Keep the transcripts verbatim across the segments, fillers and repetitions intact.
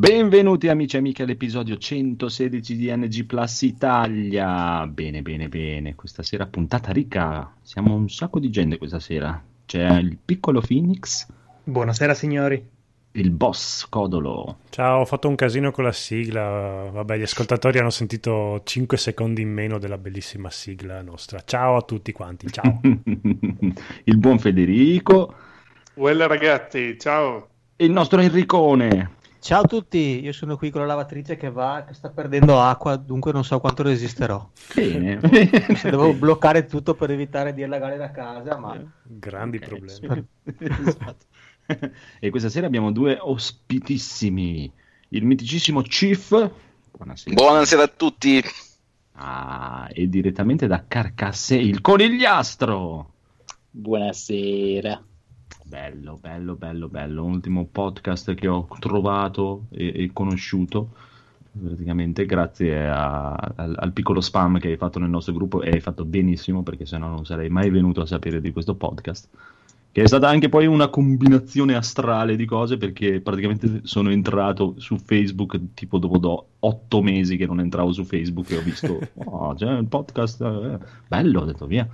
Benvenuti amici e amiche all'episodio centosedici di N G Plus Italia. Bene, bene, bene, questa sera puntata ricca, siamo un sacco di gente questa sera. C'è il piccolo Phoenix. Buonasera signori. Il boss Codolo. Ciao, ho fatto un casino con la sigla, vabbè gli ascoltatori hanno sentito cinque secondi in meno della bellissima sigla nostra. Ciao a tutti quanti, ciao. Il buon Federico. Well ragazzi, ciao. Il nostro Enricone. Ciao a tutti, io sono qui con la lavatrice che va, che sta perdendo acqua, dunque non so quanto resisterò. Bene. Devo bloccare tutto per evitare di allagare la casa, ma... Grandi okay, problemi. Esatto. E questa sera abbiamo due ospitissimi, il miticissimo Chief. Buonasera. Buonasera a tutti. Ah, e direttamente da Carcasse il Conigliastro. Buonasera. Bello, bello, bello, bello. Ultimo podcast che ho trovato e, e conosciuto, praticamente grazie a, al, al piccolo spam che hai fatto nel nostro gruppo, e hai fatto benissimo perché sennò non sarei mai venuto a sapere di questo podcast, che è stata anche poi una combinazione astrale di cose, perché praticamente sono entrato su Facebook tipo dopo do otto mesi che non entravo su Facebook e ho visto oh, c'è il podcast, eh, bello, ho detto via.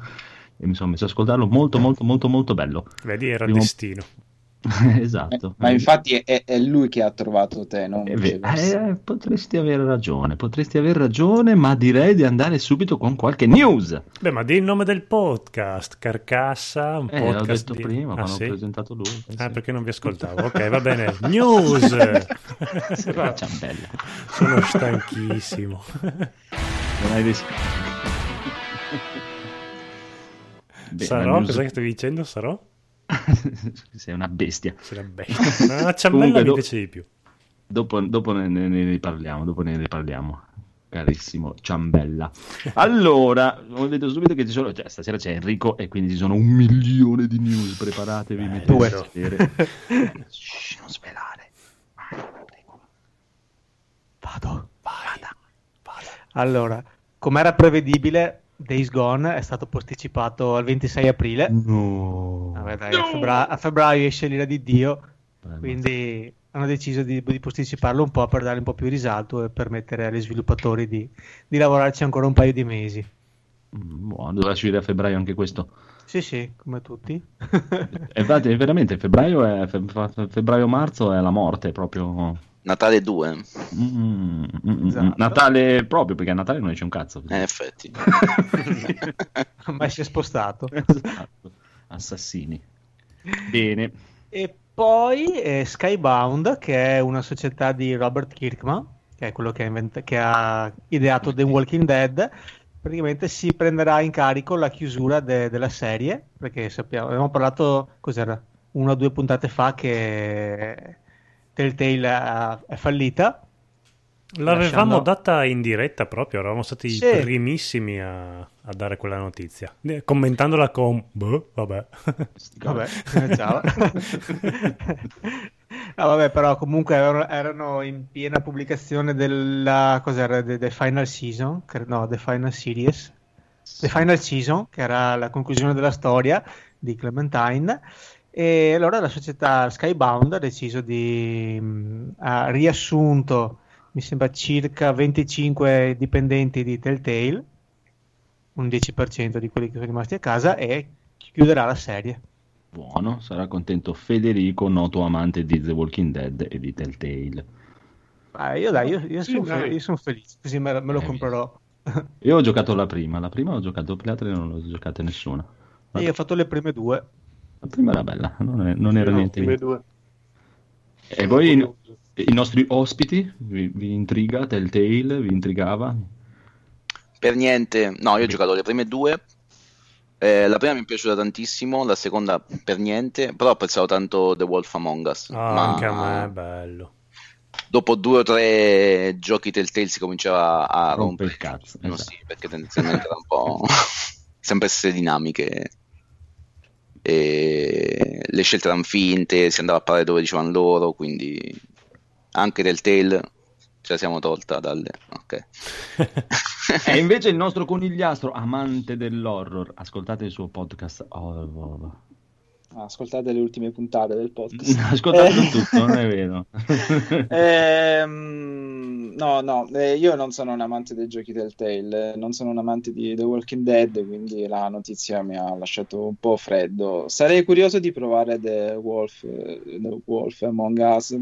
E mi sono messo ad ascoltarlo, molto molto molto molto bello. Vedi, era Primo... destino. Esatto. Ma infatti è, è lui che ha trovato te, non eh, eh, potresti aver ragione, potresti aver ragione, ma direi di andare subito con qualche news. Beh, ma di il nome del podcast, Carcassa, un eh, podcast l'ho detto di... prima, ah, quando sì? ho presentato lui. Eh, ah, sì. Perché non vi ascoltavo. Ok, va bene. News. Sì, bella. Sono stanchissimo. Non hai visto. Beh, sarò? Cosa che stavi dicendo? Sarò? Sei una bestia. Sei una bestia. Una ciambella mi piace di più. Dopo, dopo ne, ne, ne riparliamo, dopo ne riparliamo. Carissimo ciambella. Allora, ho detto subito che ci sono, cioè, stasera c'è Enrico e quindi ci sono un milione di news, preparatevi. Beh, mettete a sapere. Shh, non svelare. Vai, prego. Vado, vada, vada. Allora, com'era prevedibile, Days Gone è stato posticipato al ventisei aprile. No. Vabbè, dai, no. A, febbra- a febbraio esce l'ira di Dio, Prima. quindi hanno deciso di, di posticiparlo un po' per dare un po' più risalto e permettere agli sviluppatori di, di lavorarci ancora un paio di mesi. Buono, dovrà uscire a febbraio anche questo. Sì, sì, come tutti. E infatti, veramente febbraio è fe- febbraio-marzo è la morte proprio. Natale due. Mm, mm, esatto. Natale proprio, perché a Natale non c'è un cazzo. In eh, effetti. Ma si è spostato. Esatto. Assassini. Bene. E poi eh, Skybound, che è una società di Robert Kirkman, che è quello che ha, invent- che ha ideato The Walking Dead, praticamente si prenderà in carico la chiusura de- della serie, perché sappiamo, abbiamo parlato, cos'era, una o due puntate fa che... Telltale è fallita. L'avevamo lasciando... data in diretta proprio, eravamo stati sì. i primissimi a, a dare quella notizia, commentandola con boh, vabbè. Vabbè, ciao. No, vabbè, però comunque erano, erano in piena pubblicazione della cos'era the, the Final Season, no, The Final Series. The Final Season, che era la conclusione della storia di Clementine. E allora la società Skybound ha deciso di mh, ha riassunto, mi sembra, circa venticinque dipendenti di Telltale, un dieci per cento di quelli che sono rimasti a casa, e chiuderà la serie. Buono, sarà contento Federico, noto amante di The Walking Dead e di Telltale. Ah, io dai, io, io, sì, sono, dai. Fe- io sono felice, così me, me lo eh, comprerò. Io ho giocato la prima, la prima ho giocato, le altre non le ho giocate nessuna. Ma... Io ho fatto le prime due. La prima era bella, non, è, non era no, niente. Due. E voi i, i nostri ospiti, vi, vi intriga Telltale, vi intrigava? Per niente, no, io ho giocato le prime due, eh, la prima mi è piaciuta tantissimo, la seconda per niente, però apprezzavo tanto The Wolf Among Us. Ah, ma... anche a me è bello. Dopo due o tre giochi Telltale si cominciava a rompere il cazzo, no, esatto. Sì, perché tendenzialmente era un po' sempre queste dinamiche. E le scelte erano finte, si andava a parlare dove dicevano loro, quindi anche del tail ce la siamo tolta dalle... Okay. E invece il nostro Conigliastro, amante dell'horror, ascoltate il suo podcast horror. ascoltate le ultime puntate del podcast. Ascoltate eh. tutto, non è vero. ehm, no, no, eh, io non sono un amante dei giochi Telltale, non sono un amante di The Walking Dead, quindi la notizia mi ha lasciato un po' freddo. Sarei curioso di provare The Wolf, The Wolf Among Us,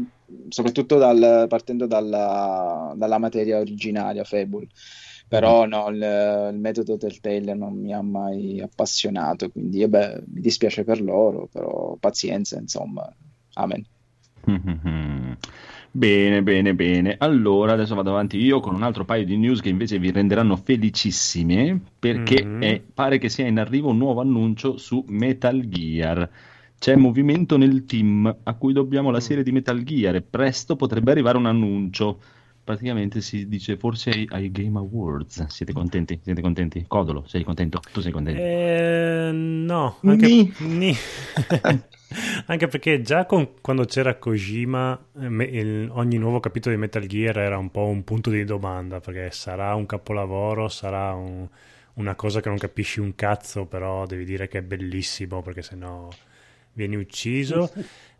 soprattutto dal, partendo dalla, dalla materia originaria, Fable. Però no, il, il metodo Telltale non mi ha mai appassionato, quindi eh beh, mi dispiace per loro, però pazienza, insomma. Amen. Mm-hmm. Bene, bene, bene. Allora, adesso vado avanti io con un altro paio di news che invece vi renderanno felicissime, perché mm-hmm. è, pare che sia in arrivo un nuovo annuncio su Metal Gear. C'è movimento nel team a cui dobbiamo la serie di Metal Gear e presto potrebbe arrivare un annuncio. Praticamente si dice forse ai, ai Game Awards. Siete contenti? Siete contenti? Codolo, sei contento? Tu sei contento? Eh, no, anche, ni. Ni. Anche perché già con, quando c'era Kojima me, il, ogni nuovo capitolo di Metal Gear era un po' un punto di domanda, perché sarà un capolavoro, sarà un, una cosa che non capisci un cazzo, però devi dire che è bellissimo perché sennò vieni ucciso.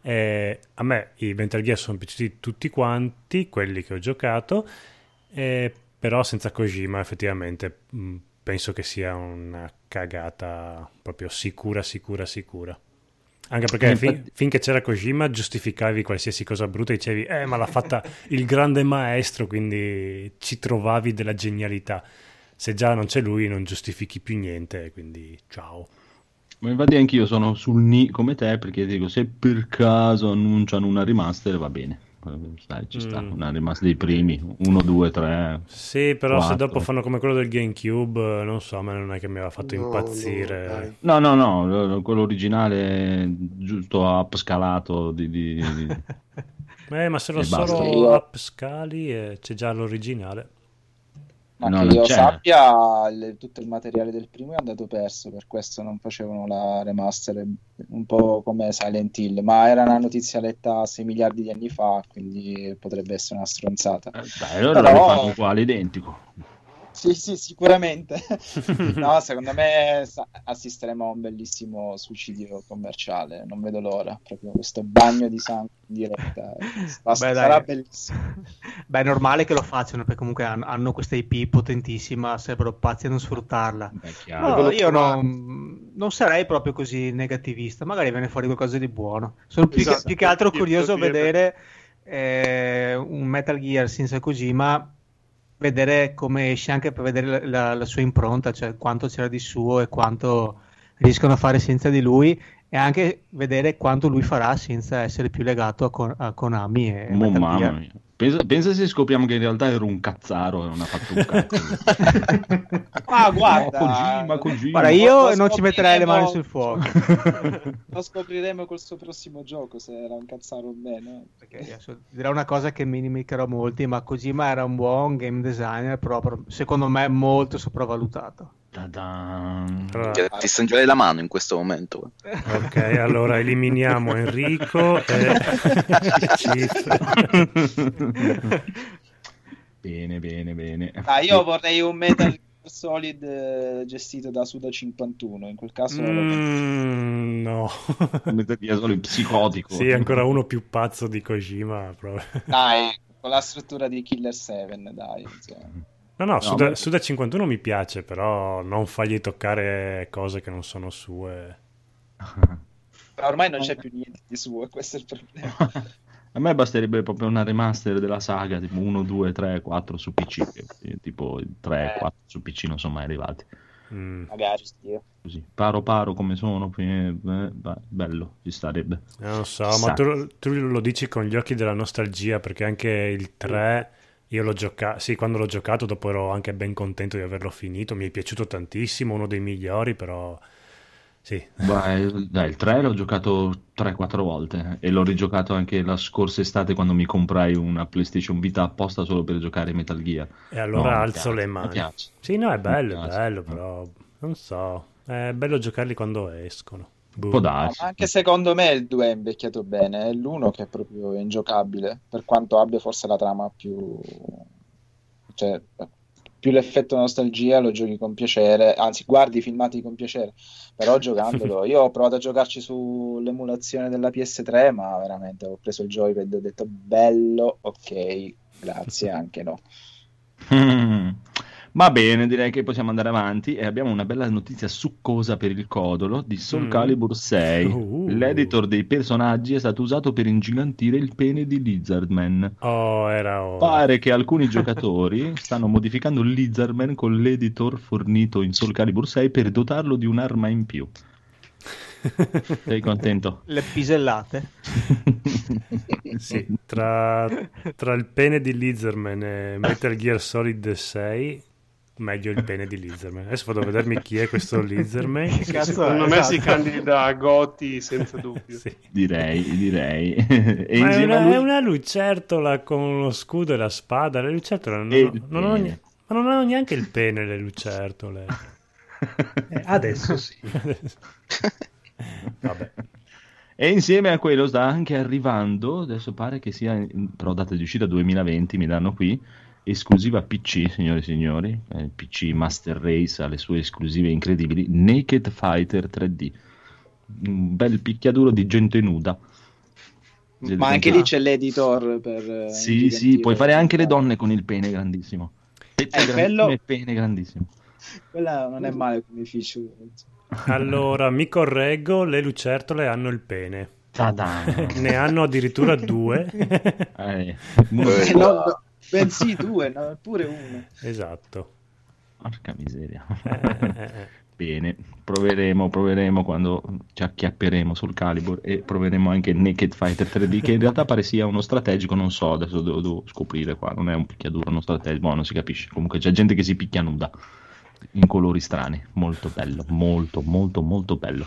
Eh, a me i Metal Gear sono piaciuti tutti quanti quelli che ho giocato, eh, però senza Kojima effettivamente mh, penso che sia una cagata proprio sicura sicura sicura, anche perché eh, fin, infatti... finché c'era Kojima giustificavi qualsiasi cosa brutta e dicevi eh ma l'ha fatta il grande maestro, quindi ci trovavi della genialità. Se già non c'è lui non giustifichi più niente, quindi ciao. Ma infatti anch'io sono sul ni come te, perché dico se per caso annunciano una remaster va bene, dai, ci sta, mm. una remaster dei primi uno, due, tre, sì, però quattro. Se dopo fanno come quello del GameCube non so, ma non è che mi aveva fatto no, impazzire no no no quello originale giusto upscalato di, di, di... eh, ma se lo solo upscali eh, c'è già l'originale. Ma no, che io c'è. sappia le, tutto il materiale del primo è andato perso, per questo non facevano la remaster, un po' come Silent Hill, ma era una notizia letta sei miliardi di anni fa, quindi potrebbe essere una stronzata. Eh, dai, allora però... lo fanno uguale, identico. Sì, sì, sicuramente. No, secondo me assisteremo a un bellissimo suicidio commerciale, non vedo l'ora, proprio questo bagno di sangue in diretta. Beh, sarà bellissimo. Beh, è normale che lo facciano, perché comunque hanno questa I P potentissima, sarebbero pazzi a non sfruttarla. Beh, no, io non, non sarei proprio così negativista, magari viene fuori qualcosa di buono. Sono più, esatto. che, più che altro curioso a vedere eh, un Metal Gear senza Kojima, vedere come esce, anche per vedere la, la sua impronta, cioè quanto c'era di suo e quanto riescono a fare senza di lui, e anche vedere quanto lui farà senza essere più legato a, Kon- a Konami e oh, mamma mia. Pensa, pensa se scopriamo che in realtà era un cazzaro e non ha fatto un cazzo. Ah guarda, no, Kojima, Kojima. Guarda, io non ci metterei le mani sul fuoco. Lo scopriremo col suo prossimo gioco se era un cazzaro o meno. Perché dirà una cosa che minimicherò molti, ma Kojima era un buon game designer, però secondo me molto sopravvalutato. Ti stringerei la mano in questo momento. Ok, allora eliminiamo Enrico e bene, bene, bene. Ah, io vorrei un Metal Gear Solid gestito da Suda cinquantuno. In quel caso, mm, no, un Metal Gear Solid psicotico. Sì, ancora uno più pazzo di Kojima. Proprio. Dai, con la struttura di Killer sette, dai. Insomma. No, no, no Suda, ma... Suda cinquantuno mi piace, però non fargli toccare cose che non sono sue. Però ormai non c'è più niente di suo, questo è il problema. A me basterebbe proprio una remaster della saga, tipo uno, due, tre, quattro su P C, tipo tre, quattro su P C non sono mai arrivati. Mm. Magari io. Così, paro paro come sono, eh, bello, ci starebbe. Non so, Sa- ma tu, tu lo dici con gli occhi della nostalgia, perché anche il tre... Io l'ho giocato, sì, quando l'ho giocato dopo ero anche ben contento di averlo finito, mi è piaciuto tantissimo, uno dei migliori, però sì. Beh, dai, il tre l'ho giocato tre quattro volte e l'ho rigiocato anche la scorsa estate quando mi comprai una PlayStation Vita apposta solo per giocare Metal Gear. E allora no, alzo le mani. Sì, no, è bello, è bello, però non so, è bello giocarli quando escono. No, ma anche secondo me il due è invecchiato bene, è l'uno che è proprio ingiocabile, per quanto abbia forse la trama più, cioè, più l'effetto nostalgia, lo giochi con piacere, anzi guardi i filmati con piacere, però giocandolo, io ho provato a giocarci sull'emulazione della P S tre, ma veramente ho preso il joypad e ho detto bello, ok, grazie, anche no. Mm. Va bene, direi che possiamo andare avanti e abbiamo una bella notizia succosa per il Codolo di Soul mm. Calibur sei. Uh. L'editor dei personaggi è stato usato per ingigantire il pene di Lizardman. Oh, era ora. Pare che alcuni giocatori stanno modificando Lizardman con l'editor fornito in Soul Calibur sei per dotarlo di un'arma in più. Sei contento? Le pisellate. Sì, tra, tra il pene di Lizardman e Metal Gear Solid sei, meglio il pene di Lizardman. Adesso vado a vedermi chi è questo Lizardman. Che cazzo, secondo è? me esatto. Si candida a Gotti senza dubbio. Sì. Direi, direi. E ma è una, lui... è una lucertola con uno scudo e la spada. Le lucertole non, non, non, hanno, ne... ma non hanno neanche il pene, le lucertole. Eh, adesso sì. Adesso. Vabbè. E insieme a quello sta anche arrivando, adesso pare che sia però data di uscita duemilaventi, mi danno qui, esclusiva P C, signori e signori, eh, P C Master Race ha le sue esclusive incredibili, Naked Fighter tre D, un bel picchiaduro di gente nuda. Gente Ma anche nuda. Lì c'è l'editor per Sì, sì, puoi fare anche le donne con il pene grandissimo. Pezzo eh, grandissimo quello... e pene grandissimo. Quella non è male come feature. Allora, mi correggo, le lucertole hanno il pene. Ne hanno addirittura due. eh, non, bensì due, no, pure uno. Esatto. Porca miseria. Bene, proveremo, proveremo quando ci acchiapperemo sul Calibur e proveremo anche Naked Fighter tre D, che in realtà pare sia uno strategico, non so, adesso devo, devo scoprire qua, non è un picchiaduro, uno strategico, boh, non si capisce. Comunque c'è gente che si picchia nuda. In colori strani, molto bello, molto molto molto bello.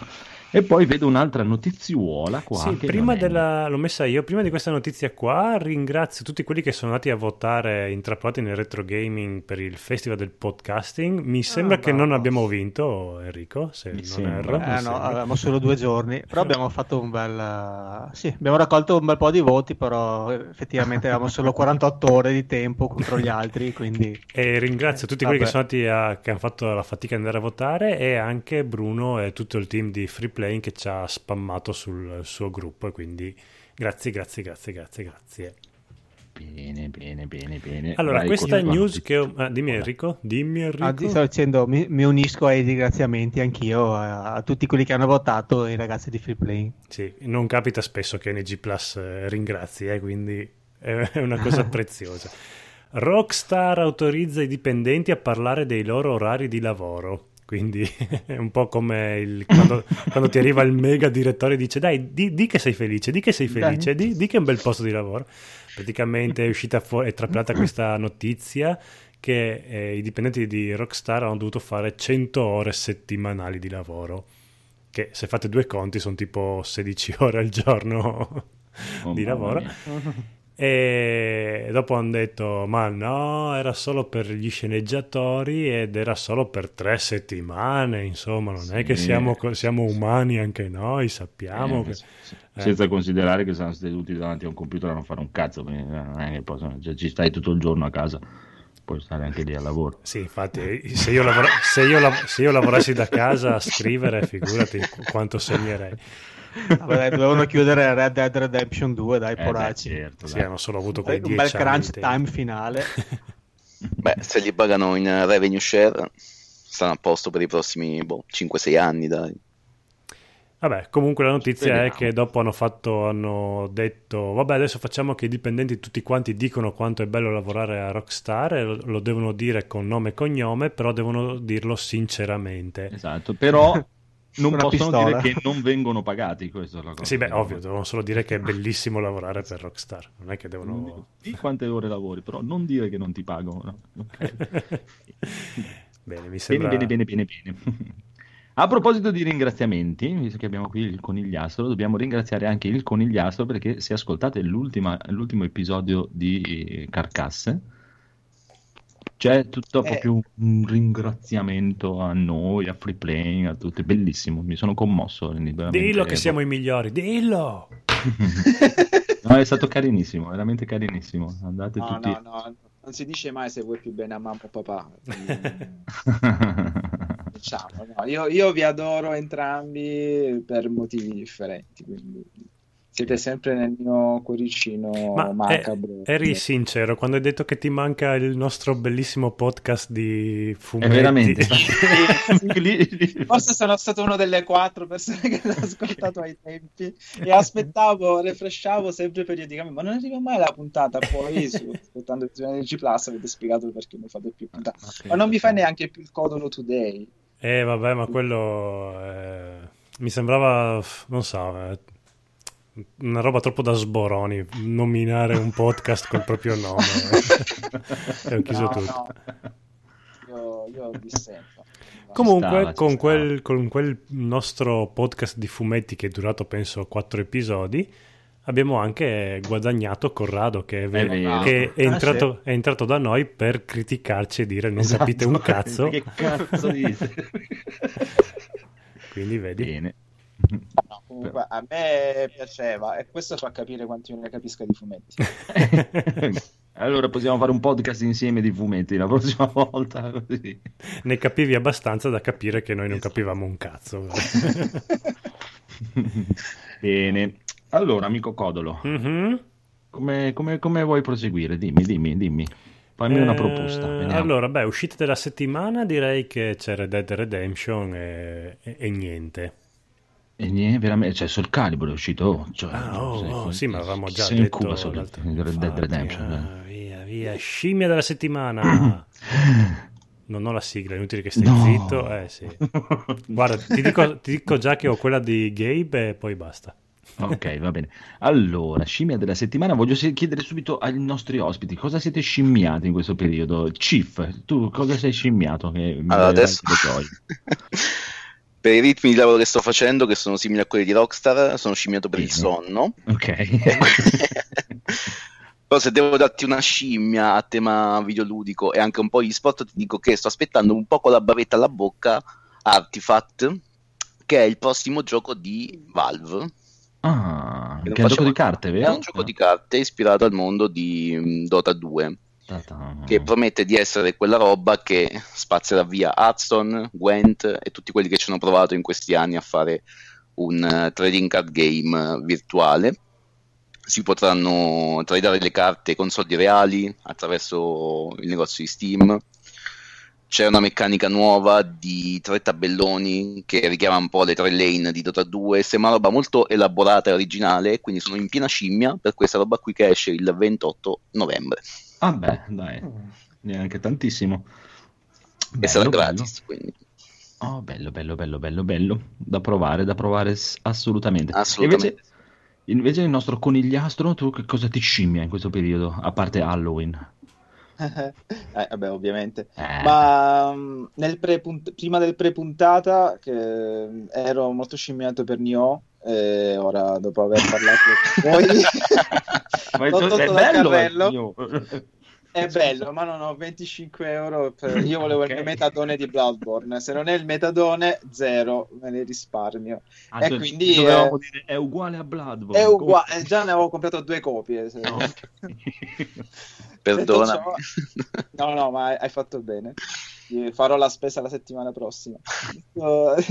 E poi vedo un'altra notiziuola qua. Sì, prima della è... l'ho messa io, prima di questa notizia qua ringrazio tutti quelli che sono andati a votare intrappolati nel retro gaming per il festival del podcasting. Mi sembra ah, che no, non no. abbiamo vinto, Enrico, se mi non erro. Eh, no, avevamo solo due giorni, però abbiamo fatto un bel sì, abbiamo raccolto un bel po' di voti, però effettivamente avevamo solo quarantotto ore di tempo contro gli altri, quindi e ringrazio tutti Vabbè. quelli che sono andati a... che hanno fatto la fatica di andare a votare, e anche Bruno e tutto il team di Freeplay che ci ha spammato sul suo gruppo, e quindi grazie, grazie, grazie, grazie, grazie. Bene, bene, bene, bene. Allora, Vai, questa news che ho... ah, dimmi Enrico, dimmi Enrico. Ah, ti stavo dicendo, mi, mi unisco ai ringraziamenti anch'io a, a tutti quelli che hanno votato, i ragazzi di Freeplay. Sì, non capita spesso che N G Plus ringrazi, eh, quindi è una cosa preziosa. Rockstar autorizza i dipendenti a parlare dei loro orari di lavoro. Quindi è un po' come il, quando, quando ti arriva il mega direttore e dice dai, di, di che sei felice, di che sei felice, di, di che è un bel posto di lavoro. Praticamente è uscita fuori, è trapelata questa notizia che eh, i dipendenti di Rockstar hanno dovuto fare cento ore settimanali di lavoro, che se fate due conti sono tipo sedici ore al giorno oh, di lavoro. Mia. E dopo hanno detto ma no, era solo per gli sceneggiatori ed era solo per tre settimane, insomma non sì. è che siamo, siamo umani anche noi, sappiamo eh, che... senza eh. considerare che sono seduti davanti a un computer a non fare un cazzo, non è che possono, cioè, ci stai tutto il giorno a casa, puoi stare anche lì al lavoro. Sì, infatti se io, lavora, se io, lav- se io lavorassi da casa a scrivere, figurati quanto segnerei. Vabbè, dovevano chiudere Red Dead Redemption due, dai, eh, poracci. Beh, certo, sì, dai. Hanno solo avuto quei dieci anni. Un bel crunch time finale. Beh, se li pagano in revenue share, stanno a posto per i prossimi boh, cinque sei anni, dai. Vabbè, comunque la notizia Speriamo. è che dopo hanno fatto, hanno detto vabbè, adesso facciamo che i dipendenti tutti quanti dicono quanto è bello lavorare a Rockstar, e lo, lo devono dire con nome e cognome, però devono dirlo sinceramente. Esatto, però... non possono pistola. dire che non vengono pagati, questo è la cosa. Sì, beh, ovvio, devono solo dire che è bellissimo lavorare per Rockstar, non è che devono di quante ore lavori, però non dire che non ti pago, no? Okay. Bene, mi sembra bene, bene, bene, bene, bene. A proposito di ringraziamenti, visto che abbiamo qui il Conigliastro, dobbiamo ringraziare anche il Conigliastro, perché se ascoltate l'ultima, l'ultimo episodio di Carcasse c'è tutto eh. proprio un ringraziamento a noi, a Freeplay, a tutti, bellissimo, mi sono commosso. Dillo che siamo i migliori, dillo! No, è stato carinissimo, veramente carinissimo. Andate no, tutti... No, no, non si dice mai se vuoi più bene a mamma o papà. Diciamo, no? io, io vi adoro entrambi per motivi differenti, quindi siete sempre nel mio cuoricino. Ma macabro. È, eri sincero quando hai detto che ti manca il nostro bellissimo podcast di fumetti? È veramente. Forse sono stato una delle quattro persone che l'ho ascoltato ai tempi e aspettavo, refreshavo sempre periodicamente, ma non arriva mai la puntata. Poi su, aspettando il G Plus avete spiegato perché non fate più puntata. Okay, ma non vi fai neanche più il Codolo Today. Eh vabbè, ma quello eh, mi sembrava, non so... Eh, una roba troppo da sboroni, nominare un podcast col proprio nome. E ho chiuso no, tutto. No. Io, io dissento. Comunque, stava, con, quel, con quel nostro podcast di fumetti che è durato penso quattro episodi, abbiamo anche guadagnato Corrado, che è, vero, eh, che è, entrato, è entrato da noi per criticarci e dire non esatto, capite un cazzo. Che cazzo dite? Quindi vedi. Bene. No, comunque a me piaceva e questo fa capire quanto io ne capisco di fumetti. Allora possiamo fare un podcast insieme di fumetti la prossima volta, così ne capivi abbastanza da capire che noi non capivamo un cazzo. Bene, allora amico Codolo, mm-hmm. come, come, come vuoi proseguire? Dimmi dimmi dimmi fammi eh, una proposta. Vediamo. Allora, beh, uscite della settimana, direi che c'era Red Dead Redemption e, e, e niente E niente, veramente, cioè sul calibro è uscito. Cioè, ah, oh, sei, oh, sì, ma avevamo già detto in Cuba solo Red Dead Redemption. Via, via, scimmia della settimana. Non ho la sigla, è inutile che stai no. zitto. Eh sì. Guarda, ti dico, ti dico già che ho quella di Gabe e poi basta. Ok, va bene. Allora, scimmia della settimana, voglio chiedere subito ai nostri ospiti cosa siete scimmiati in questo periodo. Chief, tu cosa sei scimmiato? Che allora, adesso... Per i ritmi di lavoro che sto facendo, che sono simili a quelli di Rockstar, sono scimmiato per il sonno. Ok. Però se devo darti una scimmia a tema videoludico e anche un po' e-sport, ti dico che sto aspettando un po' con la bavetta alla bocca Artifact, che è il prossimo gioco di Valve. Ah, che è un gioco di carte, vero? È un gioco di carte ispirato al mondo di Dota due. Che promette di essere quella roba che spazierà via Hearthstone, Gwent e tutti quelli che ci hanno provato in questi anni a fare un trading card game virtuale. Si potranno tradare le carte con soldi reali attraverso il negozio di Steam. C'è una meccanica nuova di tre tabelloni che richiama un po' le tre lane di Dota due. Sembra una roba molto elaborata e originale, quindi sono in piena scimmia per questa roba qui che esce il ventotto novembre. Ah beh, dai, neanche tantissimo. Bello, e sarà gratis, bello. Quindi oh, bello, bello, bello, bello, bello. Da provare, da provare assolutamente, assolutamente. Invece, invece il nostro conigliastro, tu che cosa ti scimmia in questo periodo, a parte Halloween? Eh, vabbè, ovviamente eh. Ma um, nel pre-punt- prima del pre-puntata che ero molto scimmiato per Nioh, e ora dopo aver parlato poi l'ho tolto dal carrello. È bello, ma non ho venticinque euro per... io volevo okay. il metadone di Bloodborne, se non è il metadone zero me ne risparmio. Ah, e cioè, quindi è... Dire, è uguale a Bloodborne, è uguale... oh. Già ne avevo comprato due copie se... okay. Perdona ciò... no no ma hai fatto bene, farò la spesa la settimana prossima.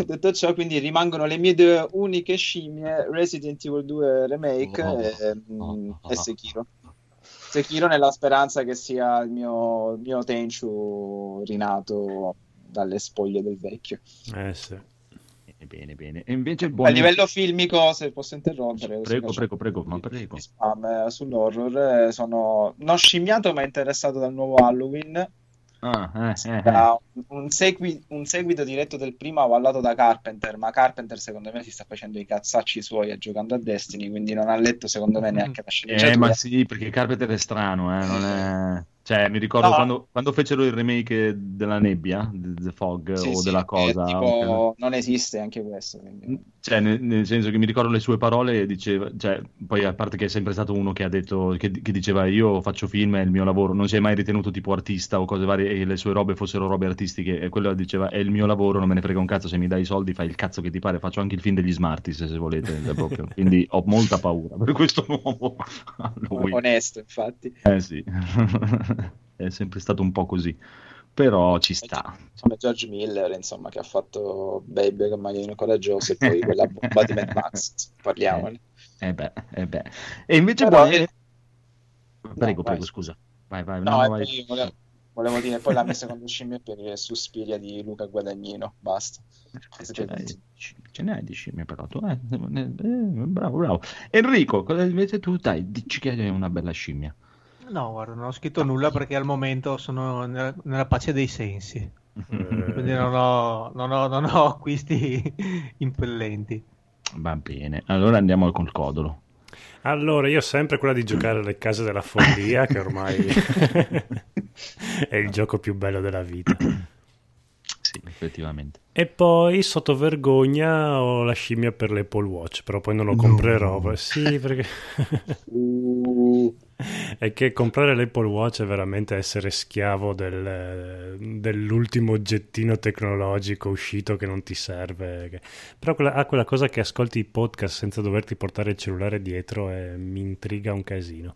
Detto ciò, quindi rimangono le mie due uniche scimmie Resident Evil due Remake oh, e, oh, e Sekiro Sekiro nella speranza che sia il mio, il mio Tenchu rinato dalle spoglie del vecchio. Eh sì. Bene, bene. E invece buon... A livello filmico, se posso interrompere... Prego, prego, prego, ma prego. Spam sull'horror, sono non scimmiato ma interessato dal nuovo Halloween. Ah, eh, eh, eh. Un, segui- un seguito diretto del primo avallato da Carpenter, ma Carpenter secondo me si sta facendo i cazzacci suoi giocando a Destiny, quindi non ha letto secondo me neanche la sceneggiatura. Eh ma sì, perché Carpenter è strano, eh, non è... cioè mi ricordo no. quando, quando fecero il remake della nebbia, The Fog sì, o sì, della cosa tipo, o... non esiste anche questo, quindi... cioè nel, nel senso che mi ricordo le sue parole, diceva, cioè poi a parte che è sempre stato uno che ha detto che, che diceva io faccio film, è il mio lavoro, non si è mai ritenuto tipo artista o cose varie e le sue robe fossero robe artistiche, e quello diceva è il mio lavoro, non me ne frega un cazzo, se mi dai i soldi fai il cazzo che ti pare, faccio anche il film degli smarti se, se volete proprio. Quindi ho molta paura per questo nuovo Halloween. Onesto infatti, eh sì. è sempre stato un po' così, però ci sta. Come George Miller, insomma, che ha fatto Baby con Maglino Coraggioso e poi quella bomba di Mad Max, parliamone. Eh, eh beh, eh beh. E invece però poi... È... Prego, no, prego, vai. Scusa. Vai, vai. No, no, vai. Volevo, volevo dire poi la mia seconda scimmia per il Suspiria di Luca Guadagnino, basta. Ce n'hai, ce n'hai di scimmie però tu, eh? eh bravo, bravo. Enrico, cosa invece tu dai? Dici che è una bella scimmia. No, guarda, non ho scritto nulla perché al momento sono nella, nella pace dei sensi, quindi non ho, non ho, non ho acquisti impellenti. Va bene, allora andiamo col Codolo. Allora, io ho sempre quella di giocare alle case della follia, che ormai è il gioco più bello della vita. Sì, effettivamente. E poi, sotto vergogna, ho la scimmia per l'Apple Watch, però poi non lo comprerò. No. Sì, perché... È che comprare l'Apple Watch è veramente essere schiavo del, dell'ultimo oggettino tecnologico uscito che non ti serve, però quella, ah, quella cosa che ascolti i podcast senza doverti portare il cellulare dietro e mi intriga un casino,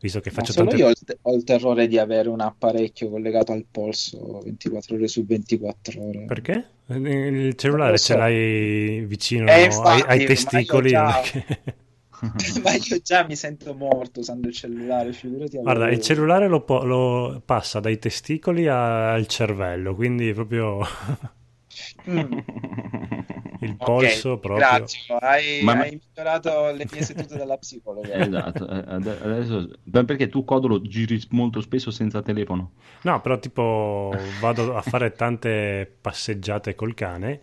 visto che faccio tante... Io ho il, te- ho il terrore di avere un apparecchio collegato al polso ventiquattro ore su ventiquattro ore. Perché? Il cellulare so. Ce l'hai vicino eh, no? Infatti, ai, ai testicoli. Ma io già mi sento morto usando il cellulare, figurati. Guarda, il cellulare lo, po- lo passa dai testicoli a- al cervello, quindi proprio mm. il polso okay, proprio. Grazie, hai, ma... hai migliorato le mie sedute dalla psicologa. Esatto, adesso perché tu Codolo giri molto spesso senza telefono? No, però tipo vado a fare tante passeggiate col cane.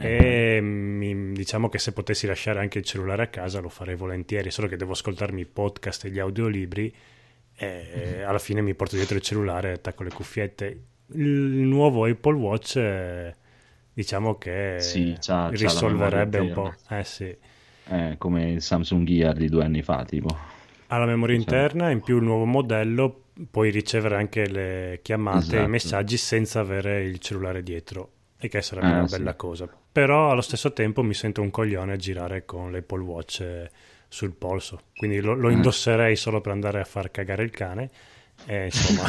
E mi, diciamo che se potessi lasciare anche il cellulare a casa lo farei volentieri, solo che devo ascoltarmi i podcast e gli audiolibri e alla fine mi porto dietro il cellulare e attacco le cuffiette. Il nuovo Apple Watch diciamo che sì, c'ha, risolverebbe c'ha un po', eh, sì. eh, come il Samsung Gear di due anni fa tipo. Ha la memoria interna, in più il nuovo modello puoi ricevere anche le chiamate, esatto. I messaggi senza avere il cellulare dietro, e che sarebbe ah, una bella sì. cosa, però allo stesso tempo mi sento un coglione a girare con l'Apple Watch sul polso, quindi lo, lo indosserei solo per andare a far cagare il cane e insomma.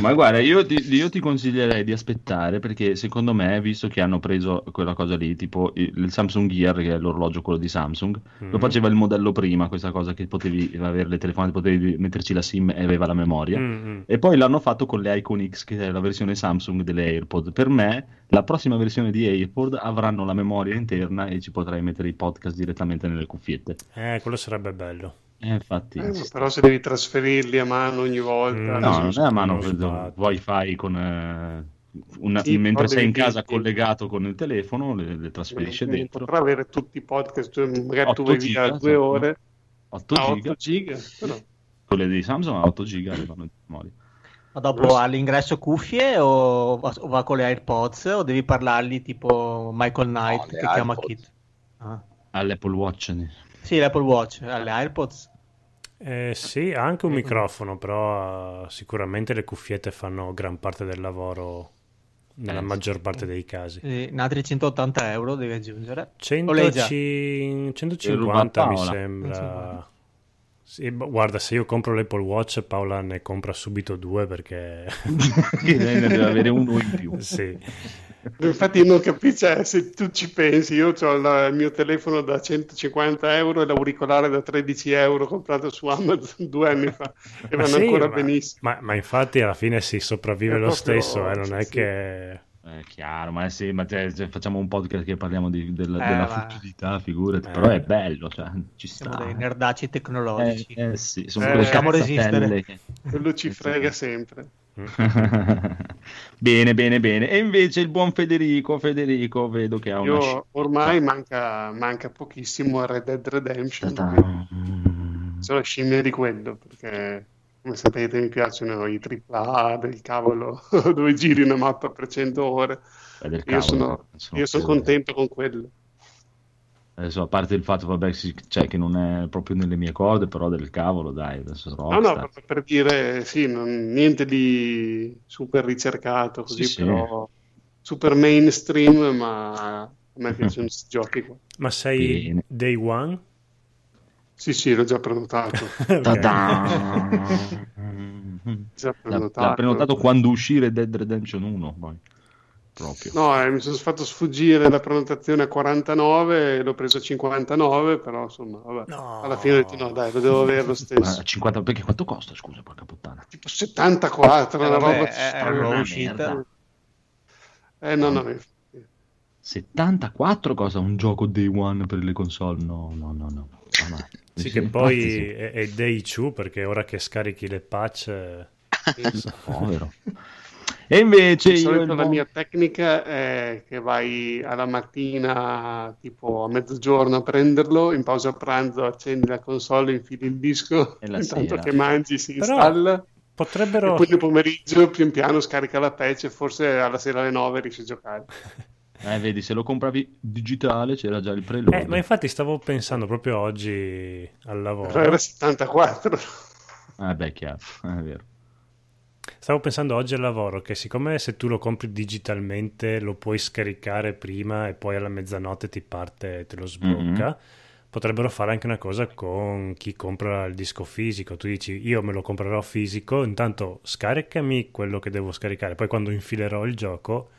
Ma guarda, io ti, io ti consiglierei di aspettare, perché secondo me, visto che hanno preso quella cosa lì, tipo il Samsung Gear, che è l'orologio quello di Samsung, mm. lo faceva il modello prima, questa cosa che potevi avere le telefonate, potevi metterci la SIM e aveva la memoria, mm. e poi l'hanno fatto con le Icon X, che è la versione Samsung delle AirPods. Per me la prossima versione di AirPods avranno la memoria interna e ci potrai mettere i podcast direttamente nelle cuffiette. Eh, quello sarebbe bello. Eh, infatti, eh, però se devi trasferirli a mano ogni volta, no, non è a mano, vedo, wifi con eh, una, sì, mentre sei in casa ti... collegato con il telefono le, le trasferisce non dentro. Potrà avere tutti i podcast, magari tu vuoi via due ore otto giga, però quelle di Samsung a otto giga arrivano in memoria. Ma dopo ha l'ingresso cuffie o va, o va con le AirPods o devi parlarli tipo Michael Knight, no, che AirPods. Chiama Kit ah. all'Apple Watch ne. Sì, l'Apple Watch, alle AirPods. Eh, sì, ha anche un microfono, però uh, sicuramente le cuffiette fanno gran parte del lavoro nella eh, maggior sì. parte dei casi. Eh, altri centottanta euro devi aggiungere. centocinquanta mi sembra. centocinquanta Sì, guarda, se io compro l'Apple Watch Paola ne compra subito due perché lei ne deve avere uno in più. Sì. Infatti non capisco, cioè, se tu ci pensi, io ho il mio telefono da centocinquanta euro e l'auricolare da tredici euro comprato su Amazon due anni fa e ma vanno sì, ancora ma, benissimo ma, ma infatti alla fine si sopravvive è lo proprio, stesso eh, non è sì. che è chiaro, ma sì, ma te, te, facciamo un podcast che parliamo di, del, eh, della futilità, figurati, eh, però è bello, cioè, ci siamo sta. Dei nerdaci tecnologici. Eh, eh sì, sono eh, possiamo resistere. Che... Quello ci frega sempre. Bene, bene, bene. E invece il buon Federico, Federico, vedo che ha una... Io ormai manca, manca pochissimo a Red Dead Redemption. Mm. Sono scimmia di quello, perché... Come sapete mi piacciono i tripla A del cavolo dove giri una mappa per cento ore. Cavolo, io sono, sono, io sono contento con quello. Adesso, a parte il fatto vabbè, cioè, che non è proprio nelle mie corde, però del cavolo dai. Adesso no, no, per, per dire sì, non, niente di super ricercato, così sì, però sì. super mainstream, ma a me piacciono questi giochi qua. Ma sei Bene. Day One? Sì, sì, l'ho già prenotato. già prenotato, l'ha prenotato quando uscì Red Dead Redemption uno, poi. Proprio. No, eh, mi sono fatto sfuggire la prenotazione a quarantanove, l'ho preso a cinquantanove, però insomma, vabbè, no. Alla fine ho detto no, dai, lo devo avere lo stesso. cinquanta, perché quanto costa, scusa, porca puttana? Tipo settantaquattro, eh, una vabbè, roba è una uscita. Eh no, no. settantaquattro cosa? Un gioco day one per le console? No, no, no, no. Ah, no. Sì, che poi sì. È, è day two, perché ora che scarichi le patch... Povero. E invece io solito non... la mia tecnica è che vai alla mattina tipo a mezzogiorno a prenderlo, in pausa pranzo accendi la console, infili il disco, e la intanto sera. Che mangi si però installa, potrebbero... e poi nel pomeriggio pian piano scarica la patch e forse alla sera alle nove riesci a giocare. Eh, vedi, se lo compravi digitale c'era già il preload. Eh, ma infatti stavo pensando proprio oggi al lavoro. Però era settantaquattro. Ah beh, chiaro, è vero. Stavo pensando oggi al lavoro che siccome se tu lo compri digitalmente lo puoi scaricare prima e poi alla mezzanotte ti parte e te lo sblocca, mm-hmm. potrebbero fare anche una cosa con chi compra il disco fisico. Tu dici io me lo comprerò fisico, intanto scaricami quello che devo scaricare, poi quando infilerò il gioco...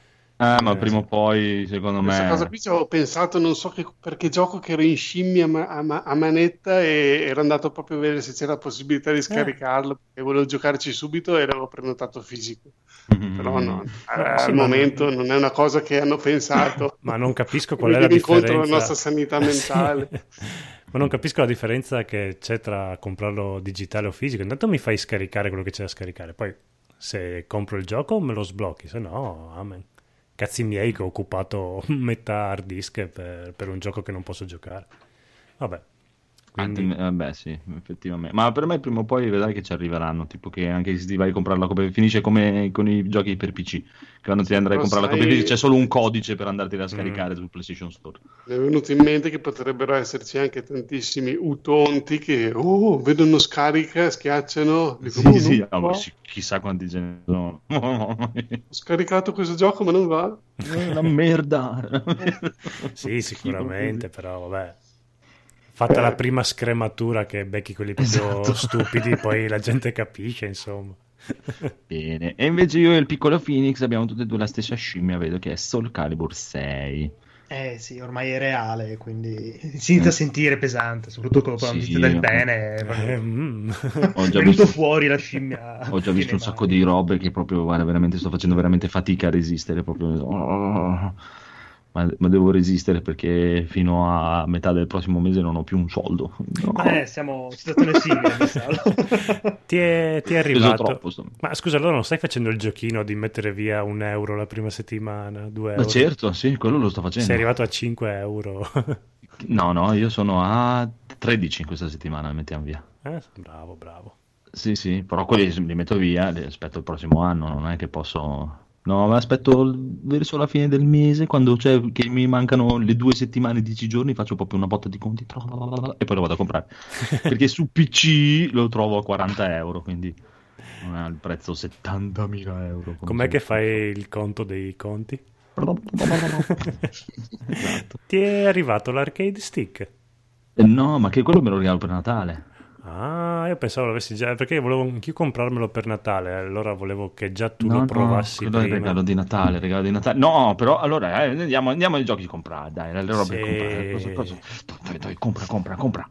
Ah, ma eh, prima o poi, secondo questa me... Questa cosa qui ci ho pensato, non so che, perché gioco che ero in scimmia a, ma, a manetta e ero andato proprio a vedere se c'era la possibilità di scaricarlo, eh. perché volevo giocarci subito e l'avevo prenotato fisico. Mm-hmm. Però no, eh, sì, al momento ma... non è una cosa che hanno pensato. Ma non capisco qual è la differenza... contro la nostra sanità mentale. Sì. Ma non capisco la differenza che c'è tra comprarlo digitale o fisico. Intanto mi fai scaricare quello che c'è da scaricare, poi se compro il gioco me lo sblocchi, se no, amen. Cazzi miei che ho occupato metà hard disk per, per un gioco che non posso giocare. Vabbè. Quindi... Anzi, vabbè, sì, effettivamente. Ma per me prima o poi vedrai che ci arriveranno, tipo che anche se ti vai a comprare la copia, finisce come con i giochi per P C, che quando ti andrai a comprare sai... la copia c'è solo un codice per andartela a scaricare mm. sul PlayStation Store. Mi è venuto in mente che potrebbero esserci anche tantissimi utonti che oh, vedono scarica, schiacciano, dico, sì, oh, sì, no, chissà quanti generi sono. Ho scaricato questo gioco ma non va. È una merda. Sì, sicuramente, però vabbè. Fatta eh. la prima scrematura che becchi quelli più esatto. stupidi, poi la gente capisce, insomma. Bene, e invece io e il piccolo Phoenix abbiamo tutte e due la stessa scimmia, vedo che è Soul Calibur sei. Eh sì, ormai è reale, quindi si inizia a sentire pesante, soprattutto con la notizia sì, del bene. Eh, mm. Ho già visto fuori la scimmia. Ho già visto un sacco di robe che proprio, guarda, veramente sto facendo veramente fatica a resistere, proprio... Oh. Ma, ma devo resistere perché fino a metà del prossimo mese non ho più un soldo. No. Eh, siamo in situazione simile. ti, è, ti è arrivato. Troppo, ma scusa, allora non stai facendo il giochino di mettere via un euro la prima settimana, due euro? Ma certo, sì, quello lo sto facendo. Sei arrivato a cinque euro. No, no, io sono a tredici questa settimana, mettiamo via. Eh, bravo, bravo. Sì, sì, però quelli li metto via, li aspetto il prossimo anno, non è che posso... No, ma aspetto verso la fine del mese, quando c'è che mi mancano le due settimane, dieci giorni, faccio proprio una botta di conti e poi lo vado a comprare. Perché su P C lo trovo a quaranta euro, quindi non ha il prezzo settantamila euro. Come Com'è che fai il conto dei conti? Esatto. Ti è arrivato l'arcade stick? Eh no, ma che quello me lo regalo per Natale. Ah, io pensavo l'avessi già, perché volevo anch'io comprarmelo per Natale, allora volevo che già tu no, lo provassi no, prima. No, regalo di Natale, regalo di Natale. No, però allora eh, andiamo, andiamo ai giochi di comprare, dai, alle robe sì. comprare. Cosa, cosa? Dai, dai, compra, compra, compra.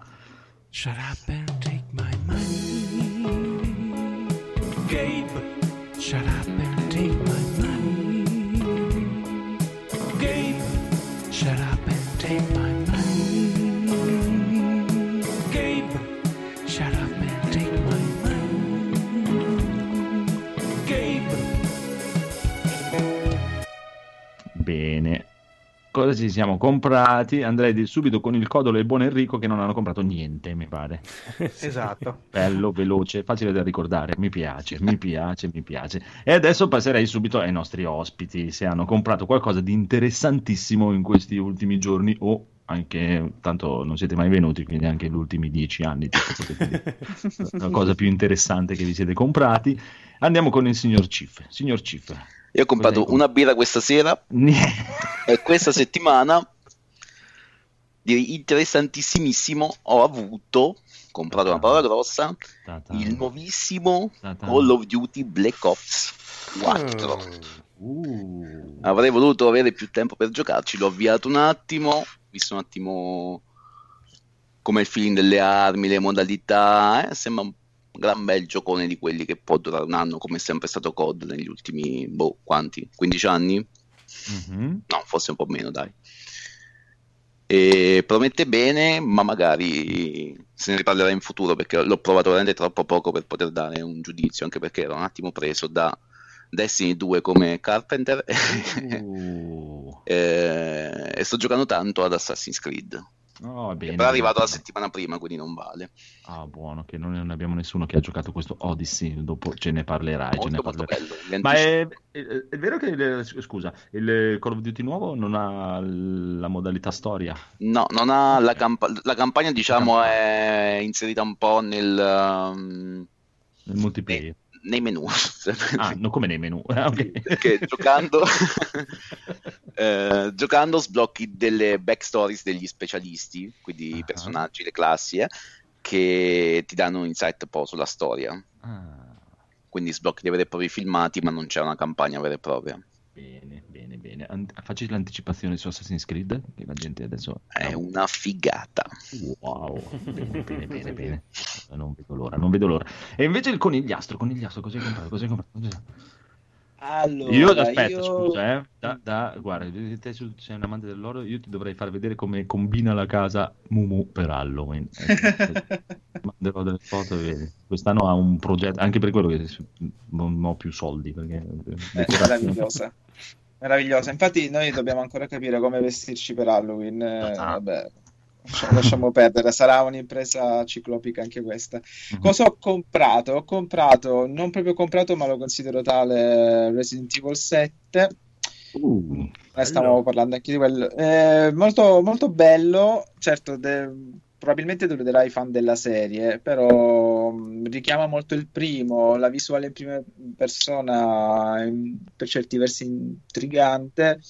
Shut up and take my money. Gabe, shut up and take my money. Gabe, shut up and take my money. Bene, cosa ci siamo comprati? Andrei subito con il Codolo e il buon Enrico che non hanno comprato niente, mi pare. Esatto. Bello, veloce, facile da ricordare, mi piace, mi piace, mi piace. E adesso passerei subito ai nostri ospiti, se hanno comprato qualcosa di interessantissimo in questi ultimi giorni o anche, tanto non siete mai venuti, quindi anche gli ultimi dieci anni. La cosa più interessante che vi siete comprati. Andiamo con il signor Chief. Signor Chief. Io ho comprato una birra questa sera e questa settimana direi interessantissimissimo, ho avuto, comprato una parola grossa, il nuovissimo Call of Duty Black Ops quattro. Uh. Avrei voluto avere più tempo per giocarci, l'ho avviato un attimo, ho visto un attimo come il feeling delle armi, le modalità, eh? Sembra un gran bel giocone di quelli che può durare un anno, come è sempre stato C O D negli ultimi, boh, quanti? quindici anni? Mm-hmm. No, forse un po' meno, dai. E promette bene, ma magari se ne riparlerà in futuro, perché l'ho provato veramente troppo poco per poter dare un giudizio, anche perché ero un attimo preso da Destiny due come Carpenter. Uh. e, e sto giocando tanto ad Assassin's Creed. Oh, bene, però è arrivato bene. La settimana prima, quindi non vale. Ah, buono, che noi non abbiamo nessuno che ha giocato questo Odyssey. Dopo ce ne parlerai, molto, ce ne parlerai. Bello, ma è, è, è vero che il, scusa, il Call of Duty nuovo non ha la modalità storia? No, non ha okay. la, camp- la campagna, diciamo, la campagna. È inserita un po' nel, um, nel multiplayer. Nei menu. Ah, non come nei menu. Ah, okay. Perché giocando eh, giocando sblocchi delle backstories degli specialisti, quindi uh-huh. i personaggi, le classi, eh, che ti danno un insight un po' sulla storia. Ah. Quindi sblocchi dei veri e propri filmati, ma non c'è una campagna vera e propria. Bene, bene, bene. An- facci l'anticipazione su Assassin's Creed, che la gente adesso... È una figata. Wow, bene, bene, bene, bene. Non vedo l'ora, non vedo l'ora. E invece il Conigliastro, Conigliastro, cosa hai comprato? Cosa hai comprato? Allora, io aspetta, io... scusa, eh. Da, da, guarda, te sei un amante dell'oro, io ti dovrei far vedere come combina la casa Mumu per Halloween. Manderò delle foto, vedi. Quest'anno ha un progetto, anche per quello che non ho più soldi, perché eh, meravigliosa. Meravigliosa. Infatti noi dobbiamo ancora capire come vestirci per Halloween. Eh, vabbè. Lasciamo perdere, sarà un'impresa ciclopica anche questa. Cosa ho comprato? Ho comprato, non proprio comprato, ma lo considero tale, Resident Evil sette. Uh, Stavamo parlando anche di quello. Eh, molto, molto bello, certo, de- probabilmente deluderà i fan della serie, però richiama molto il primo, la visuale in prima persona è per certi versi intrigante.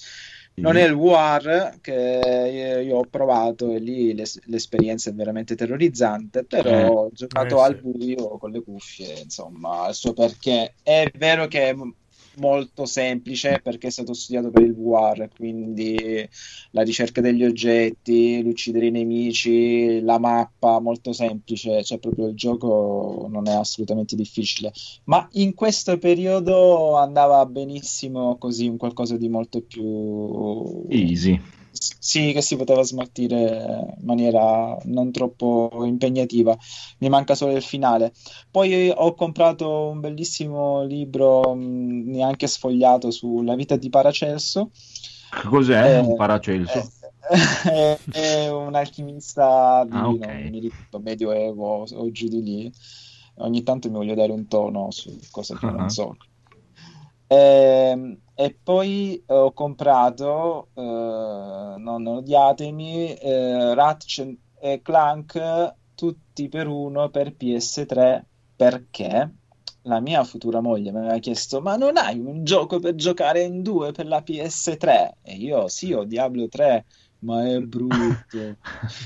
Non è il War che io ho provato e lì l'es- l'esperienza è veramente terrorizzante, però ho giocato eh, al buio sì. con le cuffie, insomma, so perché è vero che è m- molto semplice perché è stato studiato per il War, quindi la ricerca degli oggetti, l'uccidere i nemici, la mappa molto semplice, cioè proprio il gioco non è assolutamente difficile, ma in questo periodo andava benissimo così, un qualcosa di molto più easy, sì, che si poteva smaltire in maniera non troppo impegnativa. Mi manca solo il finale. Poi ho comprato un bellissimo libro, mh, neanche sfogliato, sulla vita di Paracelso. Cos'è eh, un Paracelso? È, è un alchimista di ah, okay. non mi ricordo, medioevo o giù di lì. Ogni tanto mi voglio dare un tono su cose che uh-huh. non so. E, e poi ho comprato, eh, non odiatemi, eh, Ratchet e Clank tutti per uno per P S tre, perché la mia futura moglie mi aveva chiesto: ma non hai un gioco per giocare in due per la P S tre? E io sì, ho Diablo tre, ma è brutto.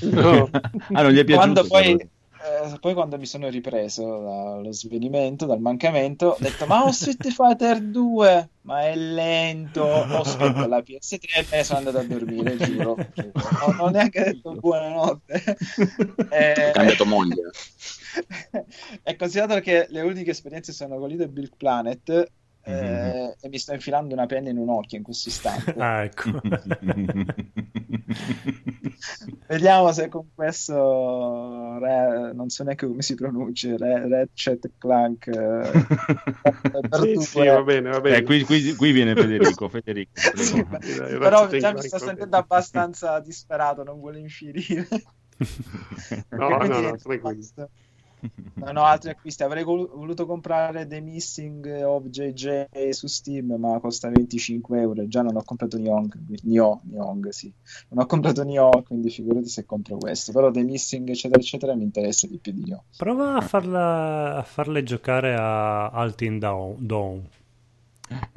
No. Ah, non gli è piaciuto. Quando poi... Eh, poi quando mi sono ripreso dallo svenimento, dal mancamento, ho detto: ma ho Street Fighter due, ma è lento, ho spento la P S tre e sono andato a dormire, giuro, non ho neanche detto buonanotte. eh, ho cambiato moglie. È considerato che le uniche esperienze sono con Little Big Planet. Eh, mm-hmm. E mi sto infilando una penna in un occhio in questo istante. Ah, ecco. Vediamo se con questo re, non so neanche come si pronuncia, re, Ratchet Clank. Sì, sì, va bene, va bene. Eh, qui, qui, qui viene Federico. Federico sì, dai, però già Clank, mi sto sentendo abbastanza disperato, non vuole infilare. No, no, no, no, tranquillo. Non ho altri acquisti. Avrei voluto comprare The Missing of J J su Steam, ma costa venticinque euro. Già non ho comprato Nioh, Nioh, Nioh, sì. Non ho comprato Nioh, quindi figurati se compro questo. Però The Missing eccetera eccetera mi interessa di più di Nioh. Prova a, farla, a farle giocare a Altin Dawn.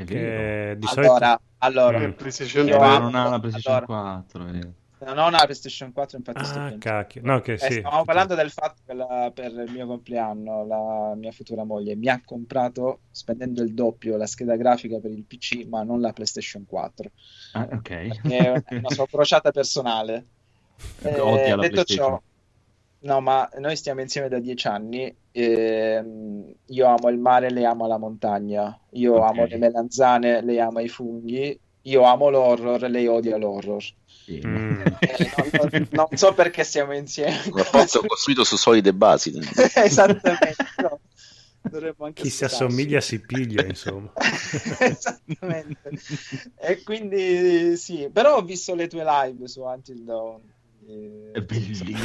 Che di solito... Allora, allora, eh, PlayStation, io, non ha la PlayStation allora, quattro. Eh. Non ho una PlayStation quattro, infatti. Ah, sto cacchio. No, okay, eh, sì. Stavamo parlando del fatto che la, per il mio compleanno la mia futura moglie mi ha comprato, spendendo il doppio, la scheda grafica per il P C, ma non la PlayStation quattro. Ah, ok. Perché è una sua crociata personale. Eh, Odia la detto ciò, no, ma noi stiamo insieme da dieci anni. Ehm, io amo il mare, lei ama la montagna. Io okay. amo le melanzane, lei ama i funghi. Io amo l'horror, lei odia l'horror. Sì. Mm. Eh, non, non, non so perché siamo insieme. Un rapporto costruito su solide basi. Esattamente. No. Anche chi si assomiglia si piglia, insomma. Esattamente. E quindi sì, però ho visto le tue live su Until Dawn. E... È bellissimo.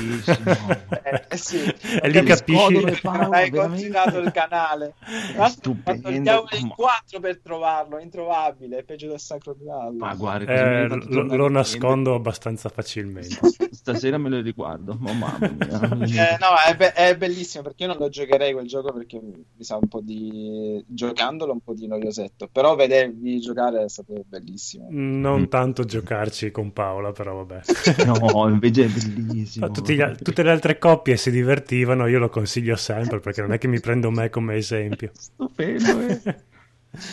eh, eh, sì. E lì capisci che hai continuato il canale. Andiamo in quattro per trovarlo, è introvabile, è peggio del Sacro Graal. Ma guarda, eh, lo, lo nascondo abbastanza facilmente. Stasera me lo riguardo. Ma mamma mia. Eh, no, è, be- è bellissimo, perché io non lo giocherei quel gioco, perché mi sa un po' di giocandolo un po' di noiosetto, però vedervi giocare è stato bellissimo. Non mm. tanto giocarci con Paola, però vabbè. No, invece è bellissimo. Gli, tutte le altre coppie si divertivano, io lo consiglio sempre, perché non è che mi prendo me come esempio. Stupendo, eh.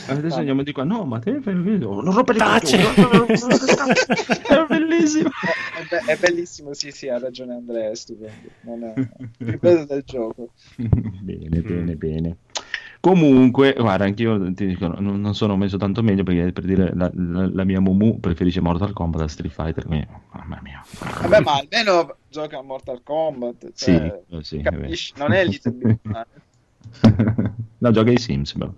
Adesso ah. andiamo di qua. No, ma te fai il video, non rompere è bellissimo. È, be- è bellissimo, sì, sì, ha ragione Andrea, è stupendo. Non è il bello del gioco. Bene, bene, mm. bene. Comunque, guarda, anch'io ti dico, non, non sono messo tanto meglio, perché per dire la, la, la mia Mumu preferisce Mortal Kombat a Street Fighter, quindi, mamma mia. Vabbè, ma almeno gioca a Mortal Kombat, cioè, sì, sì, capisci? È non è lì no, gioca ai Sims, però.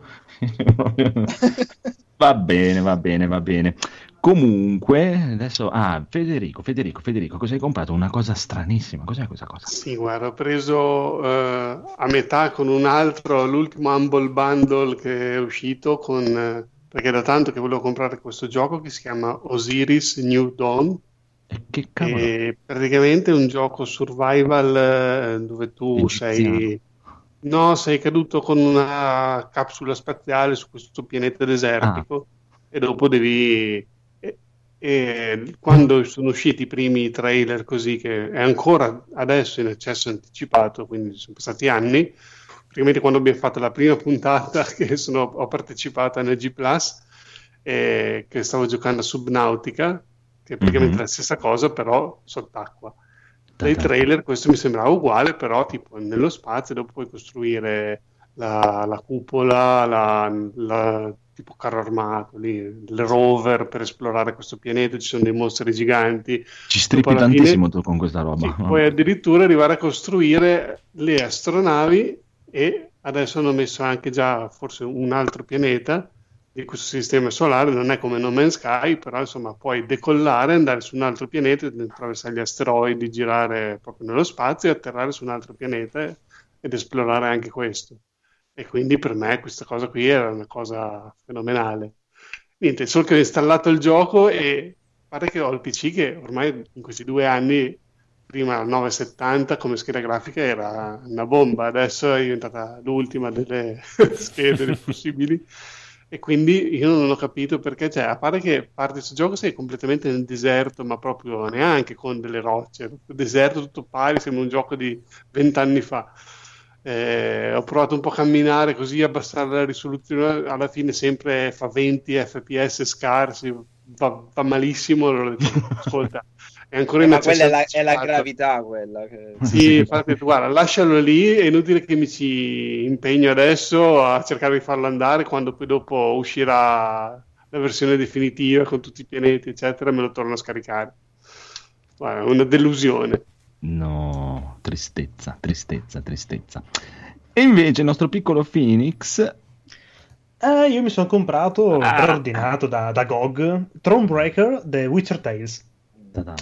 Va bene, va bene, va bene. Comunque, adesso, ah, Federico, Federico, Federico, cosa hai comprato? Una cosa stranissima, cos'è questa cosa? Sì, guarda, ho preso eh, a metà con un altro, l'ultimo Humble Bundle che è uscito, con eh, perché da tanto che volevo comprare questo gioco che si chiama Osiris New Dawn. E che cavolo? È praticamente un gioco survival eh, dove tu Egiziano. sei... No, sei caduto con una capsula spaziale su questo pianeta desertico ah. e dopo devi... E quando sono usciti i primi trailer, così, che è ancora adesso in accesso anticipato, quindi sono passati anni, praticamente quando abbiamo fatto la prima puntata che sono, ho partecipato a N G Plus, eh, che stavo giocando a Subnautica, che è praticamente mm-hmm. la stessa cosa però sott'acqua. Dai trailer questo mi sembrava uguale, però tipo nello spazio, dopo puoi costruire la, la cupola, la, la tipo carro armato, lì, il rover per esplorare questo pianeta, ci sono dei mostri giganti. Ci strippi tantissimo tu con questa roba. Sì, no? Puoi addirittura arrivare a costruire le astronavi, e adesso hanno messo anche già forse un altro pianeta di questo sistema solare, non è come No Man's Sky, però insomma puoi decollare, andare su un altro pianeta, attraversare gli asteroidi, girare proprio nello spazio e atterrare su un altro pianeta ed esplorare anche questo. E quindi per me questa cosa qui era una cosa fenomenale. Niente, solo che ho installato il gioco e pare che ho il P C che ormai in questi due anni, prima la nove settanta come scheda grafica era una bomba, adesso è diventata l'ultima delle schede possibili, e quindi io non ho capito perché, cioè, a parte che parte questo gioco sei completamente nel deserto, ma proprio neanche con delle rocce, tutto deserto, tutto pari, sembra un gioco di vent'anni fa. Eh, ho provato un po' a camminare così, abbassare la risoluzione, alla fine sempre fa venti F P S scarsi, va, va malissimo. Allora dico, ascolta, è ancora eh, in ma quella è la, è la gravità quella che... sì, infatti, guarda, lascialo lì, è inutile che mi ci impegno adesso a cercare di farlo andare, quando poi dopo uscirà la versione definitiva con tutti i pianeti eccetera me lo torno a scaricare. Guarda, una delusione. No, tristezza, tristezza, tristezza. E invece il nostro piccolo Phoenix... Eh, io mi sono comprato, ah. preordinato da, da G O G, Thronebreaker The Witcher Tales. Ta-da.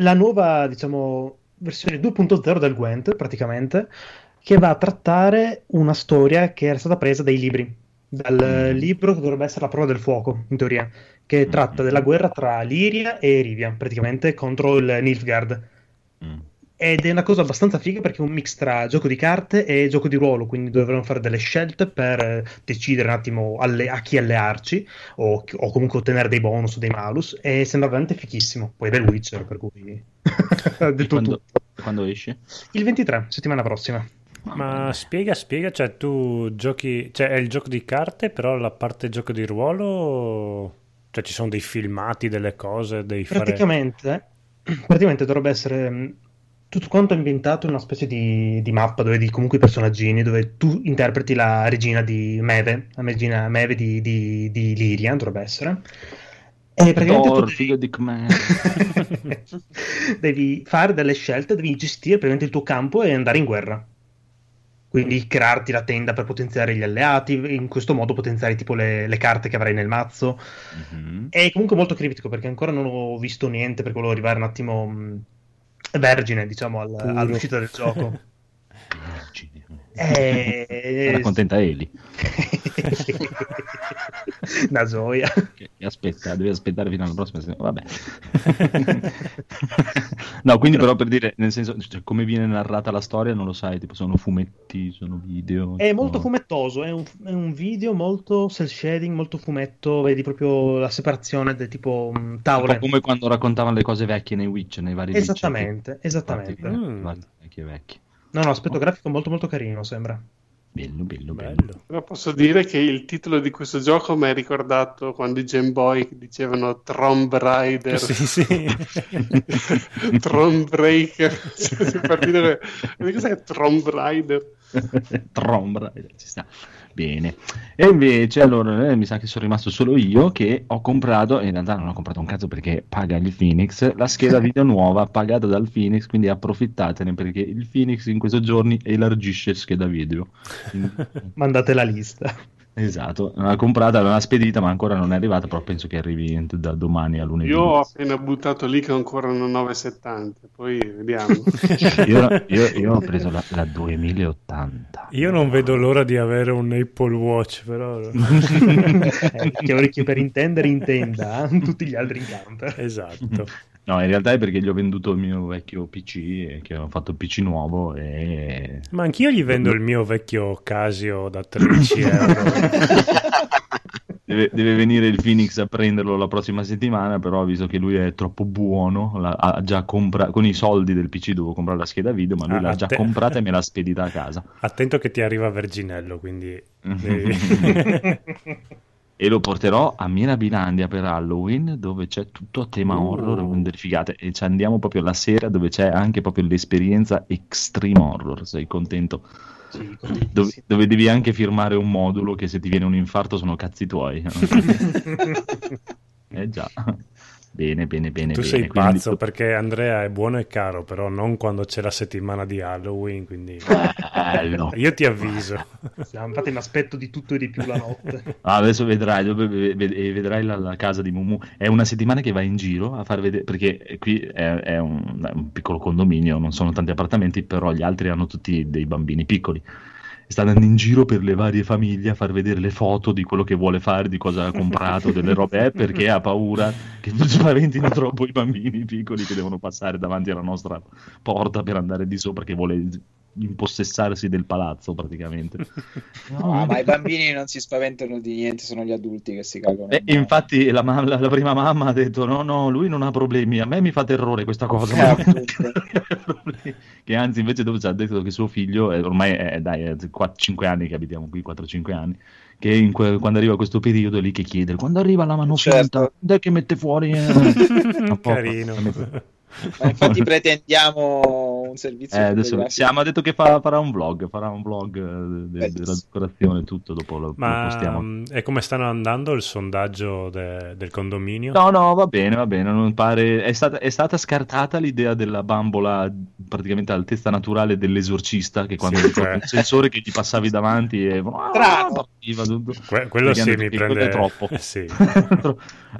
La nuova, diciamo, versione due punto zero del Gwent, praticamente, che va a trattare una storia che era stata presa dai libri. Dal mm. libro che dovrebbe essere La prova del fuoco, in teoria, che mm. tratta della guerra tra Liria e Rivia, praticamente contro il Nilfgaard. Mm. Ed è una cosa abbastanza figa perché è un mix tra gioco di carte e gioco di ruolo, quindi dovremmo fare delle scelte per decidere un attimo alle, a chi allearci o, o comunque ottenere dei bonus o dei malus, e sembra veramente fichissimo. Poi è del Witcher, per cui detto quando, tutto. Quando esce? Il ventitré, settimana prossima. Ma spiega, spiega, cioè tu giochi, cioè è il gioco di carte, però la parte gioco di ruolo, cioè ci sono dei filmati, delle cose, dei praticamente, fare... praticamente dovrebbe essere... tutto quanto è ambientato in una specie di, di mappa dove vedi comunque i personaggini, dove tu interpreti la regina di Meve, la regina Meve di, di, di Liria, dovrebbe essere. E praticamente Dor, tu figlio devi... di devi fare delle scelte, devi gestire praticamente il tuo campo e andare in guerra. Quindi crearti la tenda per potenziare gli alleati, in questo modo potenziare tipo le, le carte che avrai nel mazzo. Mm-hmm. È comunque molto criptico perché ancora non ho visto niente, perché volevo arrivare un attimo... vergine, diciamo, al, all'uscita del gioco. e... Era contenta Eli. Una gioia. Aspetta, devi aspettare fino alla prossima. Vabbè. No, quindi però, però per dire, nel senso, cioè, come viene narrata la storia non lo sai, tipo sono fumetti, sono video. È tipo... molto fumettoso, è un, è un video molto cel shading, molto fumetto, vedi proprio la separazione del tipo tavole. Un po' come quando raccontavano le cose vecchie nei Witch, nei vari Esattamente, Witch, esattamente. Mm. Vecchie vecchie. No, no, aspetto oh. grafico molto molto carino, sembra. Bello, bello, bello, bello. Però posso dire che il titolo di questo gioco mi ha ricordato quando i Game Boy dicevano Tomb Raider. Sì, sì. Tomb Breaker. Cioè, per dire, cos'è Tomb Raider? Tomb Raider, ci sta. Bene. E invece, allora, eh, mi sa che sono rimasto solo io che ho comprato, in realtà non ho comprato un cazzo perché paga il Phoenix, la scheda video nuova pagata dal Phoenix, quindi approfittatene perché il Phoenix in questi giorni elargisce scheda video. Quindi... mandate la lista. Esatto, l'ho comprata, l'ho spedita, ma ancora non è arrivata, però penso che arrivi da domani a lunedì. Io ho appena buttato lì che ho ancora una nove settanta, poi vediamo. io, io, io ho preso la, la duemilaottanta. Io non vedo l'ora di avere un Apple Watch, però. eh, che per intendere intenda eh? Tutti gli altri in camper. Esatto. No, in realtà è perché gli ho venduto il mio vecchio P C, che ho fatto il P C nuovo e... Ma anch'io gli vendo il mio vecchio Casio da tredici euro. Deve, deve venire il Phoenix a prenderlo la prossima settimana, però visto che lui è troppo buono, la, ha già compra- con i soldi del P C dovevo comprare la scheda video, ma lui ah, l'ha già te- comprata e me l'ha spedita a casa. Attento che ti arriva Verginello, quindi... E lo porterò a Mirabilandia per Halloween, dove c'è tutto a tema horror, uh. figate, e ci andiamo proprio la sera dove c'è anche proprio l'esperienza extreme horror, sei contento? Sì, dove, dove devi anche firmare un modulo che se ti viene un infarto sono cazzi tuoi. Eh già. Bene, bene, bene. Tu bene, sei pazzo, quindi... perché Andrea è buono e caro, però non quando c'è la settimana di Halloween, quindi bello. Io ti avviso. Siamo infatti in aspetto di tutto e di più la notte. Ah, adesso vedrai, vedrai la, la casa di Mumu. È una settimana che va in giro a far vedere, perché qui è, è, un, è un piccolo condominio, non sono tanti appartamenti, però gli altri hanno tutti dei bambini piccoli. Sta andando in giro per le varie famiglie a far vedere le foto di quello che vuole fare, di cosa ha comprato, delle robe, perché ha paura che spaventino troppo i bambini piccoli che devono passare davanti alla nostra porta per andare di sopra, che vuole impossessarsi del palazzo praticamente. No, ma i bambini non si spaventano di niente, sono gli adulti che si cagano. Eh, infatti la, ma- la prima mamma ha detto no no, lui non ha problemi, a me mi fa terrore questa cosa. Che anzi invece dopo ci ha detto che suo figlio è, ormai è, dai, è quattro cinque anni che abitiamo qui, quattro cinque anni, che in que- quando arriva questo periodo è lì che chiede quando arriva la manofilata, certo. Dai che mette fuori eh, un po', carino mette... Ma infatti pretendiamo un servizio. Eh, adesso siamo, ha detto che fa, farà un vlog, farà un vlog della de decorazione, tutto dopo lo, ma, lo postiamo. E come stanno andando il sondaggio de, del condominio? No, no, va bene, va bene, non pare è stata, è stata scartata l'idea della bambola praticamente all'altezza naturale dell'esorcista, che quando sì, c'era un sensore che gli passavi davanti e ah, partiva tutto. Que- quello sì, mi prende quello è troppo. Sì.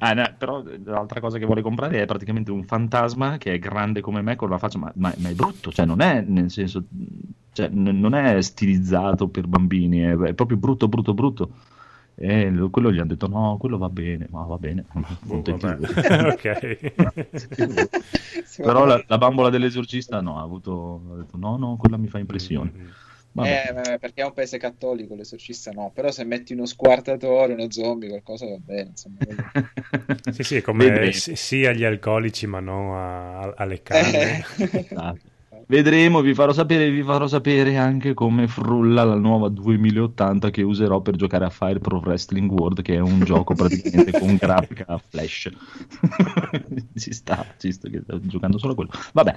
Ah, no, però l'altra cosa che vuole comprare è praticamente un fantasma che è grande come me con la faccia, ma, ma, ma è brutto, cioè non è nel senso, cioè, n- non è stilizzato per bambini, è, è proprio brutto brutto brutto. E quello gli ha detto no, quello va bene, ma va bene. Non oh, ok. Però la, la bambola dell'esorcista no, ha avuto ha detto no, no, quella mi fa impressione. Mm-hmm. Vabbè. Eh, perché è un paese cattolico, l'esorcista no, però se metti uno squartatore, uno zombie, qualcosa va bene, insomma. Sì, sì, come sì, sì agli alcolici, ma no a, a, alle canne. Eh. Vedremo, vi farò sapere, vi farò sapere anche come frulla la nuova duemilaottanta che userò per giocare a Fire Pro Wrestling World, che è un gioco praticamente con grafica flash. Ci sta, ci sto, che sto giocando solo quello. Vabbè.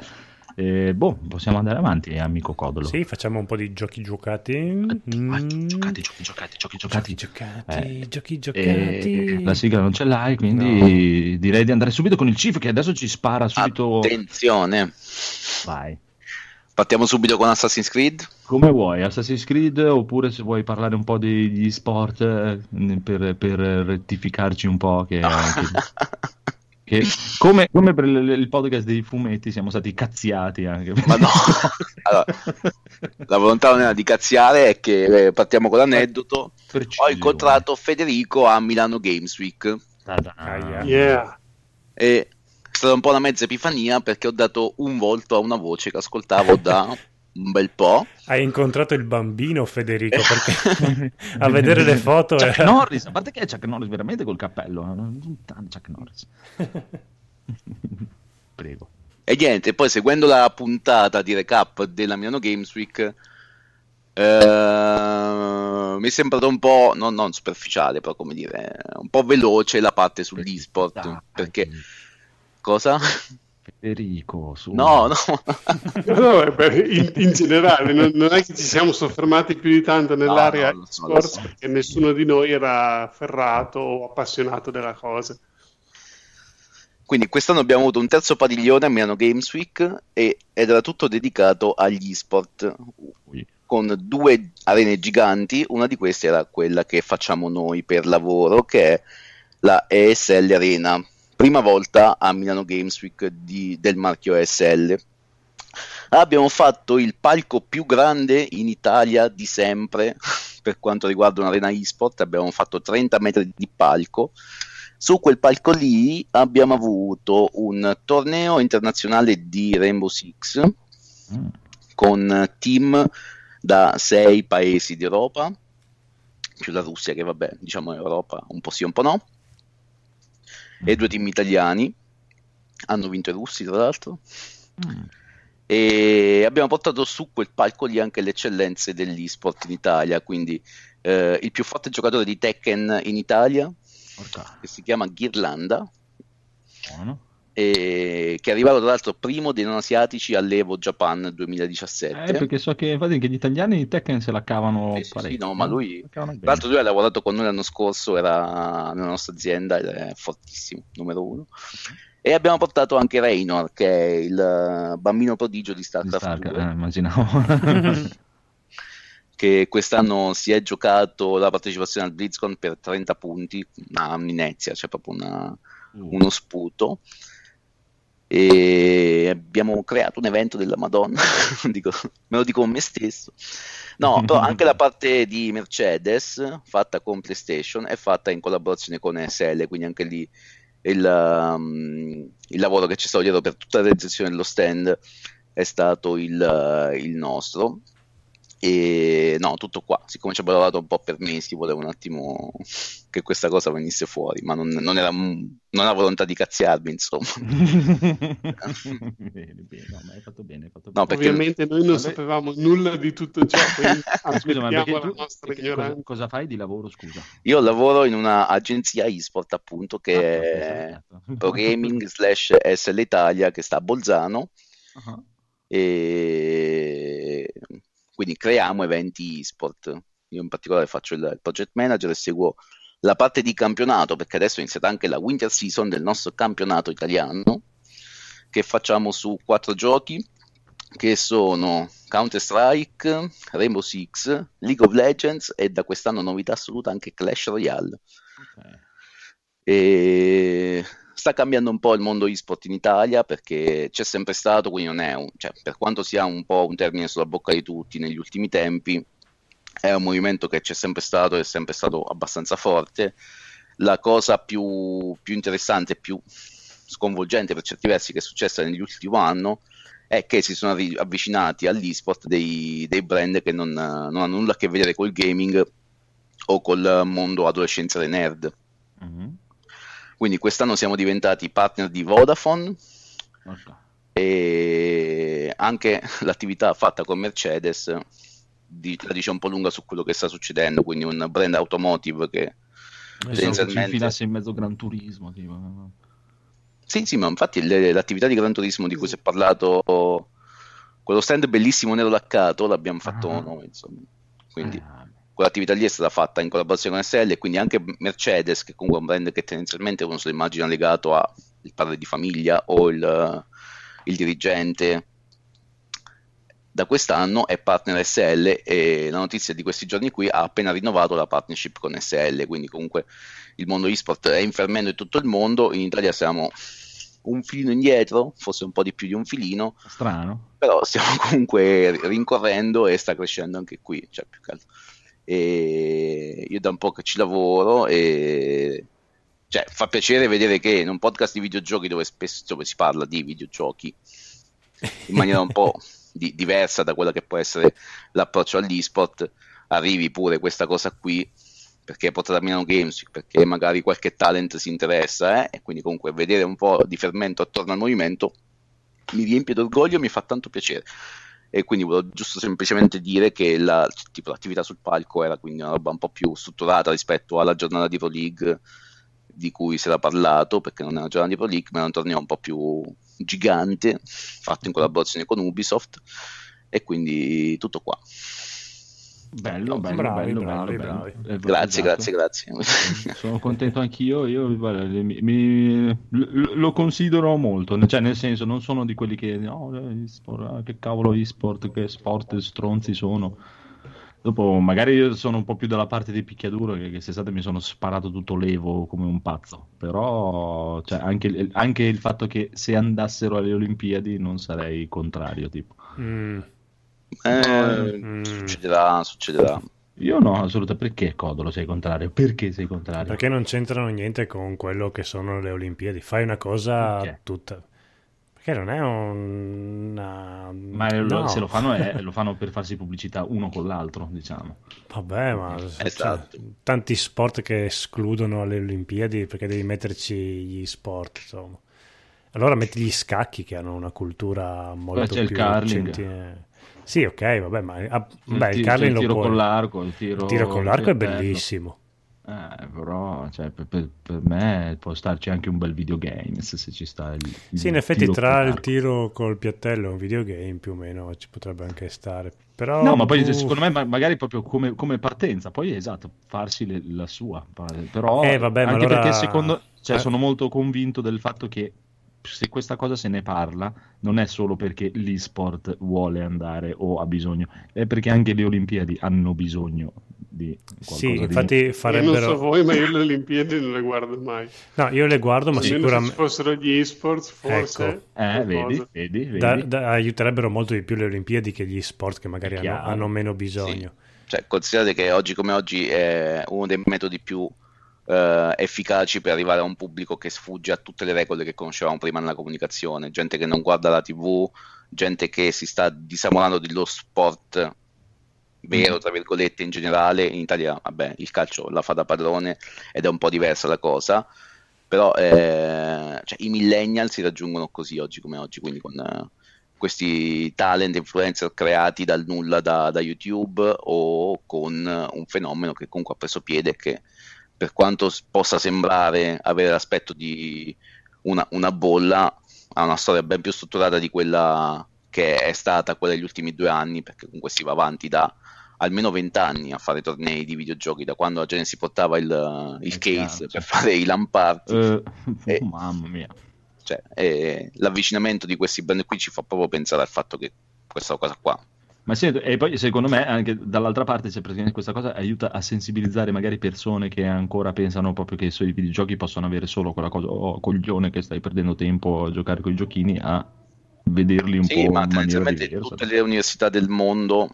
Eh, boh, possiamo andare avanti, amico Codolo. Sì, facciamo un po' di giochi giocati. Mm. Giocati, giochi giocati, giochi giocati. Giochi giocati, eh, giochi giocati. Eh, la sigla non ce l'hai, quindi no. Direi di andare subito con il Chief che adesso ci spara subito. Attenzione. Vai. Partiamo subito con Assassin's Creed. Come vuoi, Assassin's Creed, oppure se vuoi parlare un po' degli sport eh, per, per rettificarci un po' che... che... Che, come, come per l- il podcast dei fumetti siamo stati cazziati anche. Ma no, allora, la volontà non era di cazziare, è che eh, partiamo con l'aneddoto. Perciglio. Ho incontrato Federico a Milano Games Week. Ta-da. Yeah. E è stata un po' una mezza epifania perché ho dato un volto a una voce che ascoltavo da... un bel po'. Hai incontrato il bambino Federico, perché a vedere le foto Chuck era... Norris, a parte che è Chuck Norris veramente col cappello, non tanto Chuck Norris. Prego. E niente, poi seguendo la puntata di recap della Milano Games Week eh, mi è sembrato un po' non, non superficiale, però come dire un po' veloce la parte sull'e-sport, dai, perché dai. Cosa? Federico, su. No, no. No, beh, in, in generale non, non è che ci siamo soffermati più di tanto nell'area no, no, so, sport so. Perché nessuno di noi era ferrato o appassionato della cosa. Quindi quest'anno abbiamo avuto un terzo padiglione a Milano Games Week e, ed era tutto dedicato agli esport con due arene giganti, una di queste era quella che facciamo noi per lavoro, che è la E S L Arena. Prima volta a Milano Games Week di, del marchio E S L. Abbiamo fatto il palco più grande in Italia di sempre per quanto riguarda un'arena eSport, abbiamo fatto trenta metri di palco. Su quel palco lì abbiamo avuto un torneo internazionale di Rainbow Six mm. con team da sei paesi d'Europa, più la Russia che vabbè, diciamo Europa, un po' sì, un po' no. E due team italiani, hanno vinto i russi tra l'altro, mm. e abbiamo portato su quel palco lì anche le eccellenze dell'e-sport in Italia, quindi eh, il più forte giocatore di Tekken in Italia, Orca. Che si chiama Ghirlanda, buono. E che è arrivato tra l'altro primo dei non asiatici all'Evo Japan duemiladiciassette. Eh, perché so che, infatti, che gli italiani Tekken se la cavano eh, parecchio. Sì, no, ma lui, tra l'altro lui ha lavorato con noi l'anno scorso, era nella nostra azienda ed è fortissimo, numero uno. E abbiamo portato anche Raynor, che è il bambino prodigio di StarCraft due. Eh, immaginavo. Che quest'anno si è giocato la partecipazione al BlizzCon per trenta punti, una amnezia, cioè proprio una, uno sputo. E abbiamo creato un evento della Madonna, dico, me lo dico a me stesso. No, però anche la parte di Mercedes fatta con PlayStation è fatta in collaborazione con E S L, quindi anche lì il, um, il lavoro che ci sta dietro per tutta la realizzazione dello stand è stato il, uh, il nostro. E no, tutto qua, siccome ci abbiamo lavorato un po' per mesi volevo un attimo che questa cosa venisse fuori, ma non, non era non la volontà di cazziarmi insomma. Bene, bene, no, ma hai fatto bene, hai fatto bene. No, perché... ovviamente noi non vabbè... sapevamo nulla di tutto ciò, quindi scusa, ma perché tu, perché cosa, cosa fai di lavoro, scusa? Io lavoro in una agenzia eSport appunto che ah, è esatto. Programming slash S L Italia che sta a Bolzano uh-huh. e... quindi creiamo eventi eSport. Io in particolare faccio il, il project manager e seguo la parte di campionato, perché adesso è iniziata anche la winter season del nostro campionato italiano, che facciamo su quattro giochi, che sono Counter-Strike, Rainbow Six, League of Legends e da quest'anno novità assoluta anche Clash Royale. Okay. E... sta cambiando un po' il mondo eSport in Italia perché c'è sempre stato, quindi non è un, cioè, per quanto sia un po' un termine sulla bocca di tutti negli ultimi tempi, è un movimento che c'è sempre stato, è sempre stato abbastanza forte. La cosa più, più interessante, più sconvolgente per certi versi, che è successa nell'ultimo anno, è che si sono avvicinati all'esport dei, dei brand che non, non hanno nulla a che vedere col gaming o col mondo adolescenziale nerd. Mm-hmm. Quindi quest'anno siamo diventati partner di Vodafone, okay, e anche l'attività fatta con Mercedes di, la dice un po' lunga su quello che sta succedendo, quindi un brand automotive che tendenzialmente... si infilasse in mezzo Gran Turismo tipo. Sì, sì, ma infatti le, l'attività di Gran Turismo di cui si è parlato, quello stand bellissimo nero laccato, l'abbiamo fatto ah. noi, insomma. Quindi ah. quell'attività lì è stata fatta in collaborazione con S L, e quindi anche Mercedes, che comunque è un brand che tendenzialmente uno se lo immagina legato a il padre di famiglia o il, il dirigente, da quest'anno è partner S L, e la notizia di questi giorni qui ha appena rinnovato la partnership con S L, quindi comunque il mondo eSport è in fermento in tutto il mondo, in Italia siamo un filino indietro, forse un po' di più di un filino, strano, però stiamo comunque rincorrendo e sta crescendo anche qui, cioè più che altro. E io da un po' che ci lavoro e cioè fa piacere vedere che in un podcast di videogiochi dove spesso dove si parla di videogiochi in maniera un po' di, diversa da quella che può essere l'approccio all'esport, arrivi pure questa cosa qui perché è portata a Milano Games, perché magari qualche talent si interessa, eh? E quindi comunque vedere un po' di fermento attorno al movimento mi riempie d'orgoglio e mi fa tanto piacere. E quindi volevo giusto semplicemente dire che la, tipo, l'attività sul palco era quindi una roba un po' più strutturata rispetto alla giornata di Pro League di cui si era parlato, perché non è una giornata di Pro League ma era un torneo un po' più gigante fatto in collaborazione con Ubisoft, e quindi tutto qua. Bello, bello, bravi, bello, bravi, bello, bravi. bello. Grazie, grazie, grazie. Sono contento anch'io. Io mi, mi, lo considero molto, cioè nel senso non sono di quelli che no, oh, che cavolo eSport, che sport stronzi sono. Dopo magari io sono un po' più dalla parte dei picchiaduro, che, che se state mi sono sparato tutto l'Evo come un pazzo, però cioè, anche, anche il fatto che se andassero alle Olimpiadi non sarei contrario, tipo. Mm. Eh, mm. succederà, succederà. Io no, assolutamente. Perché Codolo sei contrario? Perché sei contrario? Perché non c'entrano niente con quello che sono le Olimpiadi. Fai una cosa okay. tutta. Perché non è una. Ma no. se lo fanno è, lo fanno per farsi pubblicità uno con l'altro, diciamo. Vabbè, ma esatto. tanti sport che escludono le Olimpiadi perché devi metterci gli sport, insomma. Allora metti gli scacchi che hanno una cultura molto più. C'è il curling. Centi... Sì, ok, vabbè, ma ah, beh, il, tiro, il, tiro con l'arco, il, tiro, il tiro con l'arco è bellissimo. Eh, però cioè, per, per, per me può starci anche un bel videogame se, se ci sta il, il Sì, in effetti tra il tiro col piattello e un videogame più o meno ci potrebbe anche stare. Però, no, ma poi uff. secondo me ma, magari proprio come, come partenza, poi esatto, farsi le, la sua. Però eh, vabbè, anche ma allora... perché secondo cioè, eh. sono molto convinto del fatto che se questa cosa se ne parla non è solo perché l'esport vuole andare o ha bisogno, è perché anche le Olimpiadi hanno bisogno di qualcosa. Sì, infatti di... farebbero... Io non so voi, ma io le Olimpiadi non le guardo mai. No, io le guardo, ma sì, sicuramente se ci fossero gli esports forse ecco. eh, vedi, vedi, vedi. Da, da, aiuterebbero molto di più le Olimpiadi che gli sport che magari hanno, hanno meno bisogno. Sì. Cioè, considerate che oggi come oggi è uno dei metodi più Uh, efficaci per arrivare a un pubblico che sfugge a tutte le regole che conoscevamo prima nella comunicazione, gente che non guarda la tivù, gente che si sta disamorando dello sport vero, tra virgolette, in generale. In Italia, vabbè, il calcio la fa da padrone ed è un po' diversa la cosa, però eh, cioè, i millennial si raggiungono così oggi come oggi, quindi con eh, questi talent influencer creati dal nulla da, da YouTube o con un fenomeno che comunque ha preso piede, che per quanto possa sembrare avere l'aspetto di una, una bolla, ha una storia ben più strutturata di quella che è stata quella degli ultimi due anni, perché comunque si va avanti da almeno vent'anni a fare tornei di videogiochi, da quando la gente si portava il, il case per fare i lamparti. Uh, e, mamma mia. Cioè, e l'avvicinamento di questi brand qui ci fa proprio pensare al fatto che questa cosa qua. Ma sì, e poi secondo me anche dall'altra parte c'è praticamente questa cosa, aiuta a sensibilizzare magari persone che ancora pensano proprio che i videogiochi possono avere solo quella cosa, oh coglione che stai perdendo tempo a giocare con i giochini, a vederli un sì, po' in maniera diversa. Sì, ma tendenzialmente tutte le università del mondo, o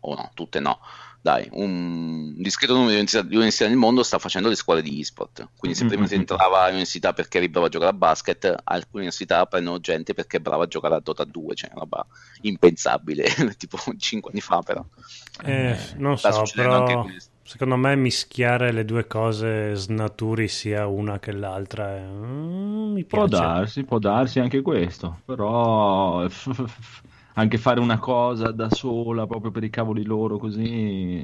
oh no, tutte no, dai, un discreto numero di università, di università nel mondo sta facendo le scuole di e-sport. Quindi se prima mm-hmm. si entrava all'università perché eri bravo a giocare a basket, alcune università prendono gente perché è brava a giocare a Dota due, cioè una roba impensabile, tipo cinque anni fa però. Eh, non sta so, però anche secondo me mischiare le due cose snaturi sia una che l'altra. Mm, mi può darsi, può darsi anche questo, però... anche fare una cosa da sola proprio per i cavoli loro così,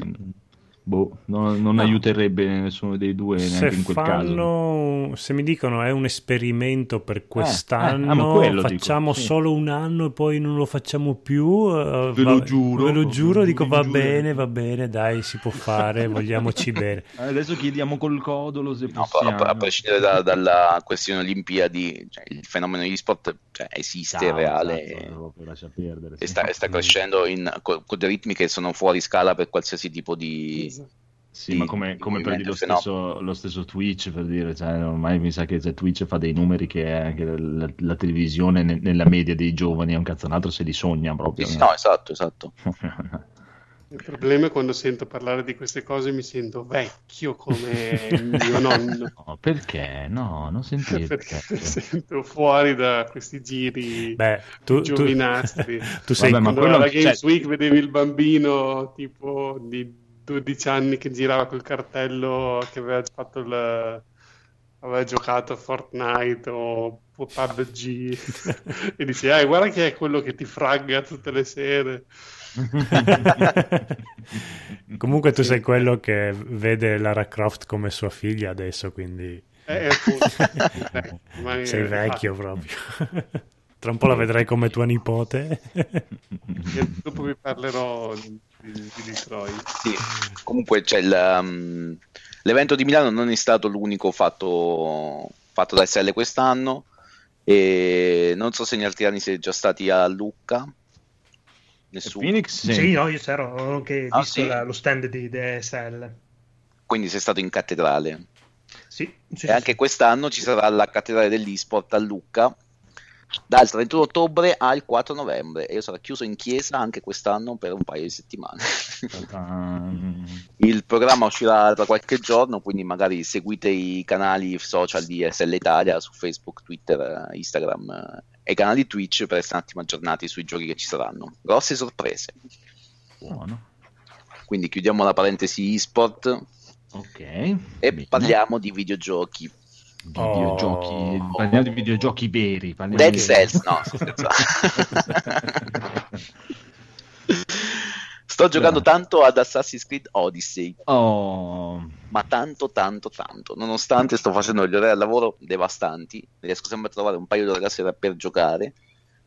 boh, no, non no. aiuterebbe nessuno dei due neanche se in quel fanno, caso. Se mi dicono è un esperimento per quest'anno, eh, eh, ah, facciamo dico, solo sì. un anno e poi non lo facciamo più, uh, ve, va, lo giuro, ve lo giuro, ve dico ve va giuro. bene, va bene, dai, si può fare, vogliamoci bene. Adesso chiediamo col Codolo se no, possiamo. A, a prescindere da, dalla questione Olimpiadi, cioè, il fenomeno e-sport cioè, esiste, ciao, è reale, esatto, e, perdere, sì. e sta, sta crescendo in, con, con dei ritmi che sono fuori scala per qualsiasi tipo di... Sì, di, ma come, come prendi lo stesso, no. lo stesso Twitch, per dire, cioè, ormai mi sa che cioè, Twitch fa dei numeri che anche la, la televisione ne, nella media dei giovani è un cazzo un altro se li sogna proprio. Sì, no, no, esatto, esatto. Il problema è quando sento parlare di queste cose mi sento vecchio come mio nonno. No, perché? No, non sentite. Perché sento fuori da questi giri Beh, tu, giovinastri. Tu, tu sei Vabbè, ma quello alla Games cioè... Week vedevi il bambino tipo di dodici anni che girava col cartello che aveva fatto il... aveva giocato a Fortnite o P U B G e dice, ah, guarda che è quello che ti fragga tutte le sere. Comunque tu sì. sei quello che vede Lara Croft come sua figlia adesso, quindi eh, eh, sei vecchio proprio. Tra un po' la vedrai come tua nipote. E dopo vi parlerò di, di Detroit. Sì, comunque c'è il, um, l'evento di Milano non è stato l'unico fatto, fatto da S L quest'anno, e non so se negli altri anni siete già stati a Lucca. Nessuno. Phoenix? Sì. sì, no, io c'ero, ho anche ah, visto sì? la, lo stand di D S L. Quindi sei stato in cattedrale. Sì. sì e sì, anche sì. quest'anno ci sarà la cattedrale dell'eSport a Lucca, dal trentuno ottobre al quattro novembre, e io sarò chiuso in chiesa anche quest'anno per un paio di settimane. Il programma uscirà tra qualche giorno, quindi magari seguite i canali social di S L Italia su Facebook, Twitter, Instagram e i canali Twitch per essere un attimo aggiornati sui giochi che ci saranno. Grosse sorprese. Buono. Quindi chiudiamo la parentesi eSport, okay. e Bene. parliamo di videogiochi. Videogiochi, oh. Parliamo di videogiochi veri. Dead Cells, no, sto giocando Beh. tanto ad Assassin's Creed Odyssey, oh. ma tanto, tanto, tanto. Nonostante sto facendo gli orari al lavoro devastanti, riesco sempre a trovare un paio di ore alla sera per giocare,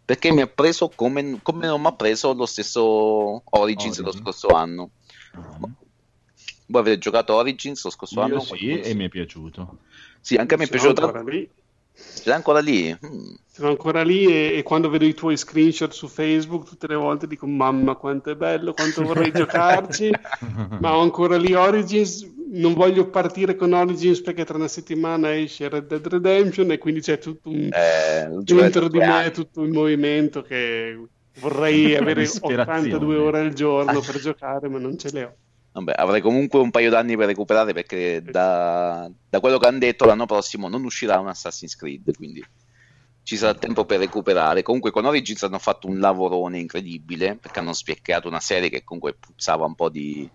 perché mi ha preso come, come non mi ha preso lo stesso Origins Origin. Lo scorso anno. Uh-huh. Voi avete giocato Origins lo scorso Io anno? Sì, e mi è piaciuto. Sì, anche a me è piaciuto tanto. Lì. Ce l'ha ancora lì? Mm. Ce l'ha ancora lì e, e quando vedo i tuoi screenshot su Facebook tutte le volte dico, mamma quanto è bello, quanto vorrei giocarci, ma ho ancora lì Origins, non voglio partire con Origins perché tra una settimana esce Red Dead Redemption e quindi c'è tutto un eh, dentro di me tutto un movimento che vorrei avere ottantadue ore al giorno per giocare, ma non ce le ho. Vabbè, avrei comunque un paio d'anni per recuperare perché da, da quello che hanno detto l'anno prossimo non uscirà un Assassin's Creed, quindi ci sarà tempo per recuperare. Comunque con Origins hanno fatto un lavorone incredibile perché hanno specchiato una serie che comunque puzzava un po' di,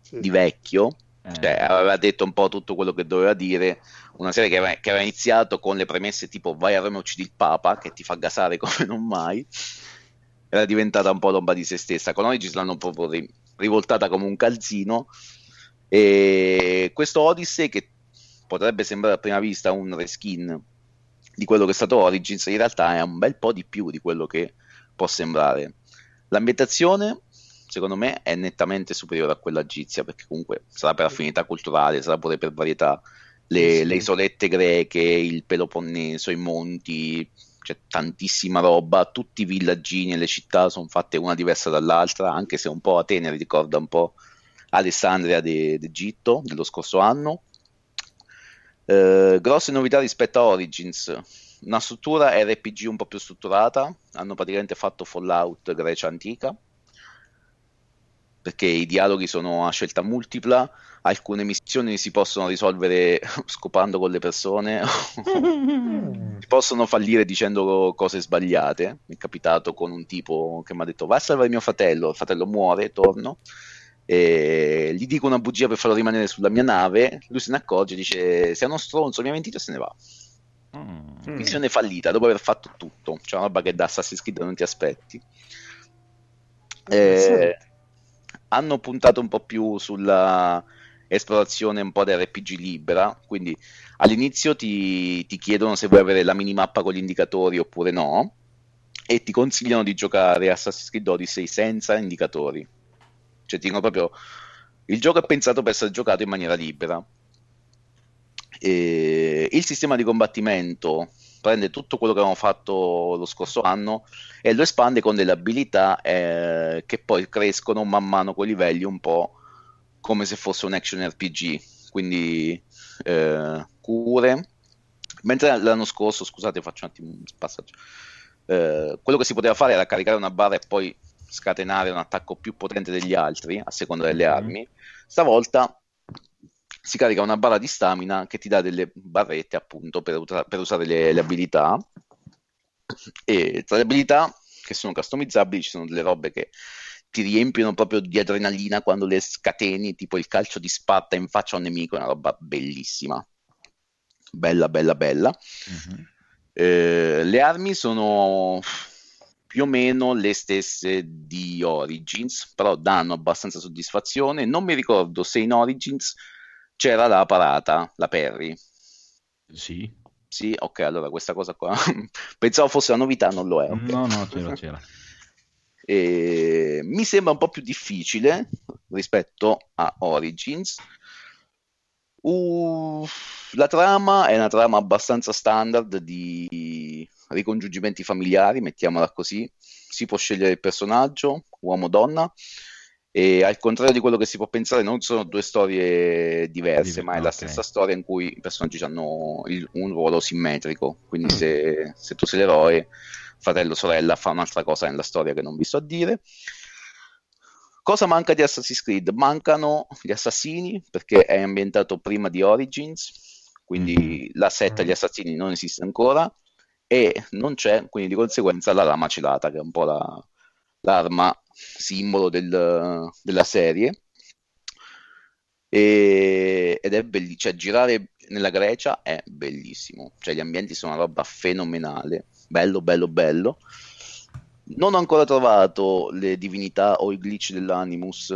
sì. di vecchio, eh. cioè aveva detto un po' tutto quello che doveva dire, una serie che aveva, che aveva iniziato con le premesse tipo vai a Roma e uccidi il Papa che ti fa gasare come non mai, era diventata un po' l'ombra di se stessa. Con Origins l'hanno proprio rim- rivoltata come un calzino, e questo Odyssey che potrebbe sembrare a prima vista un reskin di quello che è stato Origins in realtà è un bel po' di più di quello che può sembrare. L'ambientazione secondo me è nettamente superiore a quella egizia perché comunque sarà per affinità culturale, sarà pure per varietà, le, sì. le isolette greche, il Peloponneso, i monti, c'è tantissima roba, tutti i villaggini e le città sono fatte una diversa dall'altra, anche se un po' Atene ricorda un po' Alessandria de- d'Egitto dello scorso anno. Eh, grosse novità rispetto a Origins, una struttura R P G un po' più strutturata, hanno praticamente fatto Fallout Grecia antica, perché i dialoghi sono a scelta multipla, alcune missioni si possono risolvere scopando con le persone, si possono fallire dicendo cose sbagliate. Mi è capitato con un tipo che mi ha detto vai a salvare mio fratello, il fratello muore, torno, e gli dico una bugia per farlo rimanere sulla mia nave, lui se ne accorge, dice sei uno stronzo, mi ha mentito, e se ne va. Mm. Missione fallita dopo aver fatto tutto. C'è una roba che da Assassin's Creed non ti aspetti. Eh, hanno puntato un po' più sulla esplorazione un po' di R P G libera, quindi all'inizio ti, ti chiedono se vuoi avere la minimappa con gli indicatori oppure no, e ti consigliano di giocare Assassin's Creed Odyssey senza indicatori, cioè ti dicono proprio il gioco è pensato per essere giocato in maniera libera. E il sistema di combattimento prende tutto quello che avevamo fatto lo scorso anno e lo espande con delle abilità eh, che poi crescono man mano con i livelli, un po' come se fosse un action R P G, quindi eh, cure, mentre l'anno scorso, scusate faccio un attimo un passaggio, eh, quello che si poteva fare era caricare una barra e poi scatenare un attacco più potente degli altri a seconda delle mm-hmm. armi. Stavolta si carica una barra di stamina che ti dà delle barrette appunto per, utra- per usare le, le abilità, e tra le abilità che sono customizzabili ci sono delle robe che ti riempiono proprio di adrenalina quando le scateni, tipo il calcio di spatta in faccia a un nemico, è una roba bellissima, bella bella bella. Mm-hmm. Eh, le armi sono più o meno le stesse di Origins, però danno abbastanza soddisfazione. Non mi ricordo se in Origins c'era la parata, la parry. Sì. Sì, ok, allora questa cosa qua pensavo fosse una novità, non lo è. Okay. No, no, c'era, c'era. E... mi sembra un po' più difficile rispetto a Origins. Uh, la trama è una trama abbastanza standard di ricongiungimenti familiari, mettiamola così. Si può scegliere il personaggio, uomo o donna. E al contrario di quello che si può pensare, non sono due storie diverse, Div- ma è okay. la stessa storia in cui i personaggi hanno il, un ruolo simmetrico, quindi mm. se, se tu sei l'eroe, fratello, sorella fa un'altra cosa nella storia che non vi sto a dire. Cosa manca di Assassin's Creed? Mancano gli assassini, perché è ambientato prima di Origins, quindi mm. la setta mm. gli assassini non esiste ancora e non c'è, quindi di conseguenza la lama celata, che è un po' la, l'arma simbolo del, della serie, e, ed è bellissimo, cioè girare nella Grecia è bellissimo, cioè gli ambienti sono una roba fenomenale, bello bello bello. Non ho ancora trovato le divinità o i glitch dell'Animus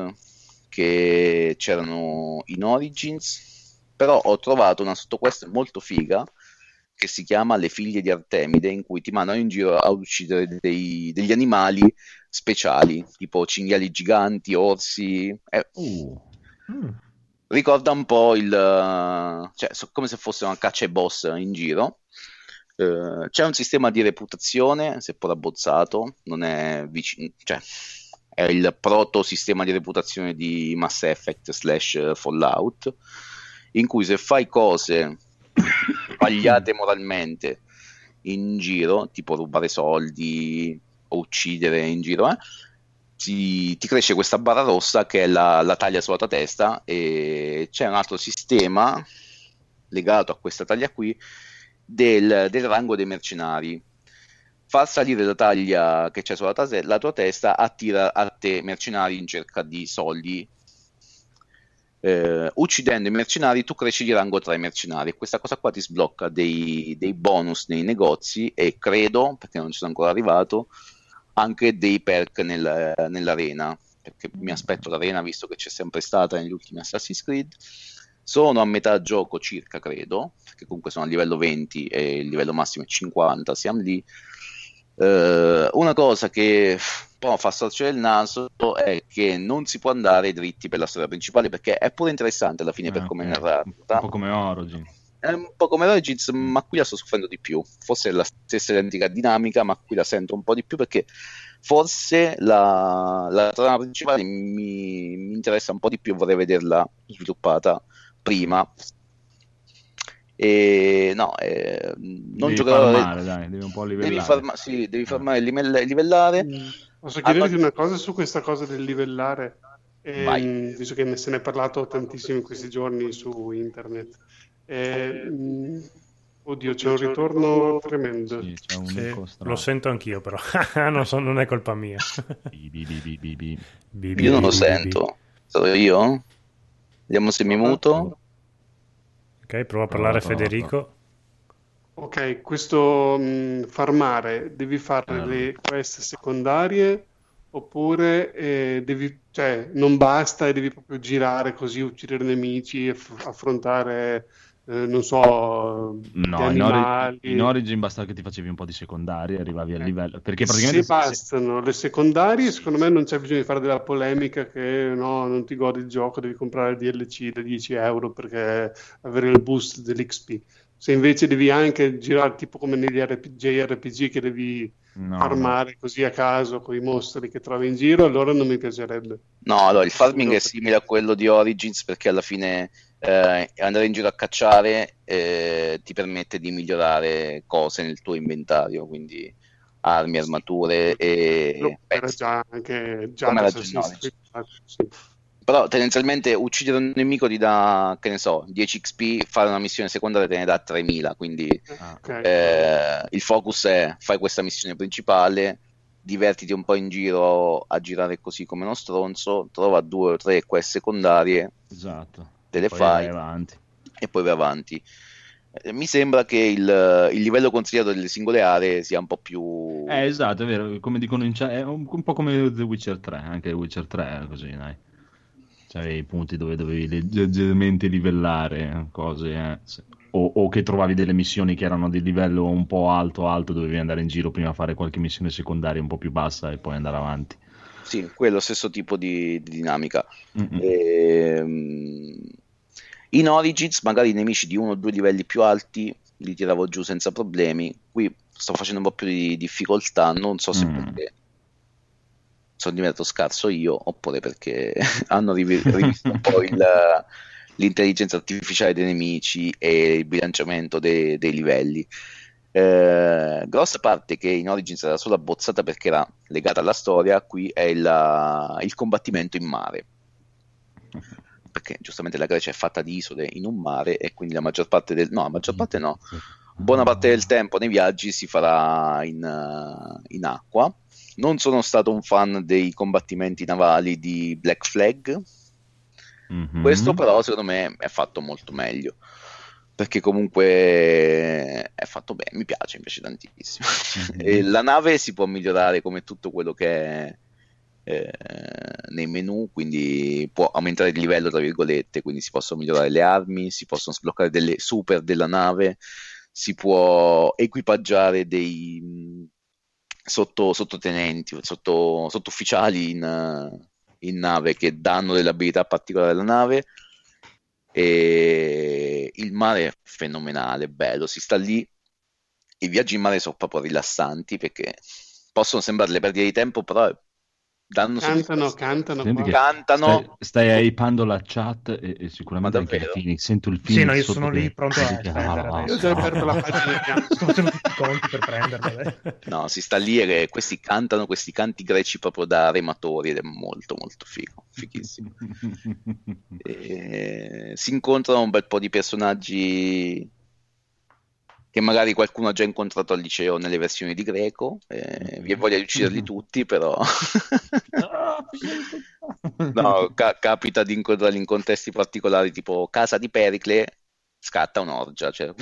che c'erano in Origins, però ho trovato una sottoquest molto figa che si chiama Le figlie di Artemide, in cui ti mandano in giro a uccidere dei, degli animali speciali, tipo cinghiali giganti, orsi. Eh, uh. mm. Ricorda un po' il cioè so, come se fosse una caccia ai boss in giro. Eh, c'è un sistema di reputazione, seppur abbozzato, non è vicino, cioè è il proto sistema di reputazione di Mass Effect slash Fallout, in cui se fai cose sbagliate moralmente in giro, tipo rubare soldi o uccidere in giro, eh, ti, ti cresce questa barra rossa che è la, la taglia sulla tua testa, e c'è un altro sistema legato a questa taglia qui del, del rango dei mercenari. Far salire la taglia che c'è sulla tase- la tua testa attira a te mercenari in cerca di soldi. Uh, uccidendo i mercenari tu cresci di rango tra i mercenari, e questa cosa qua ti sblocca dei, dei bonus nei negozi e credo, perché non ci sono ancora arrivato, anche dei perk nel, nell'arena, perché mi aspetto l'arena visto che c'è sempre stata negli ultimi Assassin's Creed. Sono a metà gioco circa, credo, perché comunque sono a livello venti e il livello massimo è cinquanta, siamo lì. Uh, una cosa che però fa storcere il naso è che non si può andare dritti per la storia principale, perché è pure interessante alla fine, eh, per okay. come è narrata, un po' come Origins, è un po' come Origins, ma qui la sto soffrendo di più, forse è la stessa identica dinamica, ma qui la sento un po' di più, perché forse la, la trama principale mi, mi interessa un po' di più, vorrei vederla sviluppata prima. E no, eh, non devi giocare farmare, dai, devi un po' livellare, devi, farma- sì, devi farmare, livellare. Posso chiederti una cosa su questa cosa del livellare? e, visto che se ne è parlato tantissimo in questi giorni su internet. E, mh, oddio, c'è un ritorno tremendo. Sì, c'è un sì, lo sento anch'io, però non, so, non è colpa mia. Io non lo sento. Sono io? Vediamo se mi muto. Ok, prova a parlare no, no, Federico. No. Ok, questo mh, farmare, devi fare no. le quest secondarie oppure eh, devi, cioè, non basta e devi proprio girare così, uccidere nemici, aff- affrontare, eh, non so, no, animali. In, ori- in Origin bastava che ti facevi un po' di secondarie e arrivavi okay. al livello. Perché praticamente se bastano le secondarie, secondo me non c'è bisogno di fare della polemica che no, non ti godi il gioco, devi comprare il D L C da dieci euro perché avere il boost dell'X P. Se invece devi anche girare tipo come negli J R P G che devi no, farmare no. così a caso con i mostri che trovi in giro, allora non mi piacerebbe. No, allora il farming è simile a quello di Origins perché alla fine eh, andare in giro a cacciare eh, ti permette di migliorare cose nel tuo inventario, quindi armi, armature sì, e... No, era già anche... Già come era Origins. Però tendenzialmente uccidere un nemico ti dà, che ne so, dieci X P, fare una missione secondaria te ne dà tremila, quindi okay. eh, il focus è fai questa missione principale, divertiti un po' in giro a girare così come uno stronzo, trova due o tre quest secondarie, esatto. te le poi fai e poi vai avanti. Mi sembra che il, il livello consigliato delle singole aree sia un po' più... Eh, esatto, è vero, come dicono in chat, è un, un po' come The Witcher tre, anche The Witcher tre è così, dai. Cioè, i punti dove dovevi leggermente livellare cose eh. o, o che trovavi delle missioni che erano di livello un po' alto alto, dovevi andare in giro prima a fare qualche missione secondaria un po' più bassa e poi andare avanti. Sì, quello stesso tipo di, di dinamica e, in Origins magari i nemici di uno o due livelli più alti li tiravo giù senza problemi, qui sto facendo un po' più di difficoltà, non so se mm. perché sono diventato scarso io oppure perché hanno rivisto un po' il, l'intelligenza artificiale dei nemici e il bilanciamento de, dei livelli eh, grossa parte che in Origins era solo abbozzata perché era legata alla storia, qui è il, il combattimento in mare perché giustamente la Grecia è fatta di isole in un mare e quindi la maggior parte del no, la maggior parte no buona parte del tempo nei viaggi si farà in, in acqua. Non sono stato un fan dei combattimenti navali di Black Flag, mm-hmm. questo però secondo me è fatto molto meglio, perché comunque è fatto bene, mi piace, mi piace tantissimo. Mm-hmm. E la nave si può migliorare come tutto quello che è eh, nei menu, quindi può aumentare il livello, tra virgolette, quindi si possono migliorare le armi, si possono sbloccare delle super della nave, si può equipaggiare dei... Sotto, sottotenenti, sotto, sotto ufficiali in, in nave che danno delle abilità particolari alla nave. E il mare è fenomenale, bello, si sta lì. I viaggi in mare sono proprio rilassanti perché possono sembrare le perdite di tempo, però danno cantano, cantano, cantano, cantano. Stai, stai aipando la chat e, e sicuramente anche il Phoenix. Sento il Phoenix. Sì, no, io sono lì pronto a prenderla. Io ho già aperto la pagina. Sono tenuti i conti per prenderla. No, si sta lì e questi cantano questi canti greci proprio da rematori ed è molto molto figo, fighissimo. E, si incontrano un bel po' di personaggi che magari qualcuno ha già incontrato al liceo nelle versioni di greco, eh, vi è voglia di ucciderli tutti, però no, ca- capita di incontrarli in contesti particolari, tipo casa di Pericle, scatta un'orgia, cioè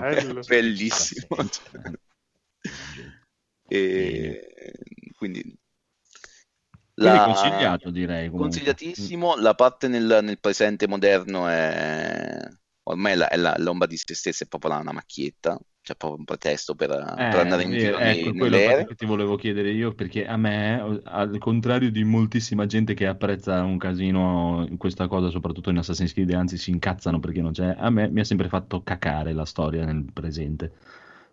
bello. È bellissimo. E quindi... La... consigliato, direi. Comunque. Consigliatissimo, la parte nel, nel presente moderno è... Ormai la, è la, l'ombra di se stessa è proprio una macchietta, cioè proprio un pretesto per, eh, per andare in giro. Ecco, nei, quello che ti volevo chiedere io, perché a me, al contrario di moltissima gente che apprezza un casino questa cosa, soprattutto in Assassin's Creed, anzi si incazzano perché non c'è, a me mi ha sempre fatto cacare la storia nel presente.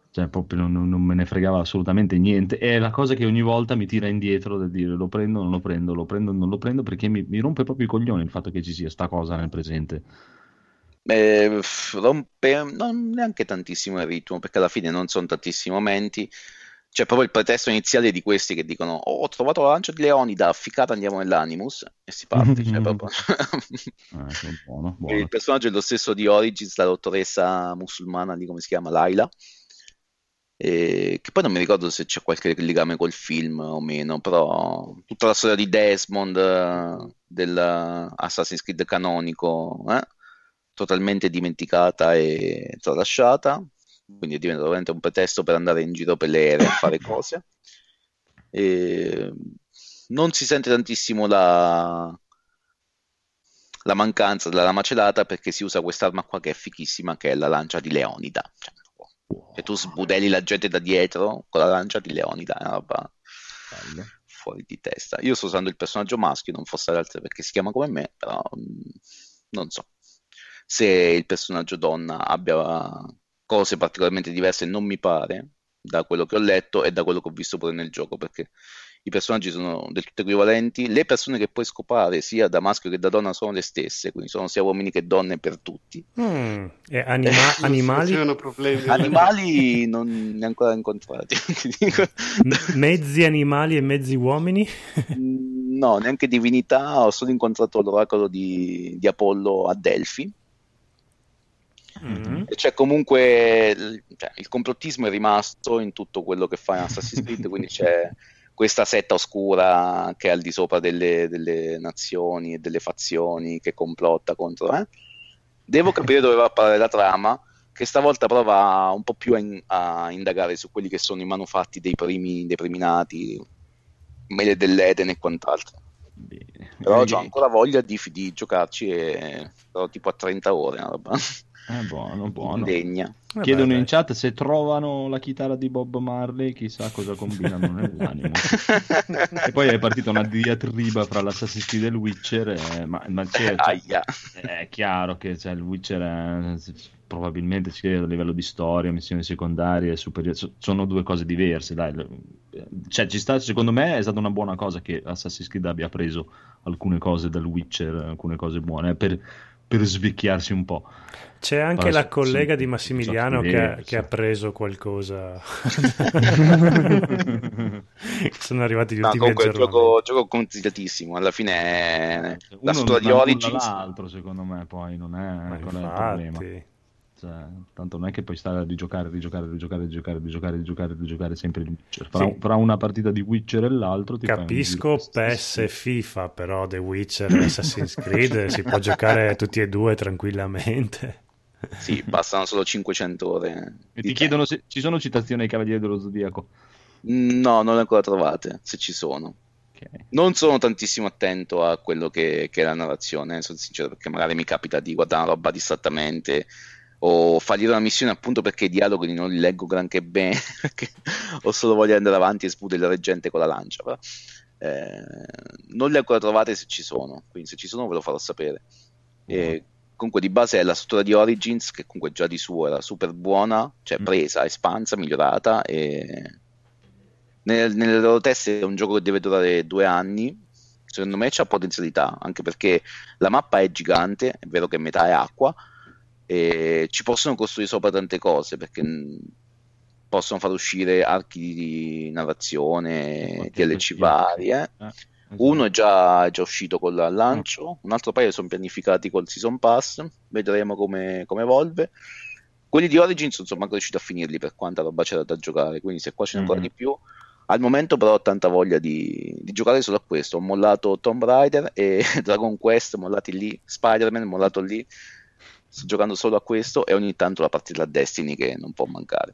Cioè proprio non, non me ne fregava assolutamente niente. È la cosa che ogni volta mi tira indietro da dire lo prendo, non lo prendo, lo prendo, non lo prendo, perché mi, mi rompe proprio i coglioni il fatto che ci sia sta cosa nel presente. Eh, rompe non neanche tantissimo il ritmo perché alla fine non sono tantissimi momenti, Cioè proprio il pretesto iniziale di questi che dicono oh, ho trovato la lancia di Leonida, ficata, andiamo nell'Animus e si parte. Cioè, proprio... eh, buono, buono. Il personaggio è lo stesso di Origins, la dottoressa musulmana lì, come si chiama, Laila, e... che poi non mi ricordo se c'è qualche legame col film o meno, però tutta la storia di Desmond dell'Assassin's Creed canonico, eh? Totalmente dimenticata e tralasciata, quindi diventa veramente un pretesto per andare in giro per le aeree a fare cose. E non si sente tantissimo la, la mancanza della macellata, perché si usa quest'arma qua che è fichissima, che è la lancia di Leonida. Cioè, wow. Tu sbudelli la gente da dietro con la lancia di Leonida, è una roba bello. Fuori di testa. Io sto usando il personaggio maschio, non fosse l'altro perché si chiama come me, però non so se il personaggio donna abbia... cose particolarmente diverse, non mi pare, da quello che ho letto e da quello che ho visto pure nel gioco, perché i personaggi sono del tutto equivalenti, le persone che puoi scopare sia da maschio che da donna sono le stesse, quindi sono sia uomini che donne per tutti. Mm. E anima- animali? Animali non ne ho ancora incontrati. Mezzi animali e mezzi uomini? No, neanche divinità, ho solo incontrato l'oracolo di, di Apollo a Delfi. Mm-hmm. C'è comunque, cioè, il complottismo è rimasto in tutto quello che fa in Assassin's Creed, quindi c'è questa setta oscura che è al di sopra delle, delle nazioni e delle fazioni che complotta contro, eh? Devo capire dove va a parare la trama, che stavolta prova un po' più a, in, a indagare su quelli che sono i manufatti dei primi, dei primi nati, mele dell'Eden e quant'altro. Bene. Però ho ancora voglia di, di giocarci e, però, tipo a trenta ore una roba. Eh, buono, buono. Degna. Chiedono beh, beh. in chat se trovano la chitarra di Bob Marley, chissà cosa combinano nell'animo. E poi è partita una diatriba fra l'Assassin's Creed e il Witcher, e, ma, ma c'è, cioè, è chiaro che, cioè, il Witcher è, probabilmente si chiede a livello di storia, missioni secondarie, superiori, sono due cose diverse, dai. Cioè, ci sta, secondo me è stata una buona cosa che Assassin's Creed abbia preso alcune cose dal Witcher, alcune cose buone, per... per svecchiarsi un po'. C'è anche Però, la collega sì, di Massimiliano che, vedere, ha, sì. che ha preso qualcosa. Sono arrivati gli no, ultimi aggiornamenti. Comunque è un gioco consigliatissimo, alla fine è... Uno la storia di Origins. L'altro secondo me poi non è, quello è il problema. Cioè, tanto non è che puoi stare a rigiocare, rigiocare, rigiocare, rigiocare, rigiocare, rigiocare, rigiocare sempre il Witcher. Fra, sì. fra una partita di Witcher e l'altro ti capisco P E S e FIFA, però The Witcher e Assassin's Creed si può giocare tutti e due tranquillamente. Sì, bastano solo cinquecento ore. E ti chiedono se ci sono citazioni ai Cavalieri dello Zodiaco. No, non le ho ancora trovate, se ci sono. Non sono tantissimo attento a quello che, che è la narrazione, sono sincero, perché magari mi capita di guardare una roba distrattamente o fallire una missione appunto perché i dialoghi non li leggo granché bene, perché ho solo voglia di andare avanti e spudellare gente con la lancia, però eh, non le ho ancora trovate, se ci sono, quindi se ci sono ve lo farò sapere. E comunque di base è la struttura di Origins, che comunque già di suo era super buona, cioè presa, espansa, migliorata, e nel, nelle loro teste è un gioco che deve durare due anni. Secondo me c'ha potenzialità, anche perché la mappa è gigante, è vero che metà è acqua, e ci possono costruire sopra tante cose, perché possono far uscire archi di narrazione, D L C vari, eh. Eh, uno è già, è già uscito con il lancio, un altro paio sono pianificati col Season Pass, vedremo come, come evolve. Quelli di Origins non sono manco riuscito a finirli per quanta roba c'era da giocare, quindi se qua ce n'è ancora mm-hmm. di più. Al momento però ho tanta voglia di, di giocare solo a questo, ho mollato Tomb Raider e Dragon Quest, mollati lì, Spider-Man mollato lì. Sto giocando solo a questo e ogni tanto la partita a Destiny che non può mancare.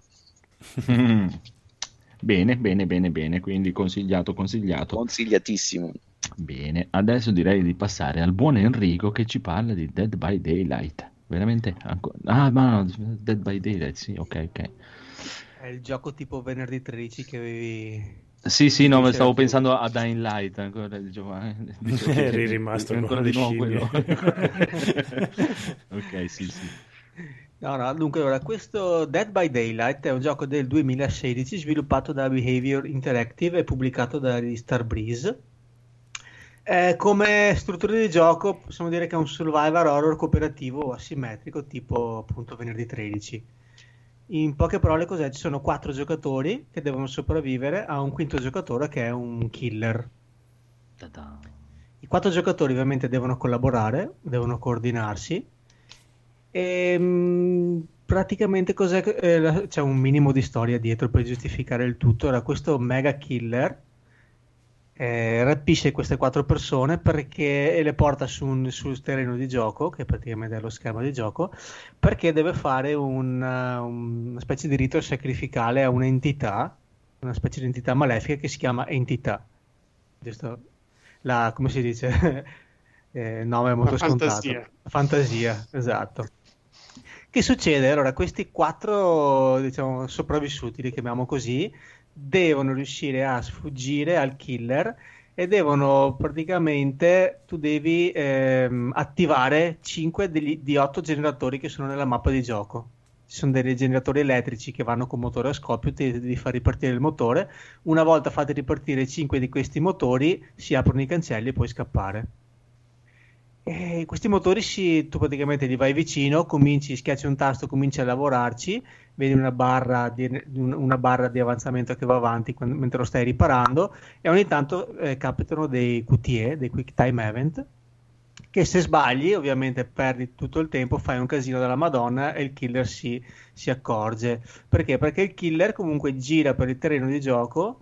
Bene, bene, bene, bene, quindi consigliato, consigliato. Consigliatissimo. Bene, adesso direi di passare al buon Enrico che ci parla di Dead by Daylight. Veramente? Ah, ma no, Dead by Daylight, sì, ok, ok. È il gioco tipo venerdì tredici che avevi... Sì, sì, no, stavo più. pensando a Dying Light ancora, dicevo, eh, dicevo eri rimasto ancora di nuovo quello. Ok, sì, sì. No, no, dunque, allora, questo Dead by Daylight è un gioco del duemilasedici sviluppato da Behavior Interactive e pubblicato dagli Starbreeze. Eh, come struttura di gioco possiamo dire che è un survival horror cooperativo asimmetrico tipo appunto venerdì tredici. In poche parole cos'è? Ci sono quattro giocatori che devono sopravvivere a un quinto giocatore che è un killer. Ta-da. I quattro giocatori ovviamente devono collaborare, devono coordinarsi e mh, praticamente cos'è? Eh, la, c'è un minimo di storia dietro per giustificare il tutto. Era questo mega killer eh, rapisce queste quattro persone perché, e le porta su un, sul terreno di gioco che praticamente è lo schermo di gioco, perché deve fare un, un, una specie di rito sacrificale a un'entità, una specie di entità malefica che si chiama entità, giusto? La, come si dice? eh, nome molto la scontato. Fantasia. Fantasia, esatto. Che succede? Allora, questi quattro, diciamo, sopravvissuti, li chiamiamo così, devono riuscire a sfuggire al killer e devono praticamente, tu devi ehm, attivare cinque degli, di otto generatori che sono nella mappa di gioco. Ci sono dei generatori elettrici che vanno con motore a scoppio, ti devi far ripartire il motore. Una volta fate ripartire cinque di questi motori, si aprono i cancelli e puoi scappare. E questi motori si, tu praticamente li vai vicino, cominci, schiacci un tasto, cominci a lavorarci, vedi una barra di, una barra di avanzamento che va avanti quando, mentre lo stai riparando, e ogni tanto eh, capitano dei Q T E, dei Quick Time Event, che se sbagli ovviamente perdi tutto il tempo, fai un casino della Madonna e il killer si, si accorge. Perché? Perché il killer comunque gira per il terreno di gioco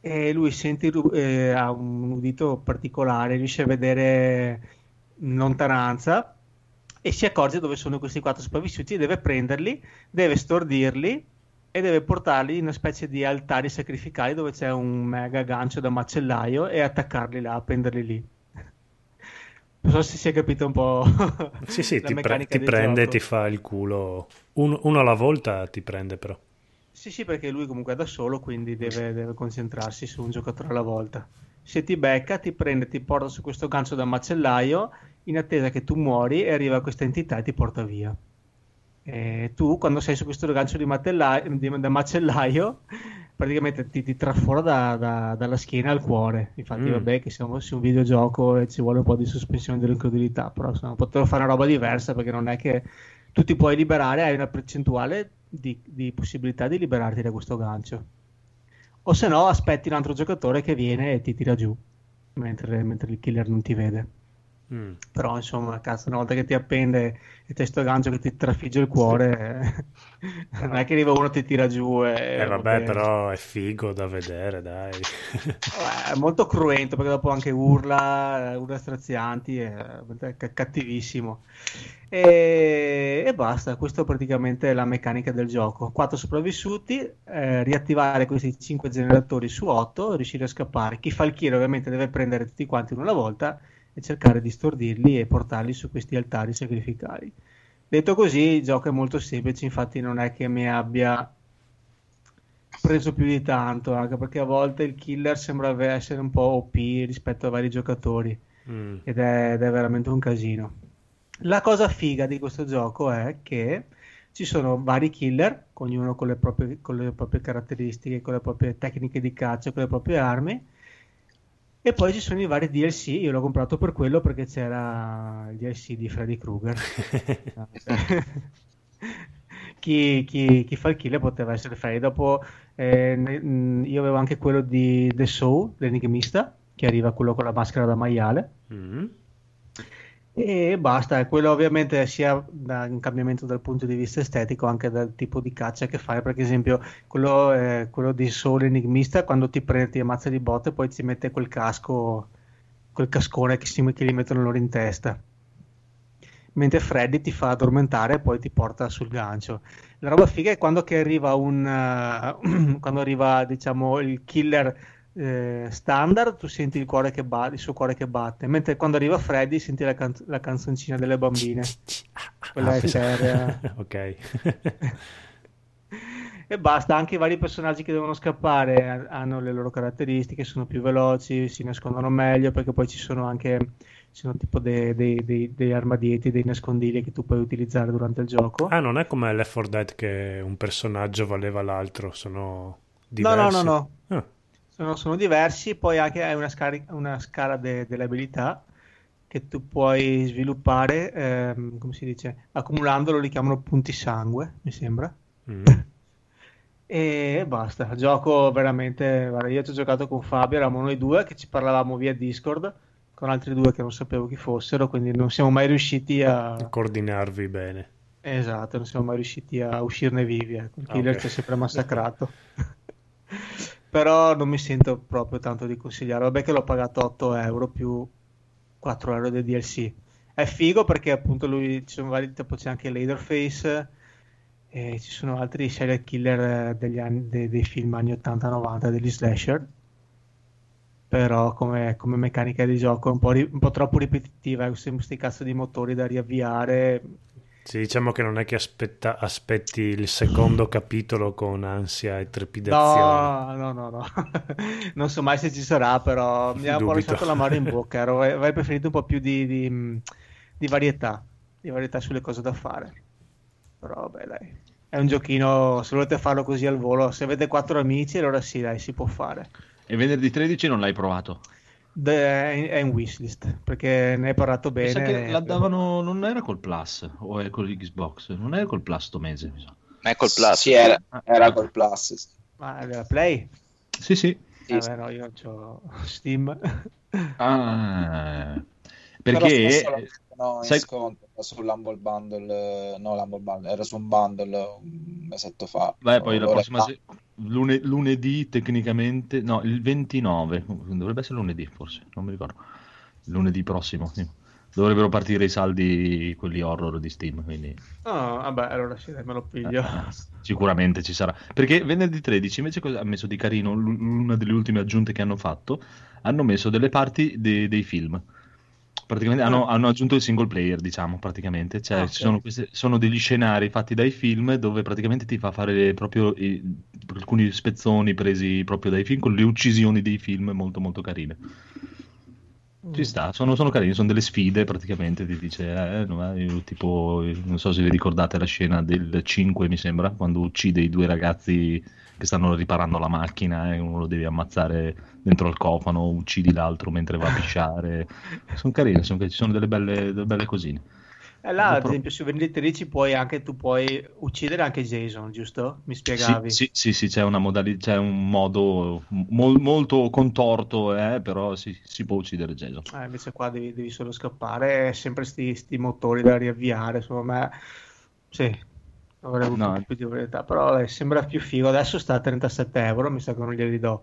e lui sente, eh, ha un udito particolare, riesce a vedere in lontananza e si accorge dove sono questi quattro sopravvissuti e deve prenderli, deve stordirli e deve portarli in una specie di altari sacrificali dove c'è un mega gancio da macellaio e attaccarli là, appenderli lì. Non so se si è capito un po'. Sì, sì, la ti, pre- ti prende e ti fa il culo. Un, uno alla volta ti prende, però. Sì, sì, perché lui comunque è da solo, quindi deve, deve concentrarsi su un giocatore alla volta. Se ti becca, ti prende, ti porta su questo gancio da macellaio in attesa che tu muori e arriva questa entità e ti porta via. E tu, quando sei su questo gancio di, di da macellaio, praticamente ti, ti trafora da, da, dalla schiena al cuore. Infatti mm. vabbè che siamo su un videogioco e ci vuole un po' di sospensione dell'incredulità, però insomma, potevo fare una roba diversa, perché non è che tu ti puoi liberare, hai una percentuale di, di possibilità di liberarti da questo gancio, o se no aspetti un altro giocatore che viene e ti tira giù mentre, mentre il killer non ti vede. Mm. Però insomma, cazzo, una volta che ti appende e c'è sto gancio che ti trafigge il cuore, eh, non è che arriva uno e ti tira giù e eh, vabbè, vabbè, però è figo da vedere, dai. È molto cruento perché dopo anche urla urla strazianti, è cattivissimo e, e basta. Questo è praticamente la meccanica del gioco. Quattro sopravvissuti, eh, riattivare questi cinque generatori su otto, riuscire a scappare. Chi fa il kill ovviamente deve prendere tutti quanti in una volta e cercare di stordirli e portarli su questi altari sacrificali. Detto così, il gioco è molto semplice, infatti non è che mi abbia preso più di tanto, anche perché a volte il killer sembra essere un po' O P rispetto a vari giocatori mm. ed, è, ed è veramente un casino. La cosa figa di questo gioco è che ci sono vari killer, ognuno con le proprie, con le proprie caratteristiche, con le proprie tecniche di caccia, con le proprie armi. E poi ci sono i vari D L C. Io l'ho comprato per quello, perché c'era il D L C di Freddy Krueger. chi, chi, chi fa il killer poteva essere Freddy. Dopo eh, ne, io avevo anche quello di The Saw, l'enigmista, che arriva quello con la maschera da maiale. Mm-hmm. E basta. Quello ovviamente sia da un cambiamento dal punto di vista estetico, anche dal tipo di caccia che fai. Per esempio quello, eh, quello di Sole Enigmista, quando ti prende ti ammazza di botte, poi ci mette quel casco, quel cascone che, si, che li mettono loro in testa, mentre Freddy ti fa addormentare e poi ti porta sul gancio. La roba figa è quando che arriva un uh, quando arriva, diciamo, il killer standard, tu senti il cuore che batte, il suo cuore che batte, mentre quando arriva Freddy senti la, can- la canzoncina delle bambine, quella ah, è seria. Ok. E basta. Anche i vari personaggi che devono scappare hanno le loro caratteristiche, sono più veloci, si nascondono meglio, perché poi ci sono anche ci sono tipo dei, dei, dei, dei armadietti, dei nascondigli che tu puoi utilizzare durante il gioco. Ah, non è come Left four Dead che un personaggio valeva l'altro, sono diversi. No, no, no, no. Ah. Sono, sono diversi. Poi anche hai una, scar- una scala de- delle abilità che tu puoi sviluppare, ehm, come si dice, accumulandolo. Li chiamano punti sangue, mi sembra. Mm. E basta, gioco veramente, guarda, io ci ho giocato con Fabio, eravamo noi due che ci parlavamo via Discord con altri due che non sapevo chi fossero, quindi non siamo mai riusciti a, a coordinarvi bene. Esatto, non siamo mai riusciti a uscirne vivi, eh. Il killer okay. ci ha sempre massacrato. Però non mi sento proprio tanto di consigliare, vabbè che l'ho pagato otto euro più quattro euro del D L C. È figo perché appunto lui, ci sono vari, tipo c'è anche Leatherface, e ci sono altri serial killer degli anni, dei, dei film anni ottanta novanta, degli slasher, però come, come meccanica di gioco è un po', ri, un po' troppo ripetitiva, eh, sempre questi cazzo di motori da riavviare. Sì, diciamo che non è che aspetta, aspetti il secondo capitolo con ansia e trepidazione. No, no, no, no. Non so mai se ci sarà, però mi ha un po' lasciato la mano in bocca, ero, avrei preferito un po' più di, di, di varietà, di varietà sulle cose da fare. Però vabbè, dai, è un giochino, se volete farlo così al volo, se avete quattro amici allora sì, dai, si può fare. E venerdì tredici non l'hai provato? De, è in wishlist perché ne hai parlato bene. Pensa che la davano, non era col Plus o è col Xbox, non era col Plus sto mese, mi sa. Ma è col Plus, sì, era, era col Plus, sì. Ma era Play? Sì, sì, sì. Vabbè, no, io c'ho Steam. Ah, perché no, sai... in sconto sull'Humble Bundle, no, l'Humble Bundle era su un bundle un mesetto fa. Beh, poi la prossima se... Lune... lunedì tecnicamente, no, il ventinove, dovrebbe essere lunedì forse, non mi ricordo, lunedì prossimo, sì. Dovrebbero partire i saldi quelli horror di Steam, quindi... Ah, oh, vabbè, allora sì, me lo piglio. Eh, sicuramente ci sarà, perché venerdì tredici invece cosa ha messo di carino, l- una delle ultime aggiunte che hanno fatto, hanno messo delle parti de- dei film. Praticamente hanno, hanno aggiunto il single player, diciamo, praticamente. Cioè, ah, ci sono, queste, sono degli scenari fatti dai film dove praticamente ti fa fare proprio i, alcuni spezzoni presi proprio dai film, con le uccisioni dei film molto molto carine. Mm. Ci sta, sono, sono carini, sono delle sfide praticamente, ti dice, eh, no, io, tipo, non so se vi ricordate la scena del cinque, mi sembra, quando uccide i due ragazzi che stanno riparando la macchina e eh, uno lo deve ammazzare dentro al cofano, uccidi l'altro mentre va a pisciare. Sono carine, sono, ci sono delle belle, delle belle cosine. E là, ad però... esempio, su venerdì tredici puoi anche, tu puoi uccidere anche Jason, giusto? Mi spiegavi? Sì, sì, sì, sì, c'è una modalità, c'è un modo mol, molto contorto, eh, però sì, si può uccidere Jason. Eh, invece qua devi, devi solo scappare, è sempre sti, sti motori da riavviare, insomma, sì. Avrei avuto no. un po' più di varietà, però eh, sembra più figo. Adesso sta a trentasette euro, mi sa che non glieli do,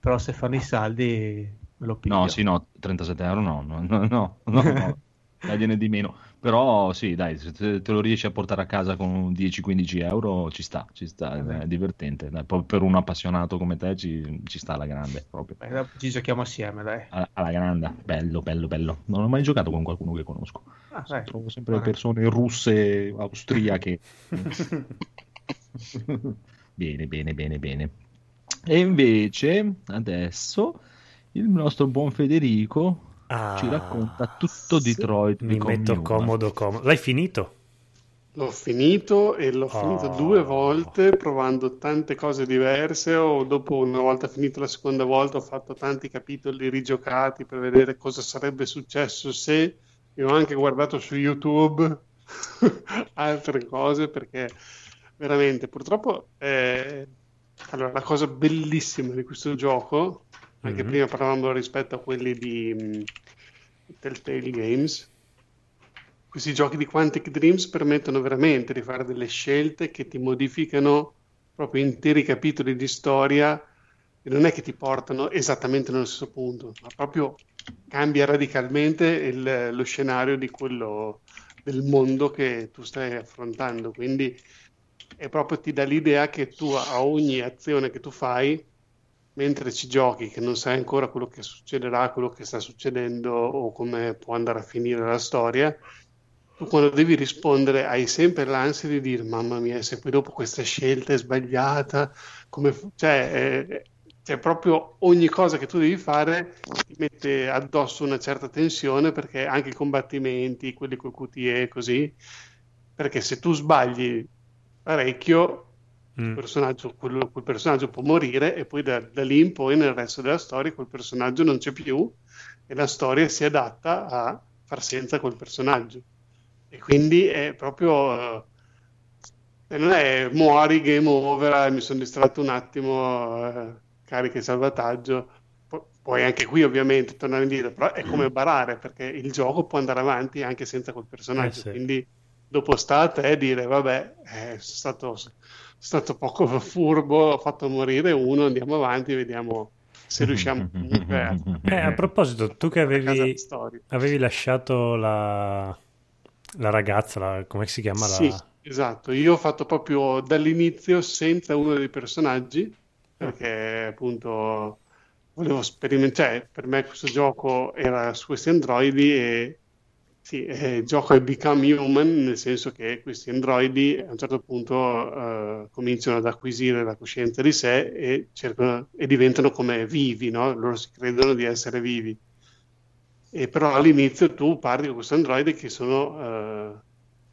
però se fanno i saldi me lo piglio. No, sì, no, trentasette euro no, no, no, no, no. Tagliene di meno, però sì, dai, se te lo riesci a portare a casa con dieci quindici euro ci sta, ci sta, eh, è divertente, dai, per un appassionato come te ci, ci sta alla grande proprio. Beh, ci giochiamo assieme, dai. Alla, alla grande, bello, bello, bello. Non ho mai giocato con qualcuno che conosco. Ah, dai. Trovo sempre ah. persone russe, austriache. Bene, bene, bene, bene. E invece adesso il nostro buon Federico Ah, ci racconta tutto Detroit. Mi metto comodo, comodo. L'hai finito? L'ho finito e l'ho oh. finito due volte provando tante cose diverse. O dopo, una volta finito la seconda volta, ho fatto tanti capitoli rigiocati per vedere cosa sarebbe successo se, e ho anche guardato su YouTube altre cose, perché veramente purtroppo eh... allora, la cosa bellissima di questo gioco, anche mm-hmm. prima parlavamo rispetto a quelli di um, Telltale Games, questi giochi di Quantic Dreams permettono veramente di fare delle scelte che ti modificano proprio interi capitoli di storia, e non è che ti portano esattamente nello stesso punto, ma proprio cambia radicalmente il, lo scenario di quello del mondo che tu stai affrontando, quindi è proprio, ti dà l'idea che tu a ogni azione che tu fai mentre ci giochi, che non sai ancora quello che succederà, quello che sta succedendo o come può andare a finire la storia, tu quando devi rispondere hai sempre l'ansia di dire mamma mia, se poi dopo questa scelta è sbagliata, come f-? Cioè, eh, cioè proprio ogni cosa che tu devi fare ti mette addosso una certa tensione, perché anche i combattimenti, quelli con Q T E così, perché se tu sbagli parecchio Mm. personaggio, quel, quel personaggio può morire, e poi da, da lì in poi nel resto della storia quel personaggio non c'è più e la storia si adatta a far senza quel personaggio, e quindi è proprio E non è muori, game over, mi sono distratto un attimo, eh, carica il salvataggio. Poi anche qui ovviamente tornare indietro, però è come barare, perché il gioco può andare avanti anche senza quel personaggio, eh sì. Quindi dopo state e eh, dire vabbè, eh, sono stato, stato poco furbo, ho fatto morire uno, andiamo avanti, vediamo se riusciamo comunque a... Eh, a proposito, tu che avevi, avevi lasciato la, la ragazza, la, come si chiama? La... Sì, esatto, io ho fatto proprio dall'inizio senza uno dei personaggi, perché appunto... volevo sperimentare, per me questo gioco era su questi androidi e sì, eh, il gioco è Become Human, nel senso che questi androidi a un certo punto eh, cominciano ad acquisire la coscienza di sé e, cercano, e diventano come vivi, no? Loro si credono di essere vivi. E però all'inizio tu parli con questi androidi che sono eh,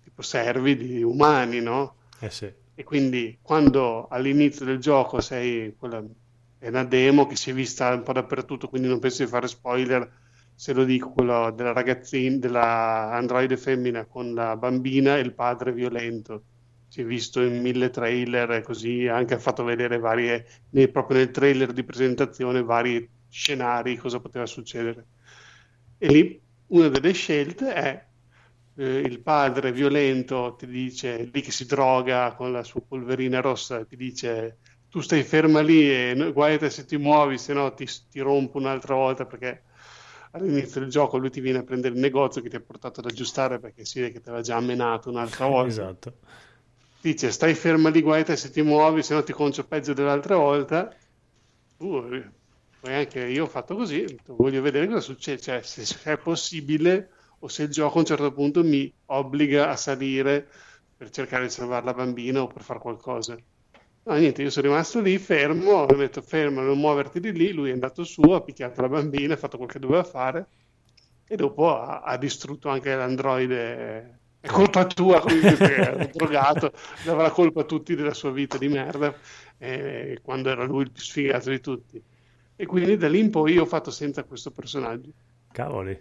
tipo servi di umani, no? Eh sì. E quindi quando all'inizio del gioco sei quella... è una demo che si è vista un po' dappertutto, quindi non penso di fare spoiler se lo dico, quello della ragazzina, della androide femmina con la bambina e il padre violento. Si è visto in mille trailer e così, anche ha fatto vedere varie, nel, proprio nel trailer di presentazione, vari scenari, cosa poteva succedere. E lì una delle scelte è eh, il padre violento ti dice, lì che si droga con la sua polverina rossa, ti dice... tu stai ferma lì e guarda se ti muovi, se no ti, ti rompo un'altra volta, perché all'inizio del gioco lui ti viene a prendere il negozio che ti ha portato ad aggiustare perché si vede che ti aveva già ammenato un'altra volta. Esatto. Dice stai ferma lì, guarda se ti muovi, se no ti concio peggio dell'altra volta. Uh, poi anche io ho fatto così, voglio vedere cosa succede, cioè se è possibile o se il gioco a un certo punto mi obbliga a salire per cercare di salvare la bambina o per fare qualcosa. No, niente, io sono rimasto lì fermo, ho detto fermo, non muoverti di lì, lui è andato su, ha picchiato la bambina, ha fatto quel che doveva fare e dopo ha, ha distrutto anche l'androide. È colpa tua, quindi è drogato, dava la colpa a tutti della sua vita di merda, eh, quando era lui il più sfigato di tutti. E quindi da lì in poi io ho fatto senza questo personaggio. Cavoli.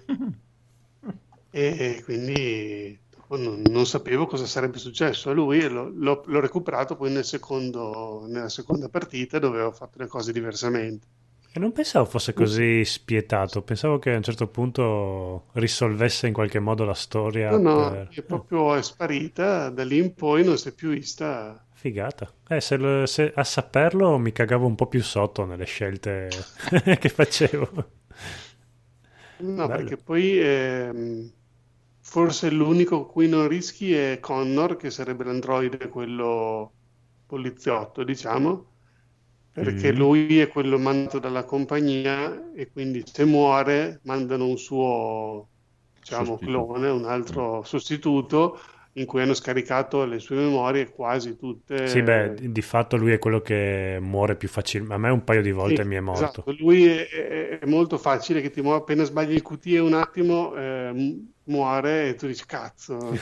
E quindi... Non, non sapevo cosa sarebbe successo a lui e lo, l'ho, l'ho recuperato poi nel secondo, nella seconda partita dove avevo fatto le cose diversamente. E non pensavo fosse così spietato, pensavo che a un certo punto risolvesse in qualche modo la storia. No, no, per... è proprio è sparita, da lì in poi non si è più vista. Figata. Eh, se, se, a saperlo mi cagavo un po' più sotto nelle scelte che facevo. No, bello. Perché poi... Ehm... forse l'unico cui non rischi è Connor, che sarebbe l'androide, quello poliziotto, diciamo, perché mm. lui è quello mandato dalla compagnia e quindi se muore mandano un suo, diciamo, sostituto. clone, un altro mm. sostituto in cui hanno scaricato le sue memorie quasi tutte. Sì, beh, di fatto lui è quello che muore più facilmente. A me un paio di volte sì, mi è morto. Esatto, lui è, è molto facile che ti muore, appena sbagli il Q T E un attimo... Eh, muore e tu dici cazzo,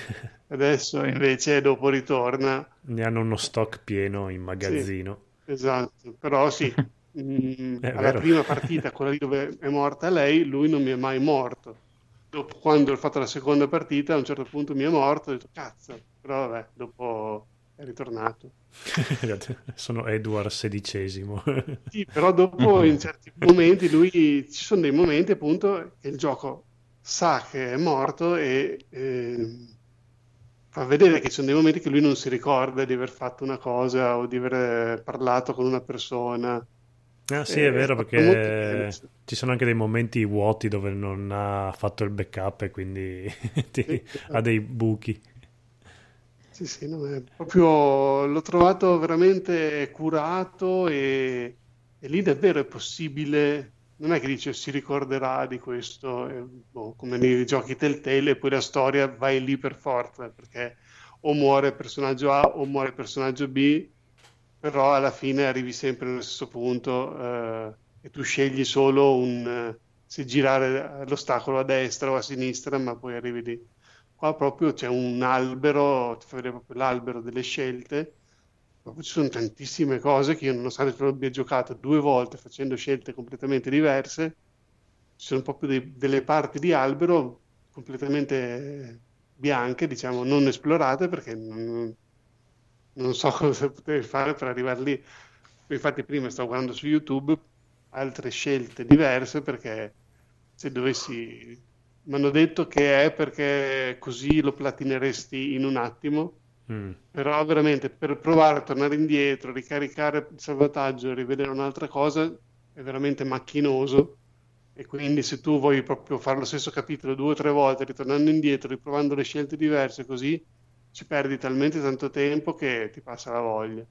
adesso invece dopo ritorna, ne hanno uno stock pieno in magazzino. Sì, esatto, però sì mh, alla vero. prima partita, quella lì dove è morta lei, lui non mi è mai morto. Dopo, quando ho fatto la seconda partita, a un certo punto mi è morto, ho detto cazzo, però vabbè, dopo è ritornato. Sono Edward sedicesimo. Sì, però dopo in certi momenti lui, ci sono dei momenti appunto che il gioco sa che è morto e eh, fa vedere che ci sono dei momenti che lui non si ricorda di aver fatto una cosa o di aver parlato con una persona. Ah sì, eh, è vero, è perché ci sono anche dei momenti vuoti dove non ha fatto il backup e quindi ti, sì, ha dei buchi. Sì, sì, no, è proprio, l'ho trovato veramente curato e, e lì davvero è possibile... Non è che dice si ricorderà di questo, eh, boh, come nei giochi Telltale, e poi la storia vai lì per forza, perché o muore personaggio A o muore personaggio B, però alla fine arrivi sempre allo stesso punto eh, e tu scegli solo un, se girare l'ostacolo a destra o a sinistra, ma poi arrivi lì. Qua proprio c'è un albero, ti fa vedere proprio l'albero delle scelte. Ci sono tantissime cose che io, nonostante lo abbia giocato due volte facendo scelte completamente diverse, ci sono proprio dei, delle parti di albero completamente bianche, diciamo, non esplorate perché non, non so cosa potevi fare per arrivare lì. Infatti prima stavo guardando su YouTube altre scelte diverse, perché se dovessi, mi hanno detto che è perché così lo platineresti in un attimo, mm. però veramente per provare a tornare indietro, ricaricare il salvataggio e rivedere un'altra cosa è veramente macchinoso. E quindi se tu vuoi proprio fare lo stesso capitolo due o tre volte, ritornando indietro, riprovando le scelte diverse così, ci perdi talmente tanto tempo che ti passa la voglia.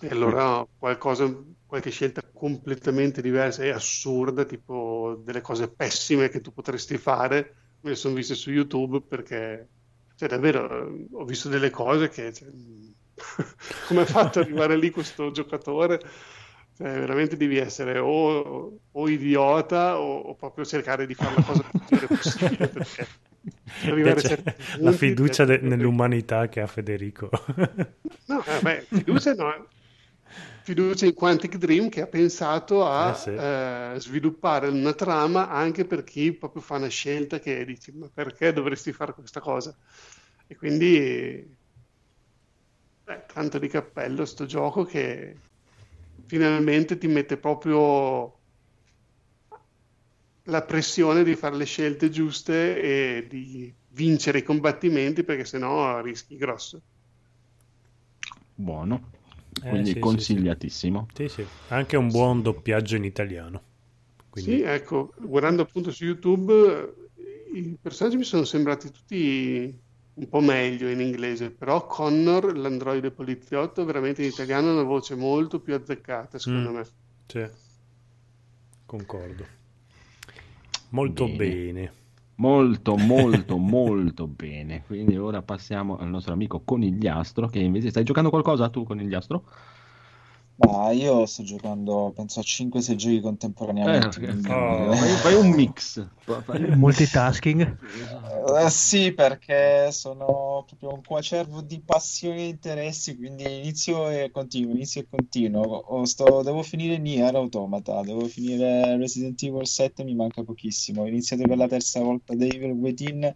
E allora qualcosa, qualche scelta completamente diversa e assurda, tipo delle cose pessime che tu potresti fare, me le sono viste su YouTube, perché cioè davvero ho visto delle cose che cioè, come ha fatto ad arrivare lì questo giocatore? Cioè, veramente devi essere o, o idiota o, o proprio cercare di fare la cosa più possibile, perché arrivare cioè, a punti, la fiducia de- nell'umanità che ha Federico. No, vabbè, fiducia no, fiducia in Quantic Dream, che ha pensato a eh sì. eh, sviluppare una trama anche per chi proprio fa una scelta che dici ma perché dovresti fare questa cosa? E quindi beh, tanto di cappello sto gioco, che finalmente ti mette proprio la pressione di fare le scelte giuste e di vincere i combattimenti, perché sennò rischi grosso. Buono, quindi eh, sì, consigliatissimo. Sì, sì. Sì, sì. Anche un buon doppiaggio in italiano. Quindi... Sì, ecco, guardando appunto su YouTube i personaggi mi sono sembrati tutti un po' meglio in inglese, però Connor, l'androide poliziotto, veramente in italiano ha una voce molto più azzeccata, secondo mm, me. Sì, concordo. Molto bene. bene. Molto, molto, molto bene. Quindi ora passiamo al nostro amico Conigliastro, che invece... Stai giocando qualcosa tu, Conigliastro? Ma io sto giocando, penso, a cinque sei giochi contemporaneamente. Eh, oh, fai, fai un mix. Fai... Multitasking? Uh, sì, perché sono proprio un coacervo di passioni e interessi, quindi inizio e continuo, inizio e continuo. Oh, sto, devo finire Nier Automata, devo finire Resident Evil sette, mi manca pochissimo. Ho iniziato per la terza volta Evil Within,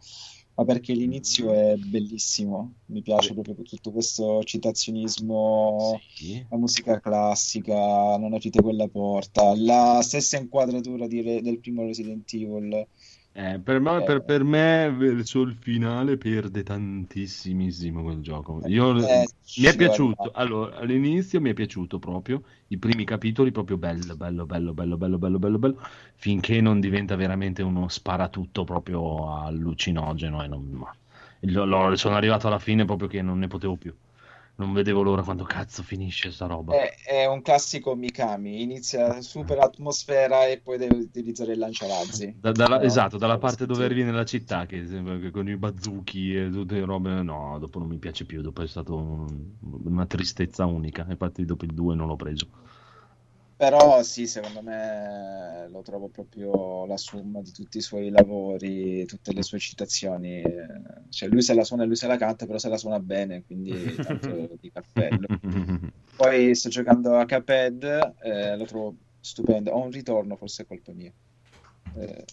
ma perché l'inizio è bellissimo, mi piace proprio tutto questo citazionismo, sì. La musica classica, non aprite quella porta, la stessa inquadratura di Re, del primo Resident Evil. Eh, per, me, eh. per, per me verso il finale perde tantissimo quel gioco. Io, eh, mi è piaciuto, allora, all'inizio mi è piaciuto proprio, i primi capitoli proprio bello, bello, bello, bello, bello, bello, bello, bello, finché non diventa veramente uno sparatutto proprio allucinogeno. E non, lo, lo, sono arrivato alla fine proprio che non ne potevo più. Non vedevo l'ora quando cazzo finisce sta roba. È, è un classico Mikami, inizia super atmosfera e poi deve utilizzare il lanciarazzi. Da, dalla, no, esatto, dalla parte dove arrivi nella città, che sembra che con i bazooki e tutte le robe, no, dopo non mi piace più, dopo è stata un, una tristezza unica, infatti dopo il due non l'ho preso. Però sì, secondo me lo trovo proprio la somma di tutti i suoi lavori, tutte le sue citazioni. Cioè lui se la suona e lui se la canta, però se la suona bene, quindi tanto di cappello. Poi sto giocando a Cuphead, eh, lo trovo stupendo. Ho un ritorno, forse è colpa mia. Eh,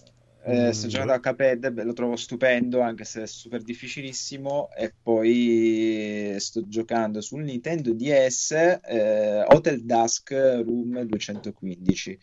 eh, sto giocando a Cuphead, lo trovo stupendo, anche se è super difficilissimo. E poi sto giocando sul Nintendo D S eh, Hotel Dusk Room duecentoquindici,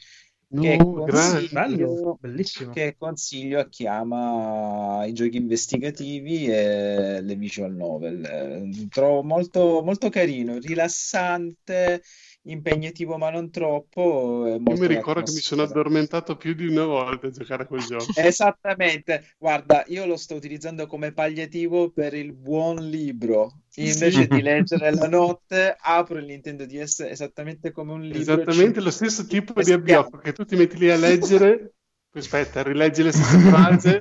no, che, consiglio, bello, bellissimo. Che consiglio a chi ama i giochi investigativi e le visual novel. Eh, trovo molto, molto carino, rilassante, impegnativo ma non troppo. Io mi ricordo che mi sono addormentato più di una volta a giocare a quel gioco. Esattamente, guarda, io lo sto utilizzando come palliativo per il buon libro. Invece sì. di leggere la notte, apro il Nintendo D S esattamente come un libro. Esattamente lo stesso tipo di abbiocco che tu ti metti lì a leggere. Aspetta, rileggi la stessa frase.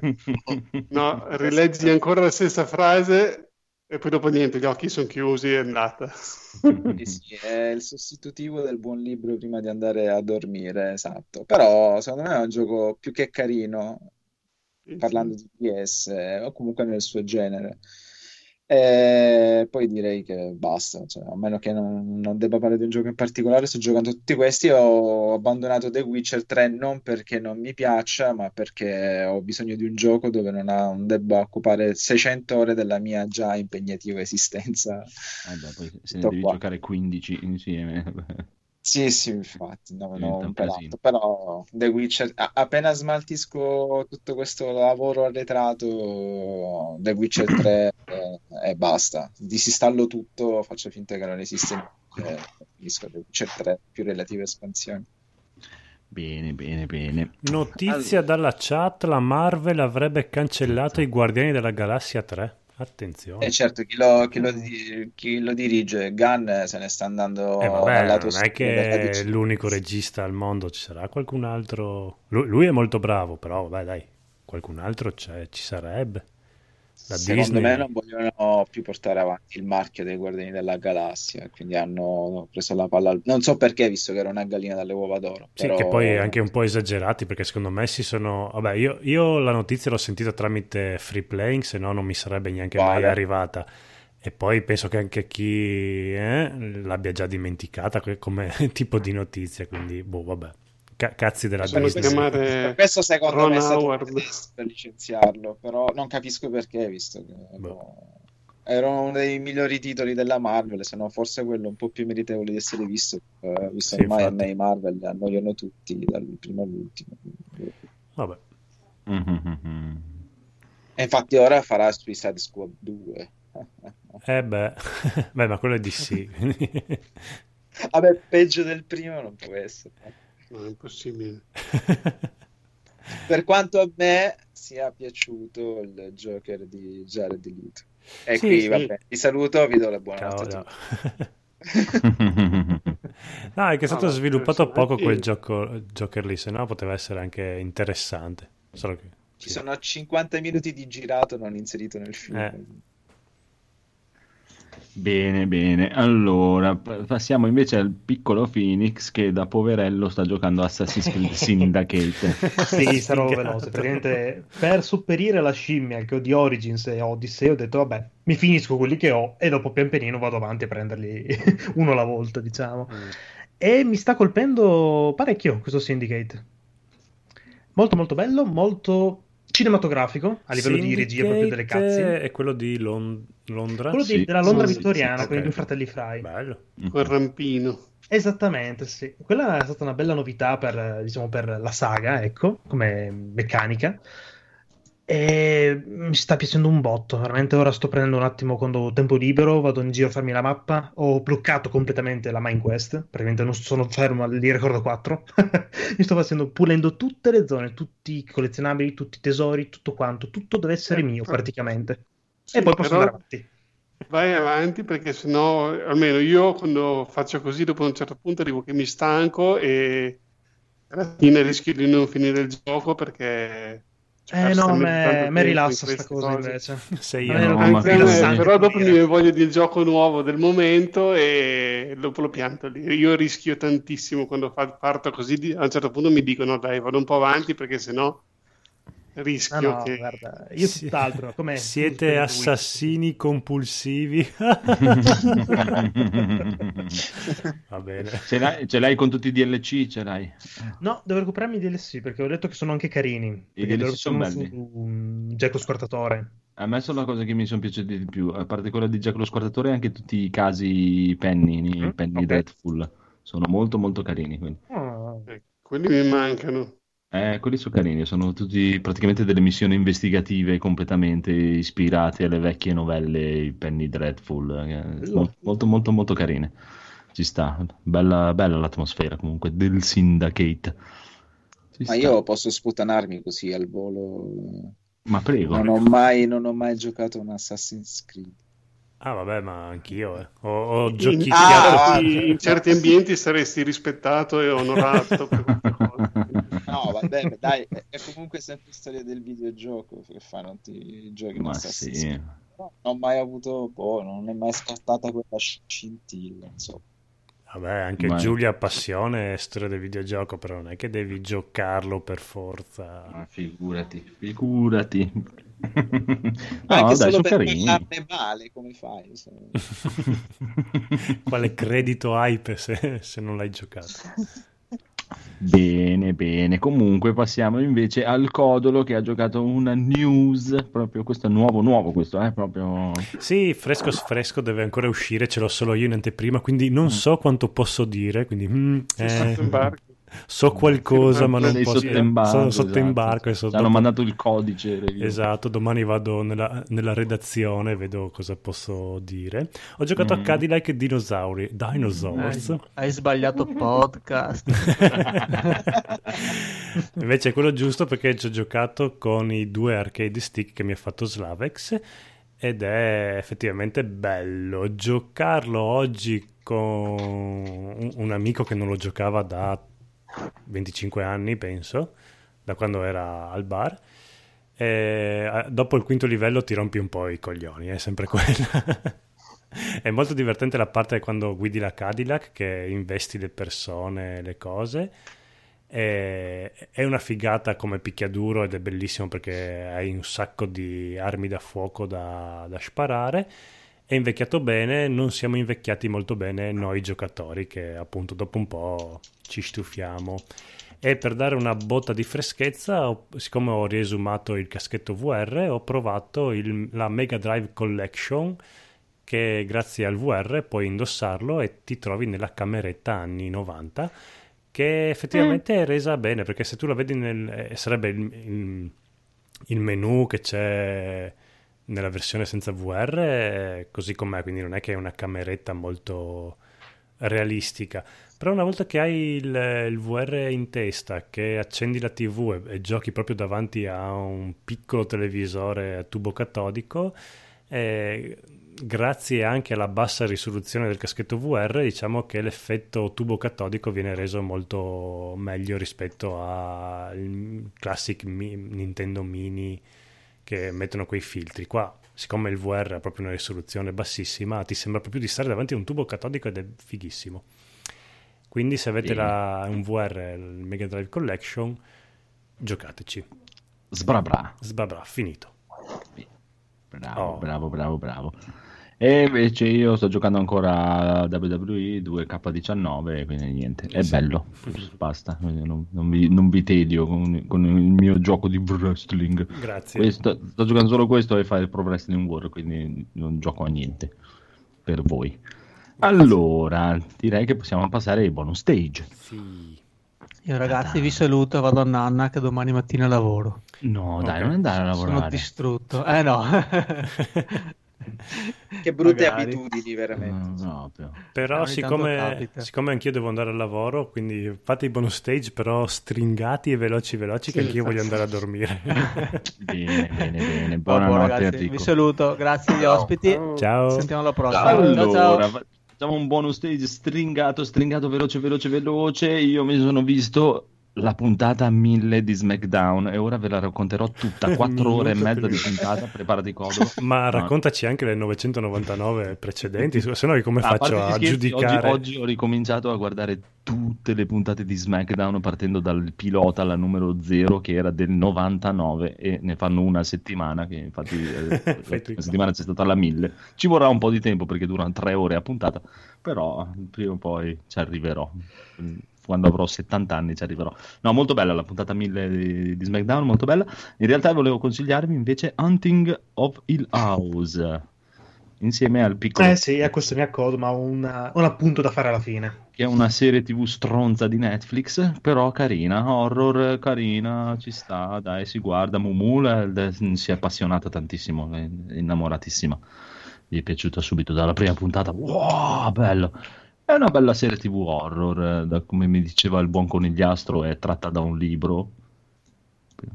No, rileggi ancora la stessa frase. E poi dopo niente, gli occhi sono chiusi e è andata. Sì, è il sostitutivo del buon libro prima di andare a dormire, esatto. Però secondo me è un gioco più che carino, parlando di D S, o comunque nel suo genere. E poi direi che basta, cioè, a meno che non, non debba parlare di un gioco in particolare. Sto giocando tutti questi. Ho abbandonato The Witcher tre non perché non mi piaccia, ma perché ho bisogno di un gioco dove non, ha, non debba occupare seicento ore della mia già impegnativa esistenza. Eh beh, poi se ne devi qua. Giocare quindici insieme. Sì, sì, infatti, no, no, un pelato, però The Witcher, a- appena smaltisco tutto questo lavoro arretrato, The Witcher tre e eh, eh, basta, disinstallo tutto, faccio finta che non esista, eh, finisco The Witcher tre, più relative espansioni. Bene, bene, bene. Notizia allora. Dalla chat, la Marvel avrebbe cancellato i Guardiani della Galassia tre. Attenzione. E eh certo, chi lo, chi, lo, chi lo dirige, Gunn, se ne sta andando eh vabbè, al lato non è che è l'unico regista al mondo, ci sarà qualcun altro. Lui, lui è molto bravo, però vabbè, dai, qualcun altro c'è, ci sarebbe. La Secondo Disney... me non vogliono più portare avanti il marchio dei Guardiani della Galassia, quindi hanno preso la palla al... non so perché, visto che era una gallina dalle uova d'oro. Sì, però... che poi anche un po' esagerati, perché secondo me si sono... vabbè, io, io la notizia l'ho sentita tramite Freeplay, se no non mi sarebbe neanche vale. mai arrivata. E poi penso che anche chi eh, l'abbia già dimenticata come tipo di notizia, quindi boh, vabbè. Cazzi della Disney. Questo secondo Ron me è stato per licenziarlo, però non capisco perché, visto che boh. era uno dei migliori titoli della Marvel, se no forse quello un po' più meritevole di essere visto, eh, visto sì, ormai a me i Marvel annoiano tutti dal primo all'ultimo. Vabbè. Mm-hmm. E infatti ora farà Suicide Squad due. eh beh. beh, ma quello è D C. Vabbè, peggio del primo non può essere. No, è impossibile. Per quanto a me sia piaciuto il Joker di Jared Leto. E sì, qui sì. Vabbè, vi saluto, vi do la buonanotte. No, è che è stato no, sviluppato poco quel gioco, Joker lì, se no poteva essere anche interessante. Solo che... ci sì. sono cinquanta minuti di girato non inserito nel film. Eh. Bene, bene. Allora, passiamo invece al piccolo Phoenix che da poverello sta giocando Assassin's Creed Syndicate. Sì, sarò veloce. Praticamente per sopperire la scimmia che ho di Origins e Odyssey ho detto vabbè, mi finisco quelli che ho e dopo pian pianino vado avanti a prenderli uno alla volta, diciamo. Mm. E mi sta colpendo parecchio questo Syndicate. Molto molto bello, molto... cinematografico a livello Syndicate di regia proprio delle cazze è quello di Lond- Londra quello sì, di, della Londra sì, vittoriana sì, sì, con i due fratelli Fry bello. Quel rampino esattamente sì, quella è stata una bella novità per, diciamo, per la saga, ecco, come meccanica, e mi sta piacendo un botto veramente. Ora sto prendendo un attimo, quando ho tempo libero vado in giro a farmi la mappa. Ho bloccato completamente la main quest, praticamente non sono fermo al record quattro. Mi sto facendo, pulendo tutte le zone, tutti i collezionabili, tutti i tesori, tutto quanto, tutto deve essere mio praticamente. Sì, e poi posso andare avanti, vai avanti, perché sennò almeno io quando faccio così dopo un certo punto arrivo che mi stanco e alla fine rischio di non finire il gioco perché... Cioè, eh no, mi rilassa sta cosa cose. Invece sei io, no, no, però dopo mi voglio del gioco nuovo del momento e dopo lo pianto lì. Io rischio tantissimo quando parto così, a un certo punto mi dico no dai, vado un po' avanti perché sennò rischio. No, no, che... guarda, io sì. tutt'altro. Com'è? Siete assassini compulsivi. Va bene. Ce l'hai, ce l'hai con tutti i D L C? Ce l'hai? No, devo recuperarmi i D L C perché ho detto che sono anche carini. I D L C sono belli. Su, um, Jack lo Squartatore. A me sono la cosa che mi sono piaciuta di più, a parte quella di Jack lo Squartatore, anche tutti i casi Penny, mm-hmm. Penny okay. Dreadful. Sono molto molto carini. Quelli, oh. eh, quelli mi mancano. Eh, quelli sono carini, sono tutti praticamente delle missioni investigative completamente ispirate alle vecchie novelle Penny Dreadful, molto, molto molto molto carine, ci sta, bella, bella l'atmosfera comunque del Syndicate. Ci ma sta. Io posso sputanarmi così al volo? Ma prego. Non ho mai, non ho mai giocato un Assassin's Creed. Ah vabbè, ma anch'io eh. ho, ho giochicchiato. In, in certi ambienti saresti rispettato e onorato per queste cose. No, vabbè, dai, è comunque sempre storia del videogioco che fa, non ti giochi in Assassin's Creed. Non ho mai avuto, boh, non è mai scattata quella scintilla, insomma. Vabbè, anche ma... Giulia Passione è storia del videogioco, però non è che devi giocarlo per forza. Ma figurati, figurati. Ma no, anche dai, solo perché carne male, come fai? Quale credito hai per se, se non l'hai giocato? Bene, bene. Comunque passiamo invece al Codolo, che ha giocato una news. Proprio questo è nuovo, nuovo questo, eh? Proprio... Sì, fresco fresco, deve ancora uscire. Ce l'ho solo io in anteprima, quindi non mm. so quanto posso dire. Quindi mm, eh, so qualcosa, ma non posso. Sotto embarco, sono sotto esatto. embarco. Ci hanno mandato il codice. Esatto, domani vado nella, nella redazione, vedo cosa posso dire. Ho giocato mm. a Cadillac Dinosauri. Dinosaurs. Hai, hai sbagliato podcast. Invece è quello giusto, perché ci ho giocato con i due arcade stick che mi ha fatto Slavex, ed è effettivamente bello giocarlo oggi con un, un amico che non lo giocava da venticinque anni, penso, da quando era al bar. E dopo il quinto livello ti rompi un po' i coglioni, è sempre quella. È molto divertente la parte quando guidi la Cadillac, che investi le persone, le cose. E è una figata come picchiaduro, ed è bellissimo perché hai un sacco di armi da fuoco da, da sparare. È invecchiato bene, non siamo invecchiati molto bene noi giocatori, che appunto dopo un po' ci stufiamo. E per dare una botta di freschezza, ho, siccome ho riesumato il caschetto V R, ho provato il, la Mega Drive Collection, che grazie al V R puoi indossarlo e ti trovi nella cameretta anni novanta, che effettivamente mm. è resa bene, perché se tu la vedi nel, sarebbe il, il, il menu che c'è nella versione senza V R, così com'è, quindi non è che è una cameretta molto realistica. Però una volta che hai il, il V R in testa, che accendi la tivù e, e giochi proprio davanti a un piccolo televisore a tubo catodico, eh, grazie anche alla bassa risoluzione del caschetto V R, diciamo che l'effetto tubo catodico viene reso molto meglio rispetto al classic mi, Nintendo Mini, che mettono quei filtri. Qua, siccome il V R ha proprio una risoluzione bassissima, ti sembra proprio di stare davanti a un tubo catodico, ed è fighissimo. Quindi se avete la, un V R, il Mega Drive Collection, giocateci. Sbrabra. Sbrabra, finito. Bravo, oh. bravo, bravo, bravo. E invece io sto giocando ancora a W W E due K diciannove, quindi niente, è sì. bello, basta, non, non, vi, non vi tedio con, con il mio gioco di wrestling. Grazie. Questo, sto giocando solo questo e fare il Pro Wrestling World, quindi non gioco a niente per voi. Allora, direi che possiamo passare ai bonus stage. Sì. Io ragazzi vi saluto, vado a nanna che domani mattina lavoro. No dai, okay. non andare a lavorare. Sono distrutto, eh no. Che brutte Magari. abitudini veramente. No, no, però siccome, siccome anch'io devo andare al lavoro, quindi fate i bonus stage però stringati e veloci veloci, sì, che anch'io voglio andare a dormire. Bene, bene, bene. Buonanotte. Buon, vi saluto, grazie agli ospiti. Ciao. Ciao. Sentiamo alla prossima. Allora, ciao. Facciamo un bonus stage stringato, stringato, veloce, veloce, veloce. Io mi sono visto la puntata mille di SmackDown e ora ve la racconterò tutta, quattro ore e mezza di puntata, preparati Codolo. Ma raccontaci anche le novecentonovantanove precedenti, se no come faccio a, a scherzi, giudicare? Oggi, oggi ho ricominciato a guardare tutte le puntate di SmackDown partendo dal pilota alla numero zero, che era del novantanove, e ne fanno una a settimana, che infatti la settimana c'è stata la mille. Ci vorrà un po' di tempo perché durano tre ore a puntata, però prima o poi ci arriverò. Quando avrò settanta anni ci arriverò. No, molto bella la puntata mille di, di SmackDown, molto bella. In realtà volevo consigliarvi invece Hunting of Hill House, insieme al piccolo... Eh sì, a questo mi accodo, ma ho un appunto da fare alla fine. Che è una serie tv stronza di Netflix, però carina, horror carina, ci sta, dai, si guarda. Mumu si è appassionata tantissimo, è innamoratissima. Gli è piaciuta subito dalla prima puntata. Wow, bello! È una bella serie tv horror, da, come mi diceva il buon Conigliastro, è tratta da un libro,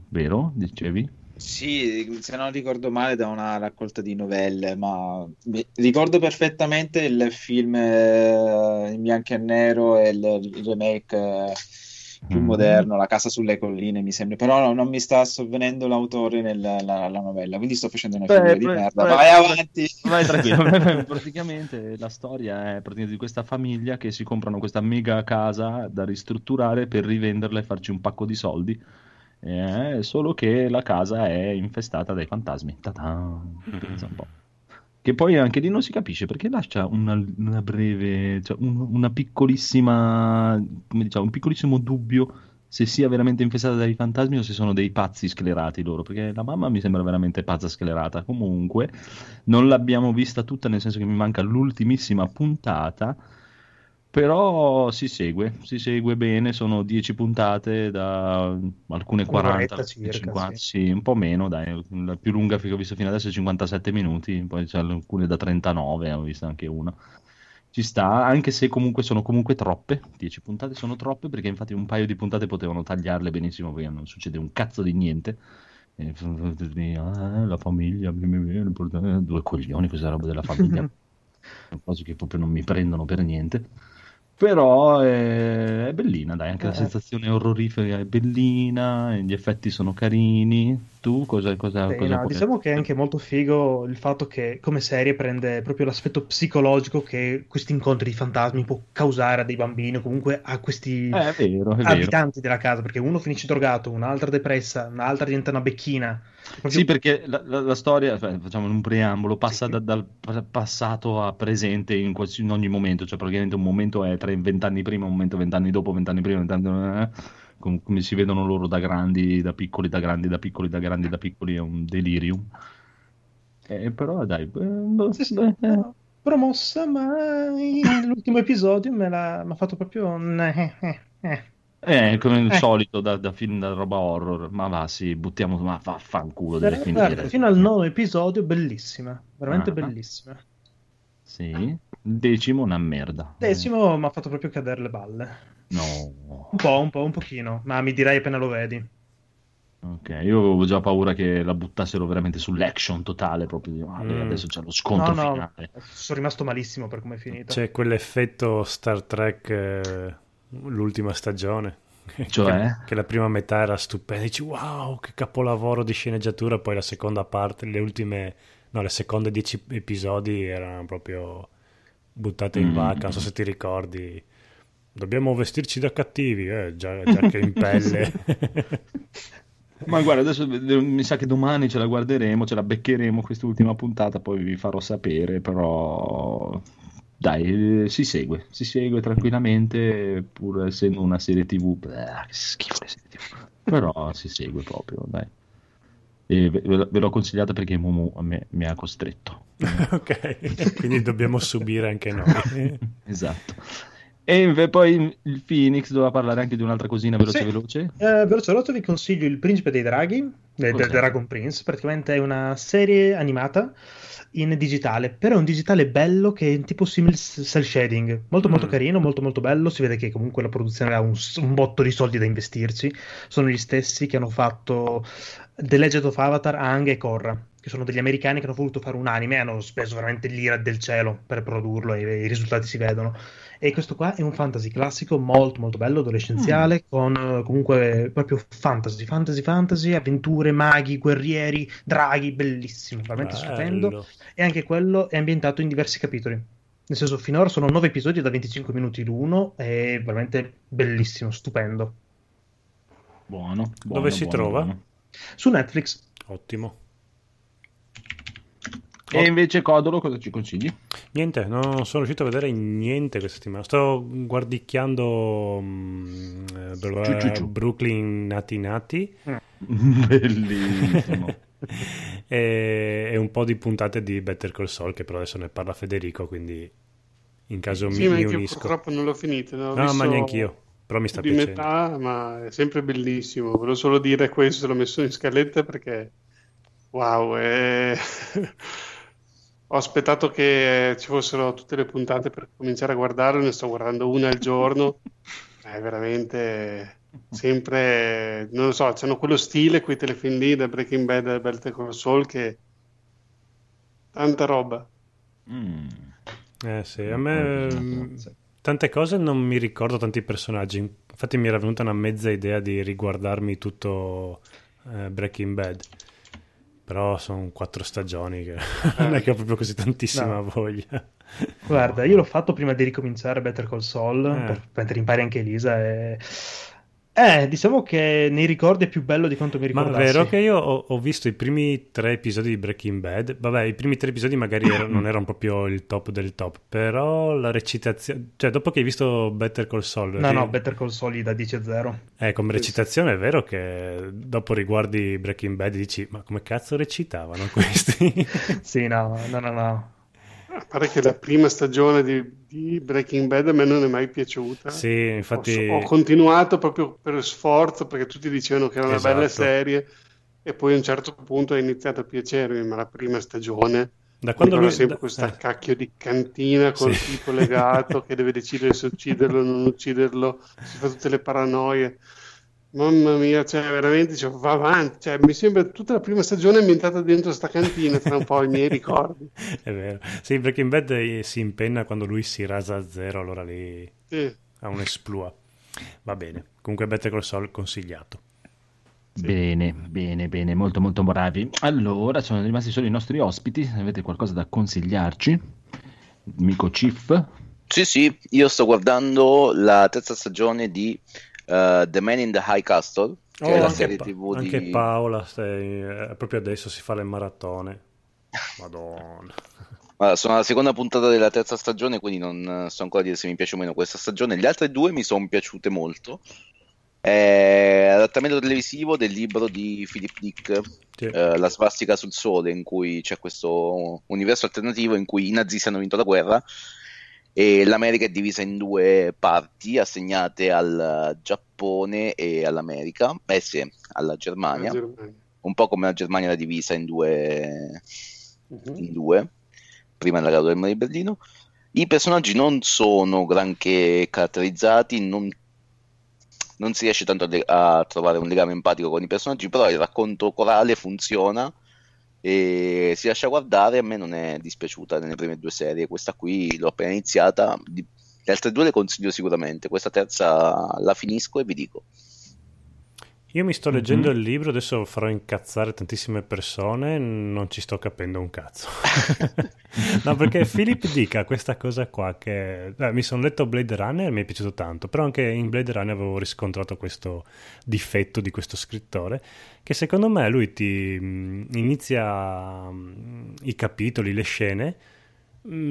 vero? Dicevi? Sì, se non ricordo male da una raccolta di novelle, ma ricordo perfettamente il film eh, in bianco e nero e il, il remake eh, più mm. moderno, La casa sulle colline mi sembra, però no, non mi sta sovvenendo l'autore nella la, la novella, quindi sto facendo una figura beh, di beh, merda beh, vai avanti, vai tranquillo. Praticamente la storia è praticamente di questa famiglia che si comprano questa mega casa da ristrutturare per rivenderla e farci un pacco di soldi, eh, solo che la casa è infestata dai fantasmi. Ta-da! Pensa un po'. Che poi anche lì non si capisce perché lascia una, una breve, cioè un, una piccolissima, come diciamo, un piccolissimo dubbio se sia veramente infestata dai fantasmi o se sono dei pazzi sclerati loro, perché la mamma mi sembra veramente pazza sclerata. Comunque non l'abbiamo vista tutta, nel senso che mi manca l'ultimissima puntata, però si segue, si segue bene, sono dieci puntate da alcune quaranta, circa, cinquanta, sì. Sì, un po' meno, dai, la più lunga che ho visto fino adesso è cinquantasette minuti, poi c'è alcune da trentanove, ho visto anche una. Ci sta, anche se comunque sono comunque troppe, dieci puntate sono troppe, perché infatti un paio di puntate potevano tagliarle benissimo, perché non succede un cazzo di niente. E, ah, la famiglia, due coglioni questa roba della famiglia, cose che proprio non mi prendono per niente. Però è, è bellina, dai, anche eh. la sensazione orrorifica è bellina, gli effetti sono carini. Tu cosa cosa, sì, cosa no, diciamo che è anche molto figo il fatto che come serie prende proprio l'aspetto psicologico che questi incontri di fantasmi può causare a dei bambini o comunque a questi eh, è vero, è abitanti vero. della casa, perché uno finisce drogato, un'altra depressa, un'altra diventa una becchina. Proprio... Sì, perché la, la, la storia, facciamo un preambolo, passa sì. da, dal passato a presente in, qualsi, in ogni momento, cioè praticamente un momento è tra vent'anni prima, un momento vent'anni dopo, vent'anni prima, vent'anni... Com- come si vedono loro da grandi, da piccoli, da grandi, da piccoli, da grandi, da piccoli, è un delirium. Eh, però dai, eh, sì, sì, eh. promossa, ma l'ultimo episodio me l'ha mi ha fatto proprio eh, eh, eh. Eh, come al eh. solito da, da film, da roba horror, ma va, sì, buttiamo, ma vaffanculo delle sì, finire. Guarda, fino al nono episodio bellissima, veramente ah, bellissima. Sì, decimo una merda. Decimo eh. mi ha fatto proprio cadere le balle. No. Un po', un po', un pochino, ma mi direi appena lo vedi. Ok, io avevo già paura che la buttassero veramente sull'action totale, proprio ah, mm. adesso c'è lo scontro no, no. finale. Sono rimasto malissimo per come è finita. C'è quell'effetto Star Trek, eh, l'ultima stagione. Cioè? Che, che la prima metà era stupenda, dici wow, che capolavoro di sceneggiatura, poi la seconda parte, le ultime... No, le seconde dieci episodi erano proprio buttate in vacca, mm. non so se ti ricordi. Dobbiamo vestirci da cattivi, eh, già, già che in pelle. Ma guarda, adesso mi sa che domani ce la guarderemo, ce la beccheremo quest'ultima puntata, poi vi farò sapere, però... Dai, si segue, si segue tranquillamente, pur essendo una serie tivù. Beh, che schifo le serie tivù. Però si segue proprio, dai. E ve l'ho consigliata perché Mumu a me, mi ha costretto. Ok, quindi dobbiamo subire anche noi. Esatto. E poi il Phoenix doveva parlare anche di un'altra cosina veloce sì. veloce. Eh, veloce veloce vi consiglio Il Principe dei Draghi, del Dragon Prince, praticamente è una serie animata in digitale, però è un digitale bello che è tipo simil cel shading, molto molto mm. carino, molto molto bello, si vede che comunque la produzione ha un, un botto di soldi da investirci, sono gli stessi che hanno fatto The Legend of Avatar, Aang e Korra, che sono degli americani che hanno voluto fare un anime e hanno speso veramente l'ira del cielo per produrlo e i risultati si vedono, e questo qua è un fantasy classico molto molto bello, adolescenziale, mm. con comunque proprio fantasy, fantasy, fantasy, avventure, maghi, guerrieri, draghi, bellissimo, veramente bello. Stupendo. E anche quello è ambientato in diversi capitoli, nel senso finora sono nove episodi da venticinque minuti l'uno, è veramente bellissimo, stupendo, buono, buono. Dove si buono, trova? Buono. Su Netflix. Ottimo. E invece Codolo cosa ci consigli? Niente, non sono riuscito a vedere niente questa settimana, sto guardicchiando um, eh, ciu, ciu. Brooklyn Nati Nati mm. bellissimo e, e un po' di puntate di Better Call Saul, che però adesso ne parla Federico, quindi in caso sì, mi unisco. Sì, ma io purtroppo non l'ho finito, l'ho no, visto... ma neanch'io. Però mi sta piacendo. Di metà, ma è sempre bellissimo. Volevo solo dire questo, l'ho messo in scaletta perché wow, eh... ho aspettato che ci fossero tutte le puntate per cominciare a guardarlo, ne sto guardando una al giorno, è veramente sempre, non lo so, c'hanno quello stile, quei telefilm lì da Breaking Bad e Better Call Saul, che tanta roba. Mm. Eh sì, a me tante cose non mi ricordo, tanti personaggi, infatti mi era venuta una mezza idea di riguardarmi tutto eh, Breaking Bad. Però sono quattro stagioni che non è che ho proprio così tantissima no. voglia. Guarda, io l'ho fatto prima di ricominciare Better Call Saul, eh. per, per impari anche Elisa, e Eh, diciamo che nei ricordi è più bello di quanto mi ricordassi. Ma è vero che io ho, ho visto i primi tre episodi di Breaking Bad. Vabbè, i primi tre episodi magari ero, non erano proprio il top del top, però la recitazione, cioè dopo che hai visto Better Call Saul... No, io... no, Better Call Saul gli da dieci a zero. Eh, come recitazione è vero che dopo riguardi Breaking Bad e dici, ma come cazzo recitavano questi? Sì, no, no, no, no. A parte che la prima stagione di, di Breaking Bad a me non è mai piaciuta. Sì, infatti... Ho, ho continuato proprio per sforzo, perché tutti dicevano che era una esatto. bella serie, e poi a un certo punto è iniziato a piacermi, ma la prima stagione... Da quando lui... sempre da... questa cacchio di cantina con sì. il tipo legato che deve decidere se ucciderlo o non ucciderlo, si fa tutte le paranoie... Mamma mia, cioè veramente, cioè, va avanti, cioè, mi sembra tutta la prima stagione ambientata dentro sta cantina, tra un po' i miei ricordi. È vero, sì, Breaking Bad si impenna quando lui si rasa a zero, allora lì sì. ha un esplua. Va bene, comunque Better Call Saul consigliato. Sì. Bene, bene, bene, molto molto bravi. Allora, sono rimasti solo i nostri ospiti, se avete qualcosa da consigliarci, amico Chief? Sì, sì, io sto guardando la terza stagione di... Uh, The Man in the High Castle, che oh, è la serie pa- tv di... Anche Paola sei, eh, proprio adesso si fa le maratone. Madonna. Allora, sono alla seconda puntata della terza stagione, quindi non so ancora dire se mi piace o meno questa stagione. Le altre due mi sono piaciute molto. È adattamento televisivo del libro di Philip Dick, sì. eh, La svastica sul sole, in cui c'è questo universo alternativo in cui i nazisti hanno vinto la guerra e l'America è divisa in due parti assegnate al Giappone e all'America, eh sì, alla Germania. Germania, un po' come la Germania era divisa in due, uh-huh. in due prima della caduta del muro di Berlino. I personaggi non sono granché caratterizzati, non, non si riesce tanto a, le- a trovare un legame empatico con i personaggi, però il racconto corale funziona e si lascia guardare. A me non è dispiaciuta nelle prime due serie, questa qui l'ho appena iniziata, le altre due le consiglio sicuramente, questa terza la finisco e vi dico. Io mi sto leggendo mm-hmm. il libro, adesso farò incazzare tantissime persone, non ci sto capendo un cazzo. No, perché Philip Dick ha questa cosa qua che eh, mi sono letto Blade Runner, mi è piaciuto tanto, però anche in Blade Runner avevo riscontrato questo difetto di questo scrittore, che secondo me lui ti mh, inizia mh, i capitoli, le scene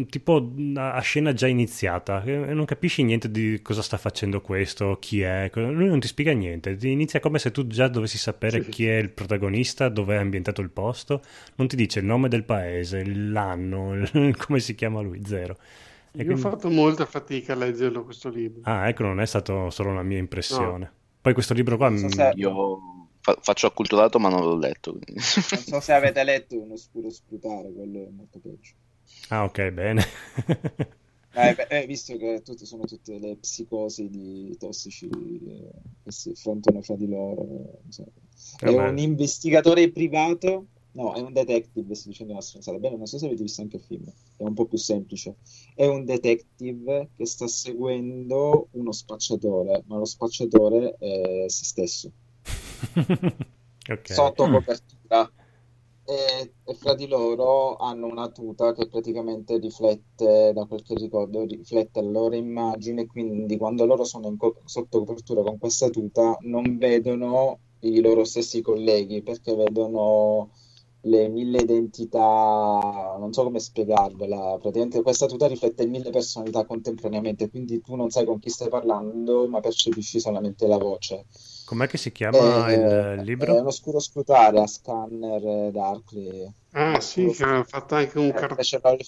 tipo a scena già iniziata e non capisci niente di cosa sta facendo questo, chi è, lui non ti spiega niente, ti inizia come se tu già dovessi sapere sì. chi è il protagonista, dove è ambientato il posto, non ti dice il nome del paese, l'anno, il, come si chiama lui, zero. E io quindi... ho fatto molta fatica a leggerlo questo libro. Ah, ecco, non è stato solo una mia impressione. No. Poi questo libro qua mi... io fa- faccio acculturato ma non l'ho letto, quindi. Non so se avete letto Uno Spuro Sputare, quello è molto peggio. Ah, ok, bene. eh, beh, visto che tutte, sono tutte le psicosi di tossici eh, che si affrontano fra di loro, so. È eh un beh. investigatore privato, no, è un detective, sto dicendo una stronzata. Bene, non so se avete visto anche il film, è un po' più semplice. È un detective che sta seguendo uno spacciatore, ma lo spacciatore è se stesso. Okay. Sotto mm. copertura. E, e fra di loro hanno una tuta che praticamente riflette, da quel che ricordo, riflette la loro immagine, quindi quando loro sono in co- sotto copertura con questa tuta non vedono i loro stessi colleghi, perché vedono le mille identità, non so come spiegarvela, praticamente questa tuta riflette mille personalità contemporaneamente, quindi tu non sai con chi stai parlando ma percepisci solamente la voce. Com'è che si chiama eh, il libro? È Uno Scuro Scrutare, a Scanner Darkly. Ah sì, che hanno fatto anche un cartone.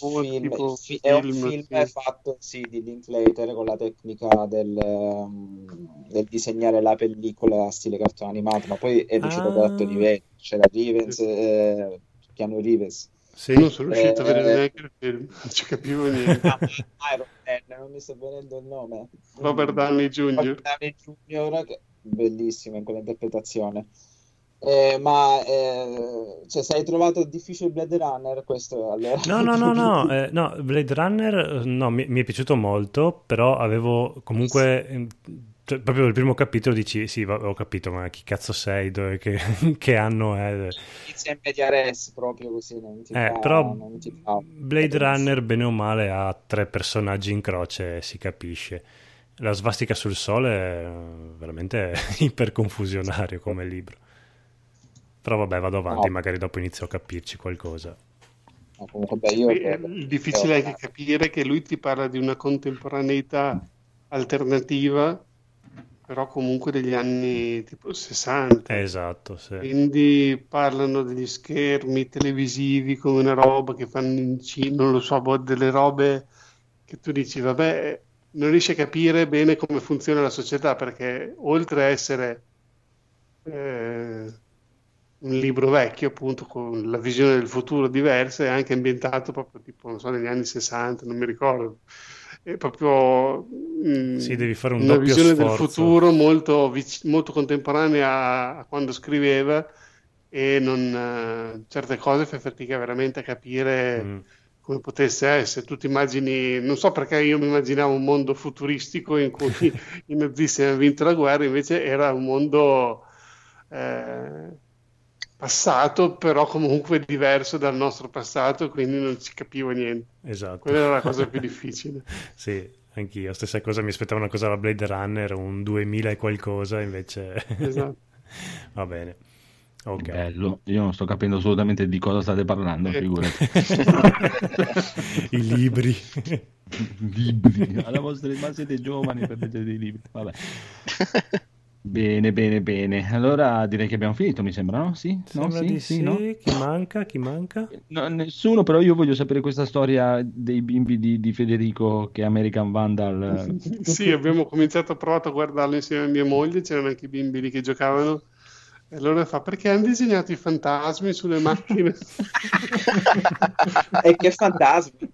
Film. Fi- è un film sì. fatto sì, di Linklater con la tecnica del, um, del disegnare la pellicola stile cartone animato, ma poi è deciso ah. da altri livelli. C'era Rivens, eh, Keanu Reeves. Sì, non sono riuscito eh, a vedere neanche il film, non ci capivo niente. Iron Man, non mi sto venendo il nome. Robert Downey Junior Robert Downey Junior Bellissimo in quell'interpretazione, eh, ma eh, cioè, se hai trovato difficile Blade Runner, questo allora... no no no no, eh, no Blade Runner no, mi, mi è piaciuto molto, però avevo comunque sì. cioè, proprio il primo capitolo dici sì ho capito, ma chi cazzo sei, dove, che, che anno è, inizia in media res proprio così, non ti eh, fa, però non ti fa. Blade Runner bene o male ha tre personaggi in croce, si capisce. La svastica sul sole è veramente iperconfusionario come libro. Però vabbè, vado avanti, no. Magari dopo inizio a capirci qualcosa. No, comunque, beh, io è difficile anche capire che lui ti parla di una contemporaneità alternativa, però comunque degli anni tipo sessanta. Esatto, sì. Quindi parlano degli schermi televisivi come una roba che fanno in Cina, non lo so, delle robe che tu dici, vabbè, non riesci a capire bene come funziona la società, perché oltre a essere eh, un libro vecchio, appunto, con la visione del futuro diversa, è anche ambientato proprio tipo, non so, negli anni sessanta, non mi ricordo. È proprio mh, sì, devi fare un una doppio visione sforzo. Del futuro molto, vic- molto contemporanea a quando scriveva, e non, uh, certe cose fai fatica veramente a capire mm. come potesse essere. Tu ti immagini, non so perché io mi immaginavo un mondo futuristico in cui i nazisti hanno vinto la guerra, invece era un mondo eh, passato, però comunque diverso dal nostro passato, quindi non ci capivo niente. Esatto. Quella era la cosa più difficile. Sì, anch'io. Stessa cosa, mi aspettavo una cosa alla Blade Runner, un duemila e qualcosa, invece... Esatto. Va bene. Ok. Bello. Io non sto capendo assolutamente di cosa state parlando, eh. Figurati. I libri. Libri. Alla vostra età siete giovani per leggere dei libri. Vabbè. Bene, bene, bene. Allora direi che abbiamo finito, mi sembra, no? Sì? No? Sembra sì, di sì, sì, no? Chi manca? Chi manca? No, nessuno, però io voglio sapere questa storia dei bimbi di, di Federico che è American Vandal. Sì, abbiamo cominciato a provare a guardarlo insieme a mia moglie, c'erano anche i bimbi lì che giocavano. E allora fa, perché hanno disegnato i fantasmi sulle macchine? E che fantasmi!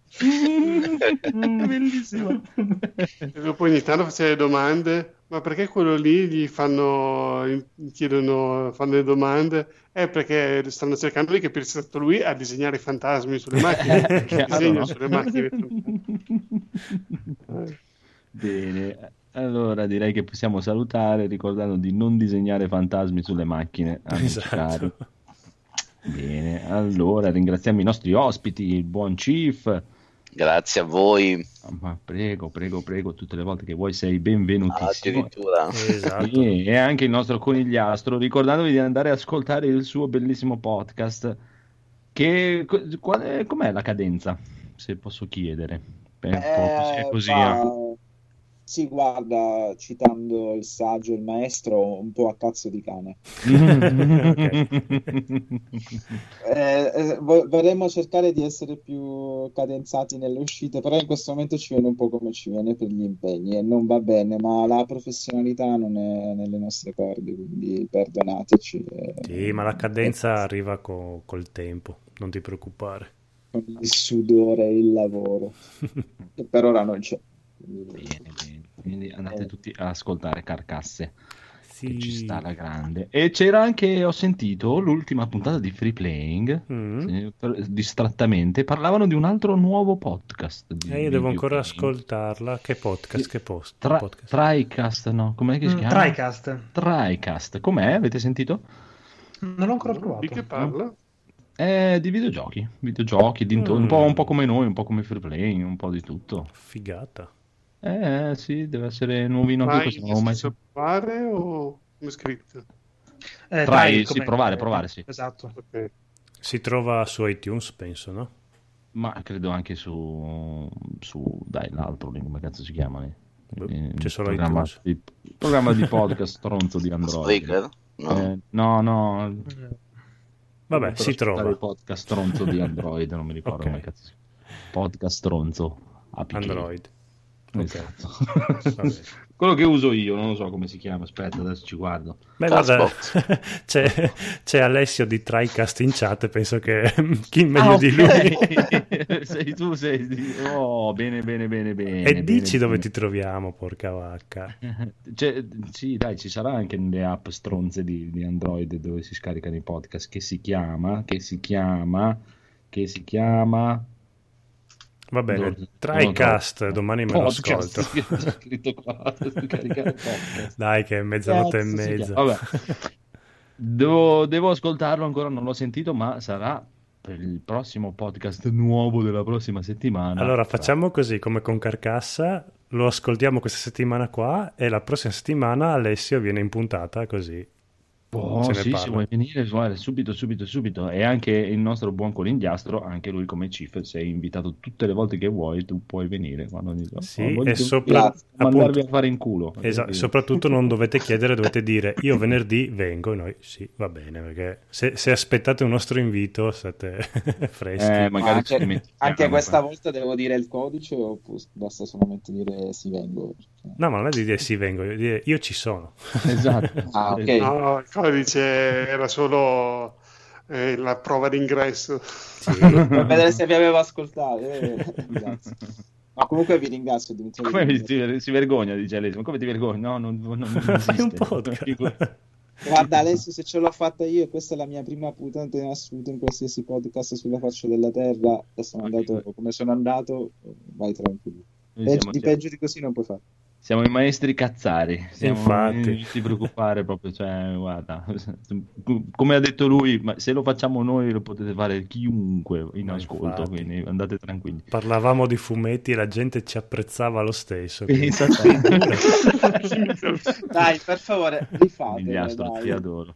Bellissimo! E dopo ogni tanto faceva le domande, ma perché quello lì gli fanno, gli chiedono, fanno le domande? È perché stanno cercando di capire se è stato lui a disegnare i fantasmi sulle macchine. Chiaro, disegno no? Sulle macchine. Bene. Allora direi che possiamo salutare ricordando di non disegnare fantasmi sulle macchine. Esatto. Cari. Bene, allora ringraziamo i nostri ospiti, il buon Chief. Grazie a voi. Ma prego, prego, prego, tutte le volte che vuoi sei benvenutissimo. Ah, esatto. E, e anche il nostro Conigliastro, ricordandovi di andare ad ascoltare il suo bellissimo podcast. Che qual è, com'è la cadenza? Se posso chiedere. Per eh, po', così. Wow. Sì, guarda, citando il saggio, il maestro, un po' a cazzo di cane. Okay. eh, eh, vo- vorremmo cercare di essere più cadenzati nelle uscite, però in questo momento ci viene un po' come ci viene per gli impegni e non va bene, ma la professionalità non è nelle nostre corde, quindi perdonateci. Eh. Sì, ma la cadenza eh. arriva co- col tempo, non ti preoccupare. Con il sudore e il lavoro, che per ora non c'è. Bene, bene. Quindi andate tutti ad ascoltare Carcasse, sì. Che ci sta la grande. E c'era anche, ho sentito l'ultima puntata di Free Playing, mm. eh, per, distrattamente parlavano di un altro nuovo podcast di, eh, io devo ancora playing. Ascoltarla. Che podcast? Sì. Che post? Tra, podcast. Tricast, no? Com'è che si chiama? Mm, Tricast. Tricast, com'è? Avete sentito? Non l'ho ancora provato. Di che parla? No? Eh, di videogiochi, videogiochi dintorni, mm. un po', un po' come noi, un po' come Free Playing, un po' di tutto. Figata. Eh sì, deve essere nuovino anche questo. Non ho mai sentito provare o come scritto? Eh, Trai, sì, provare, provare, sì. Esatto. Okay. Si trova su iTunes, penso, no? Ma credo anche su su dai, l'altro link, come cazzo si chiama? Eh? C'è il solo programma, iTunes. Il programma di podcast stronzo di Android. No. Eh, no, no. Vabbè, si trova il podcast stronzo di Android, non mi ricordo okay. Come cazzo si chiama. Podcast stronzo A P K. Android. Esatto. Quello che uso io, non lo so come si chiama, aspetta adesso ci guardo. Beh, guarda, c'è, c'è Alessio di Tricast in chat e penso che chi meglio ah, okay. di lui sei tu, sei di... oh bene bene bene bene. E bene, dici bene. Dove ti troviamo, porca vacca. C'è, sì dai, ci sarà anche nelle app stronze di, di Android dove si scaricano i podcast che si chiama che si chiama che si chiama va bene, no, Tricast, no, no. Domani me podcast, lo ascolto. Scritto qua, dai che è mezzanotte Cazzo, e mezza. Vabbè. Devo, devo ascoltarlo ancora, non l'ho sentito, ma sarà per il prossimo podcast nuovo della prossima settimana. Allora facciamo così, come con Carcassa, lo ascoltiamo questa settimana qua e la prossima settimana Alessio viene in puntata, così. Oh, sì, se vuoi venire, guarda, subito, subito, subito. E anche il nostro buon Conigliastro, anche lui come Chief, sei invitato tutte le volte che vuoi, tu puoi venire. Quando ogni... Sì, oh, e sopra... mandarvi a fare in culo. Esatto, soprattutto non dovete chiedere, dovete dire io venerdì vengo e noi sì, va bene, perché se, se aspettate un nostro invito state freschi. Eh, magari ah, anche, anche questa poi. Volta devo dire il codice o basta solamente dire sì vengo? Perché... No, ma non è di dire sì vengo, è di dire io ci sono. Esatto. Ah, ok. No, dice era solo eh, la prova d'ingresso, sì. Per vedere se vi avevo ascoltato, eh, ma comunque vi ringrazio. Come vi, ti, si vergogna, dice Alessio, ma come ti vergogni? No, non, non, non esiste un podcast. Guarda Alessio, se ce l'ho fatta io e questa è la mia prima puntata in assoluto in qualsiasi podcast sulla faccia della terra e sono okay, andato okay. Come sono andato, vai tranquillo, peggio, di peggio di così non puoi fare. Siamo i maestri cazzari, siamo, infatti. Non ti preoccupare proprio, cioè, guarda, come ha detto lui, ma se lo facciamo noi lo potete fare chiunque in ascolto, infatti. Quindi andate tranquilli. Parlavamo di fumetti e la gente ci apprezzava lo stesso. Quindi... Dai, per favore, rifatelo. Ti adoro.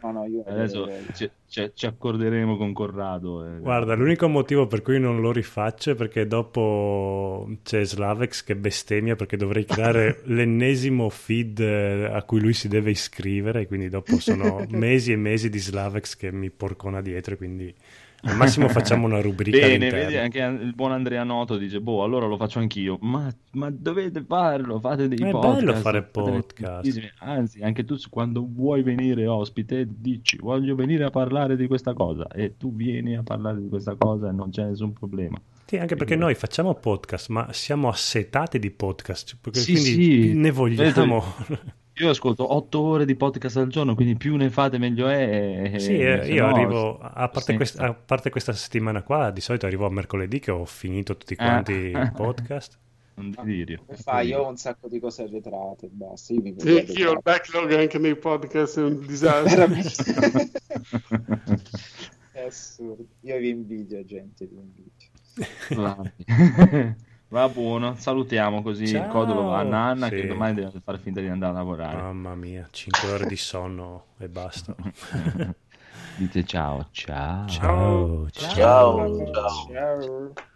No, no, io adesso ci, ci, ci accorderemo con Corrado. Eh. Guarda, l'unico motivo per cui non lo rifaccio è perché dopo c'è Slavex che bestemmia perché dovrei creare l'ennesimo feed a cui lui si deve iscrivere, quindi dopo sono mesi e mesi di Slavex che mi porcona dietro, quindi al massimo facciamo una rubrica. Bene, vedi, anche il buon Andrea Noto dice boh, allora lo faccio anch'io, ma, ma dovete farlo, fate dei ma podcast, è bello fare podcast delle... Anzi, anche tu quando vuoi venire ospite dici voglio venire a parlare di questa cosa e tu vieni a parlare di questa cosa e non c'è nessun problema. Sì, anche perché noi facciamo podcast ma siamo assetati di podcast, perché sì, quindi sì. Ne vogliamo. Io ascolto otto ore di podcast al giorno, quindi più ne fate meglio è. Sì, io no, arrivo, a parte, quest- a parte questa settimana qua, di solito arrivo a mercoledì che ho finito tutti quanti i ah. podcast. Un delirio. Come fai? Io ho un sacco di cose arretrate, basta. Io, sì, io il backlog anche nei podcast è un disastro. È assurdo. Io vi invidio, gente, vi invidio. Va buono, salutiamo così. Ciao. Il Codolo va a nanna, sì. Che domani deve fare finta di andare a lavorare. Mamma mia, cinque ore di sonno e basta. Dite ciao, ciao. Ciao, ciao. Ciao. Ciao. Ciao.